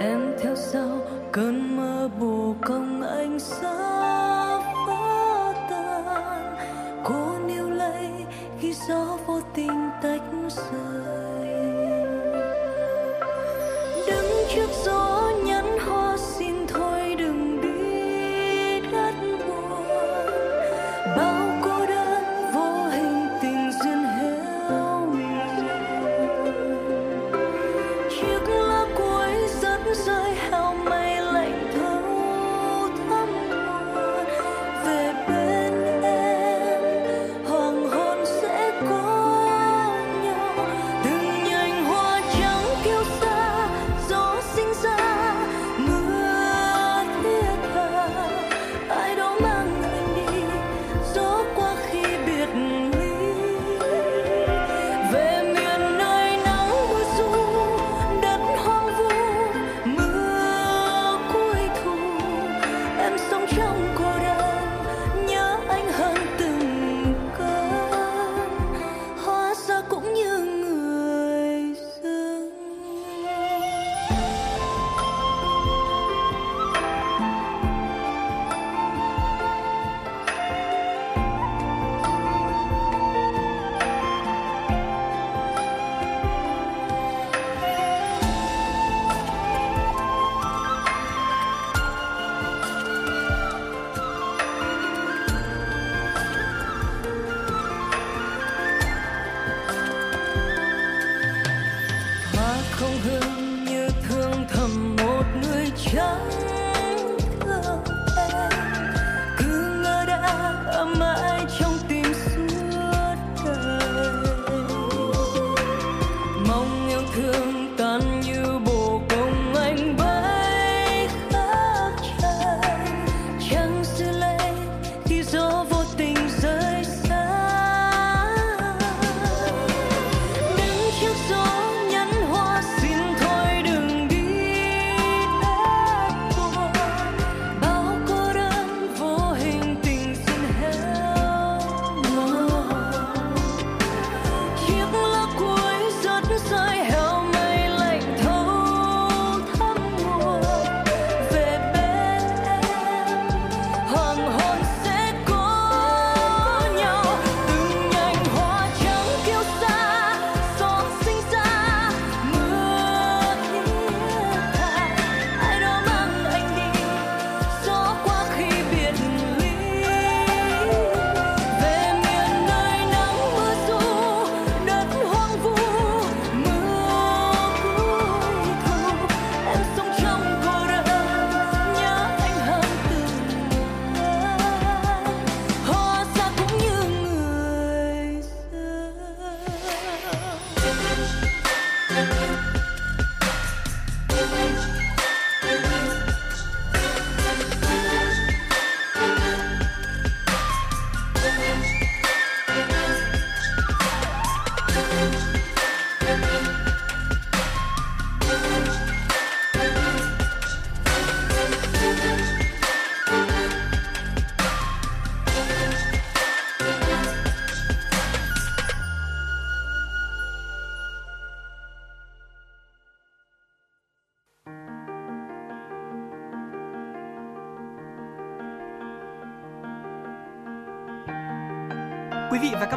Em theo sau cơn mơ bồ công anh sắp vỡ tan, cô níu lấy khi gió vô tình tách rời. Đứng trước gió Quý vị và các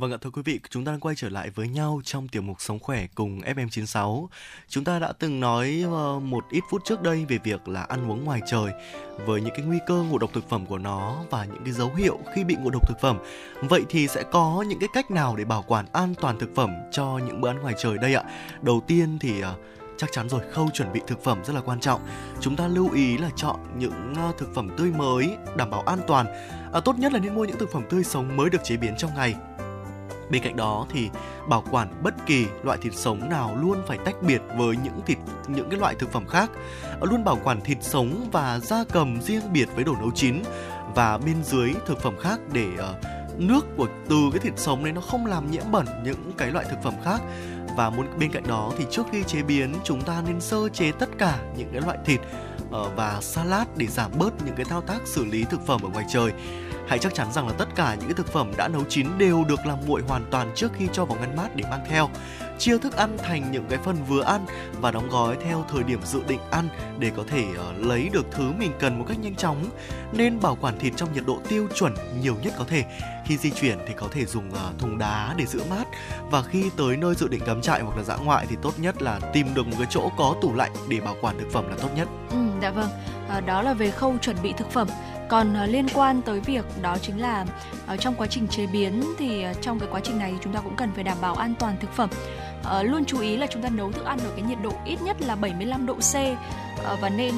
Vâng ạ, thưa quý vị, chúng ta đang quay trở lại với nhau trong tiểu mục Sống Khỏe cùng FM96. Chúng ta đã từng nói một ít phút trước đây về việc là ăn uống ngoài trời với những cái nguy cơ ngộ độc thực phẩm của nó và những cái dấu hiệu khi bị ngộ độc thực phẩm. Vậy thì sẽ có những cái cách nào để bảo quản an toàn thực phẩm cho những bữa ăn ngoài trời đây ạ? Đầu tiên thì chắc chắn rồi, khâu chuẩn bị thực phẩm rất là quan trọng. Chúng ta lưu ý là chọn những thực phẩm tươi mới, đảm bảo an toàn. Tốt nhất là nên mua những thực phẩm tươi sống mới được chế biến trong ngày. Bên cạnh đó thì bảo quản bất kỳ loại thịt sống nào luôn phải tách biệt với những cái loại thực phẩm khác. Luôn bảo quản thịt sống và gia cầm riêng biệt với đồ nấu chín và bên dưới thực phẩm khác để nước từ cái thịt sống đấy nó không làm nhiễm bẩn những cái loại thực phẩm khác. Và bên cạnh đó thì trước khi chế biến chúng ta nên sơ chế tất cả những cái loại thịt và salad để giảm bớt những cái thao tác xử lý thực phẩm ở ngoài trời. Hãy chắc chắn rằng là tất cả những cái thực phẩm đã nấu chín đều được làm nguội hoàn toàn trước khi cho vào ngăn mát để mang theo. Chia thức ăn thành những cái phần vừa ăn và đóng gói theo thời điểm dự định ăn để có thể lấy được thứ mình cần một cách nhanh chóng. Nên bảo quản thịt trong nhiệt độ tiêu chuẩn nhiều nhất có thể. Khi di chuyển thì có thể dùng thùng đá để giữ mát. Và khi tới nơi dự định cắm trại hoặc là dã ngoại thì tốt nhất là tìm được một cái chỗ có tủ lạnh để bảo quản thực phẩm là tốt nhất. Dạ vâng, đó là về khâu chuẩn bị thực phẩm. Còn liên quan tới việc đó chính là trong quá trình chế biến thì trong cái quá trình này chúng ta cũng cần phải đảm bảo an toàn thực phẩm. Luôn chú ý là chúng ta nấu thức ăn ở cái nhiệt độ ít nhất là 75 độ C và nên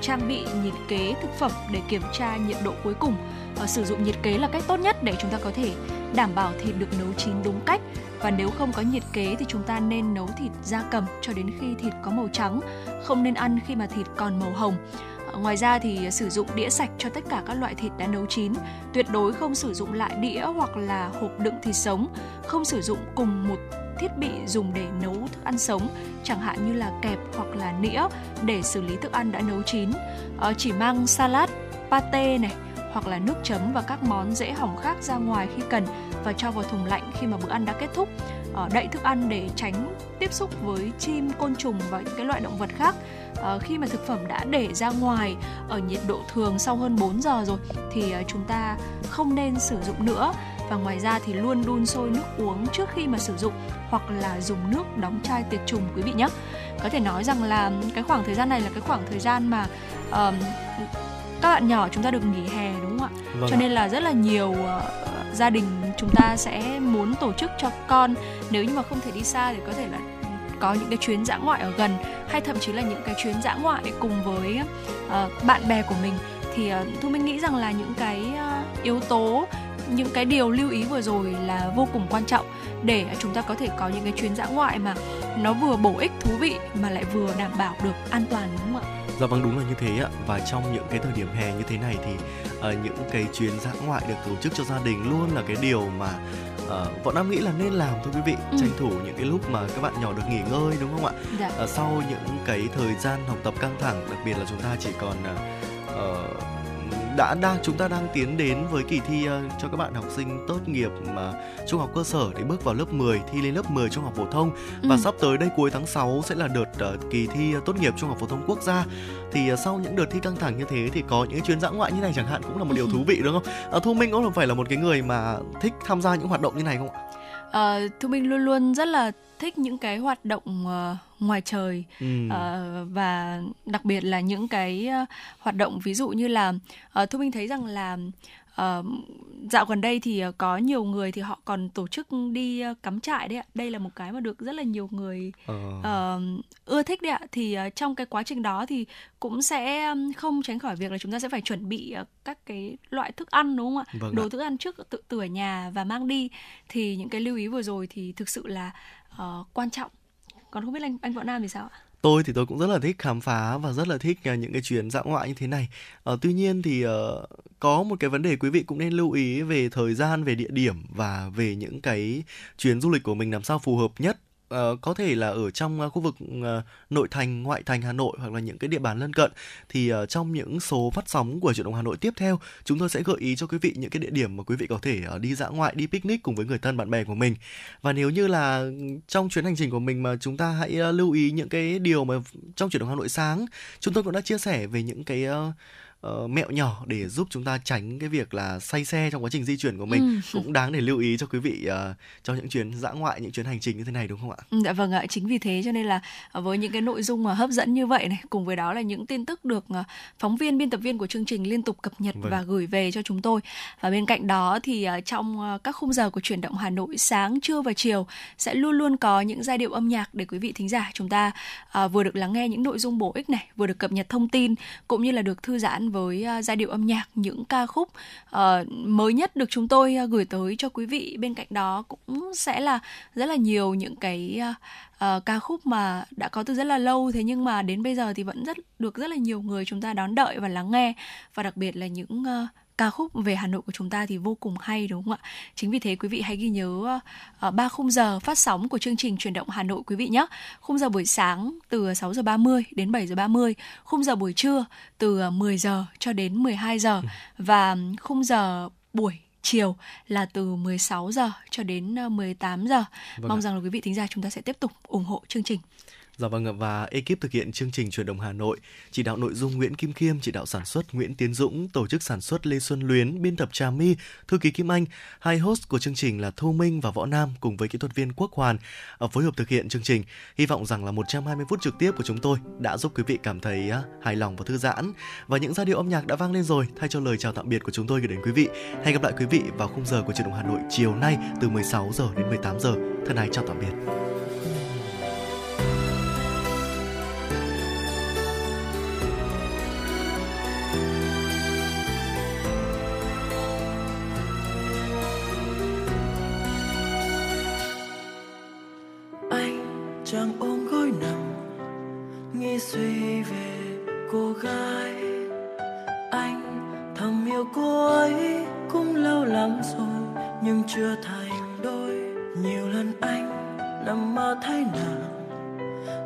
trang bị nhiệt kế thực phẩm để kiểm tra nhiệt độ cuối cùng. Sử dụng nhiệt kế là cách tốt nhất để chúng ta có thể đảm bảo thịt được nấu chín đúng cách. Và nếu không có nhiệt kế thì chúng ta nên nấu thịt gia cầm cho đến khi thịt có màu trắng, không nên ăn khi mà thịt còn màu hồng. Ngoài ra thì sử dụng đĩa sạch cho tất cả các loại thịt đã nấu chín. Tuyệt đối không sử dụng lại đĩa hoặc là hộp đựng thịt sống. Không sử dụng cùng một thiết bị dùng để nấu thức ăn sống, chẳng hạn như là kẹp hoặc là nĩa để xử lý thức ăn đã nấu chín. Chỉ mang salad, pate này hoặc là nước chấm và các món dễ hỏng khác ra ngoài khi cần và cho vào thùng lạnh khi mà bữa ăn đã kết thúc. Đậy thức ăn để tránh tiếp xúc với chim, côn trùng và những cái loại động vật khác. Khi mà thực phẩm đã để ra ngoài ở nhiệt độ thường sau hơn 4 giờ rồi thì chúng ta không nên sử dụng nữa. Và ngoài ra thì luôn đun sôi nước uống trước khi mà sử dụng hoặc là dùng nước đóng chai tiệt trùng quý vị nhé. Có thể nói rằng là cái khoảng thời gian này là cái khoảng thời gian mà các bạn nhỏ chúng ta được nghỉ hè đúng không ạ? Vâng. Cho nên là rất là nhiều gia đình chúng ta sẽ muốn tổ chức cho con, nếu như mà không thể đi xa thì có thể là có những cái chuyến dã ngoại ở gần hay thậm chí là những cái chuyến dã ngoại cùng với bạn bè của mình. Thì Thu Minh nghĩ rằng là những cái yếu tố, những cái điều lưu ý vừa rồi là vô cùng quan trọng để chúng ta có thể có những cái chuyến dã ngoại mà nó vừa bổ ích, thú vị mà lại vừa đảm bảo được an toàn đúng không ạ? Dạ vâng, đúng là như thế ạ. Và trong những cái thời điểm hè như thế này thì những cái chuyến dã ngoại được tổ chức cho gia đình luôn là cái điều mà Võ Nam nghĩ là nên làm thôi quý vị. Tranh thủ những cái lúc mà các bạn nhỏ được nghỉ ngơi đúng không ạ? Dạ. Sau những cái thời gian học tập căng thẳng, đặc biệt là chúng ta chỉ còn chúng ta đang tiến đến với kỳ thi cho các bạn học sinh tốt nghiệp mà trung học cơ sở để bước vào lớp 10, thi lên lớp 10 trung học phổ thông. Và sắp tới đây cuối tháng 6 sẽ là đợt kỳ thi tốt nghiệp trung học phổ thông quốc gia. Thì sau những đợt thi căng thẳng như thế thì có những chuyến dã ngoại như này chẳng hạn cũng là một điều thú vị đúng không? Thu Minh cũng phải là một cái người mà thích tham gia những hoạt động như này không ạ? Thu Minh luôn luôn rất là thích những cái hoạt động ngoài trời và đặc biệt là những cái hoạt động ví dụ như là Thu Minh thấy rằng là dạo gần đây thì có nhiều người thì họ còn tổ chức đi cắm trại đấy ạ. Đây là một cái mà được rất là nhiều người ưa thích đấy ạ. Thì trong cái quá trình đó thì cũng sẽ không tránh khỏi việc là chúng ta sẽ phải chuẩn bị các cái loại thức ăn đúng không ạ? Vâng. Đồ thức ăn trước từ ở nhà và mang đi. Thì những cái lưu ý vừa rồi thì thực sự là quan trọng. Còn không biết anh Võ Nam thì sao ạ? Tôi thì tôi cũng rất là thích khám phá và rất là thích những cái chuyến dã ngoại như thế này. Tuy nhiên thì có một cái vấn đề quý vị cũng nên lưu ý về thời gian, về địa điểm và về những cái chuyến du lịch của mình làm sao phù hợp nhất có thể là ở trong khu vực nội thành, ngoại thành Hà Nội hoặc là những cái địa bàn lân cận, thì trong những số phát sóng của Chuyển động Hà Nội tiếp theo, chúng tôi sẽ gợi ý cho quý vị những cái địa điểm mà quý vị có thể đi dã ngoại, đi picnic cùng với người thân bạn bè của mình. Và nếu như là trong chuyến hành trình của mình mà chúng ta hãy lưu ý những cái điều mà trong Chuyển động Hà Nội sáng chúng tôi cũng đã chia sẻ về những cái mẹo nhỏ để giúp chúng ta tránh cái việc là say xe trong quá trình di chuyển của mình. Cũng đáng để lưu ý cho quý vị cho những chuyến dã ngoại, những chuyến hành trình như thế này, đúng không ạ? Dạ vâng ạ, chính vì thế cho nên là với những cái nội dung mà hấp dẫn như vậy này, cùng với đó là những tin tức được phóng viên, biên tập viên của chương trình liên tục cập nhật và gửi về cho chúng tôi. Và bên cạnh đó thì trong các khung giờ của Chuyển động Hà Nội sáng, trưa và chiều sẽ luôn luôn có những giai điệu âm nhạc để quý vị thính giả chúng ta vừa được lắng nghe những nội dung bổ ích này, vừa được cập nhật thông tin, cũng như là được thư giãn với giai điệu âm nhạc, những ca khúc mới nhất được chúng tôi gửi tới cho quý vị. Bên cạnh đó cũng sẽ là rất là nhiều những cái ca khúc mà đã có từ rất là lâu, thế nhưng mà đến bây giờ thì vẫn rất là nhiều người chúng ta đón đợi và lắng nghe. Và đặc biệt là những ca khúc về Hà Nội của chúng ta thì vô cùng hay, đúng không ạ? Chính vì thế quý vị hãy ghi nhớ 3 khung giờ phát sóng của chương trình Chuyển động Hà Nội quý vị nhé. Khung giờ buổi sáng từ 6h30 đến 7h30, khung giờ buổi trưa từ 10h cho đến 12h, và khung giờ buổi chiều là từ 16h cho đến 18h. Mong rằng là quý vị thính giả chúng ta sẽ tiếp tục ủng hộ chương trình. Dạ vâng, và ekip thực hiện chương trình Chuyển động Hà Nội, chỉ đạo nội dung Nguyễn Kim Khiêm, chỉ đạo sản xuất Nguyễn Tiến Dũng, tổ chức sản xuất Lê Xuân Luyến, biên tập Trà My, thư ký Kim Anh. Hai host của chương trình là Thu Minh và Võ Nam cùng với kỹ thuật viên Quốc Hoàn phối hợp thực hiện chương trình. Hy vọng rằng là 120 phút trực tiếp của chúng tôi đã giúp quý vị cảm thấy hài lòng và thư giãn. Và những giai điệu âm nhạc đã vang lên rồi thay cho lời chào tạm biệt của chúng tôi gửi đến quý vị. Hẹn gặp lại quý vị vào khung giờ của Chuyển động Hà Nội chiều nay từ 16 giờ đến 18 giờ. Thân ái chào tạm biệt. Chàng ôm gối nằm nghĩ suy về cô gái, anh thầm yêu cô ấy cũng lâu lắm rồi nhưng chưa thành đôi. Nhiều lần anh nằm mơ thấy nàng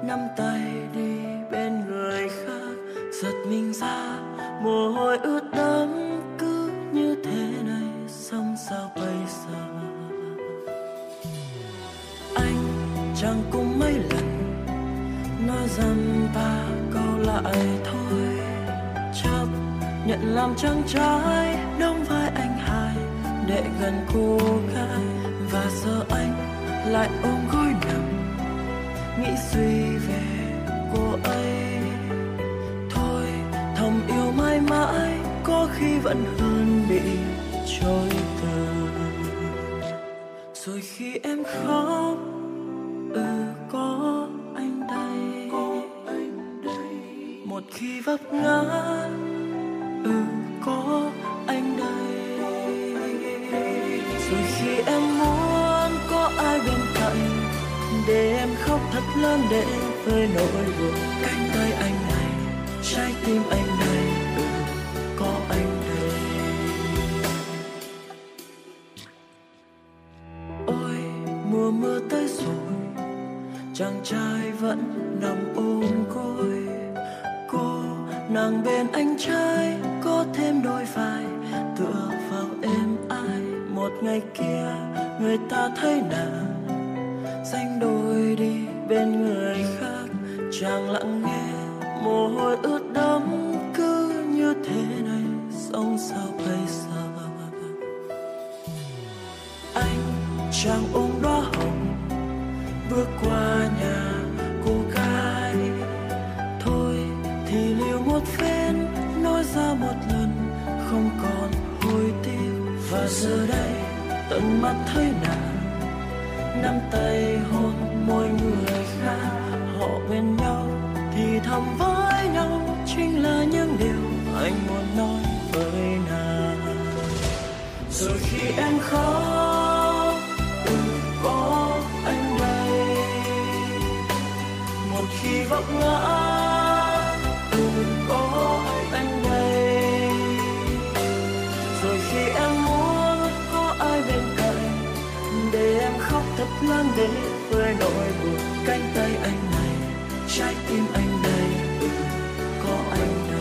nắm tay đi bên người khác, giật mình ra mồ hôi ướt đẫm, cứ như thế này xong sao bây giờ. Chẳng cũng mấy lần nói rằng ta câu lại thôi, chấp nhận làm trăng trái đóng vai anh hai để gần cô gái. Và giờ anh lại ôm gối nằm nghĩ suy về cô ấy. Thôi thầm yêu mãi mãi có khi vẫn hơn bị trôi tờ. Rồi khi em khóc có anh đây, một khi vấp ngã có anh đây. Rồi khi em muốn có ai bên cạnh để em khóc thật lớn để vơi nỗi buồn, cánh tay anh này, trái tim anh này có anh đây. Ôi mùa mưa tới rồi, chàng trai vẫn nằm ôm gối, cô nàng bên anh trai có thêm đôi vai tựa vào êm ái. Một ngày kia người ta thấy nàng sánh đôi đi bên người khác, chàng lặng nghe mồ hôi ướt đẫm, cứ như thế này xong sao bây giờ. Anh chàng ôm đóa hồng bước qua nhà cô gái, thôi thì liều một phen nói ra một lần không còn hối tiếc. Và giờ đây tận mắt thấy nàng nắm tay hôn môi người khác, họ bên nhau thì thầm với nhau chính là những điều anh muốn nói với nàng. Rồi khi em khóc có anh đây, một khi vấp ngã có anh đây. Rồi khi em muốn có ai bên cạnh để em khóc thật lớn để vơi nỗi buồn, trái tim anh đây, có anh đây.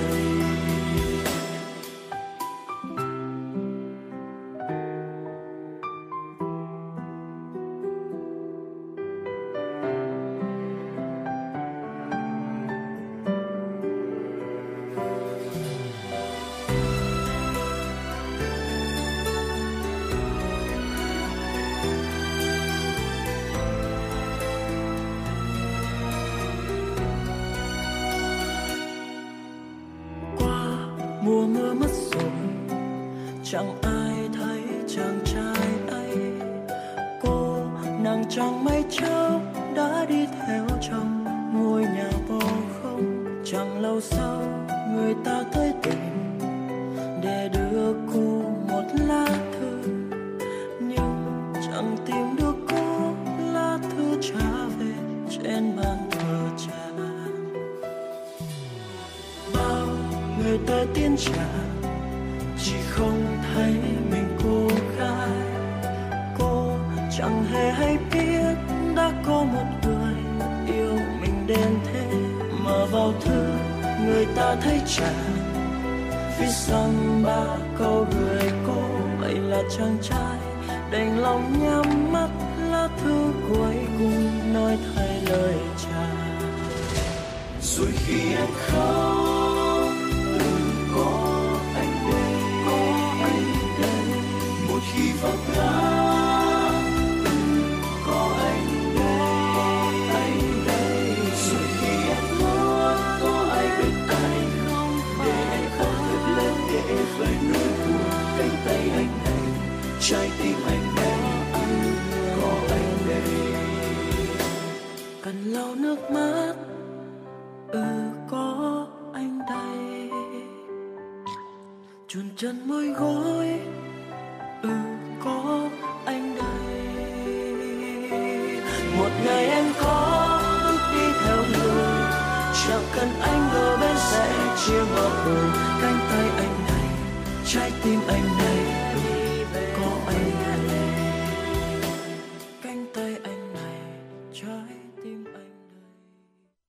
Mùa mưa mất rồi, chẳng ai thấy chàng trai ấy. Cô nàng trong mây trắng đã đi theo chồng ngôi nhà bò không. Chẳng lâu sau người ta tới tìm để đưa cô một lá thư, nhưng chẳng tìm được cô. Lá thư trả về trên bàn thờ cha. Người ta tiến trả chỉ không thấy mình cô gái. Cô chẳng hề hay biết đã có một người yêu mình đến thế. Mở vào thư người ta thấy trả viết xong ba câu gửi cô. Vậy là chàng trai đành lòng nhắm mắt. Lá thư cuối cùng nói thay lời trả. Rồi khi em khóc khi vấp ngã, có anh đây, có anh đây. Rồi khi em muốn, có ai bên anh không? Để em khóc thật lớn, để em phải nuôi thương cánh tay anh này, trái tim anh đây, có anh đây. Cần lau nước mắt, có anh đây. Chùn chân môi gối. Có anh đây. Một ngày em có bước đi theo người, chẳng cần anh ở bên sẽ chia ngọt bùi cánh tay anh này, trái tim anh này.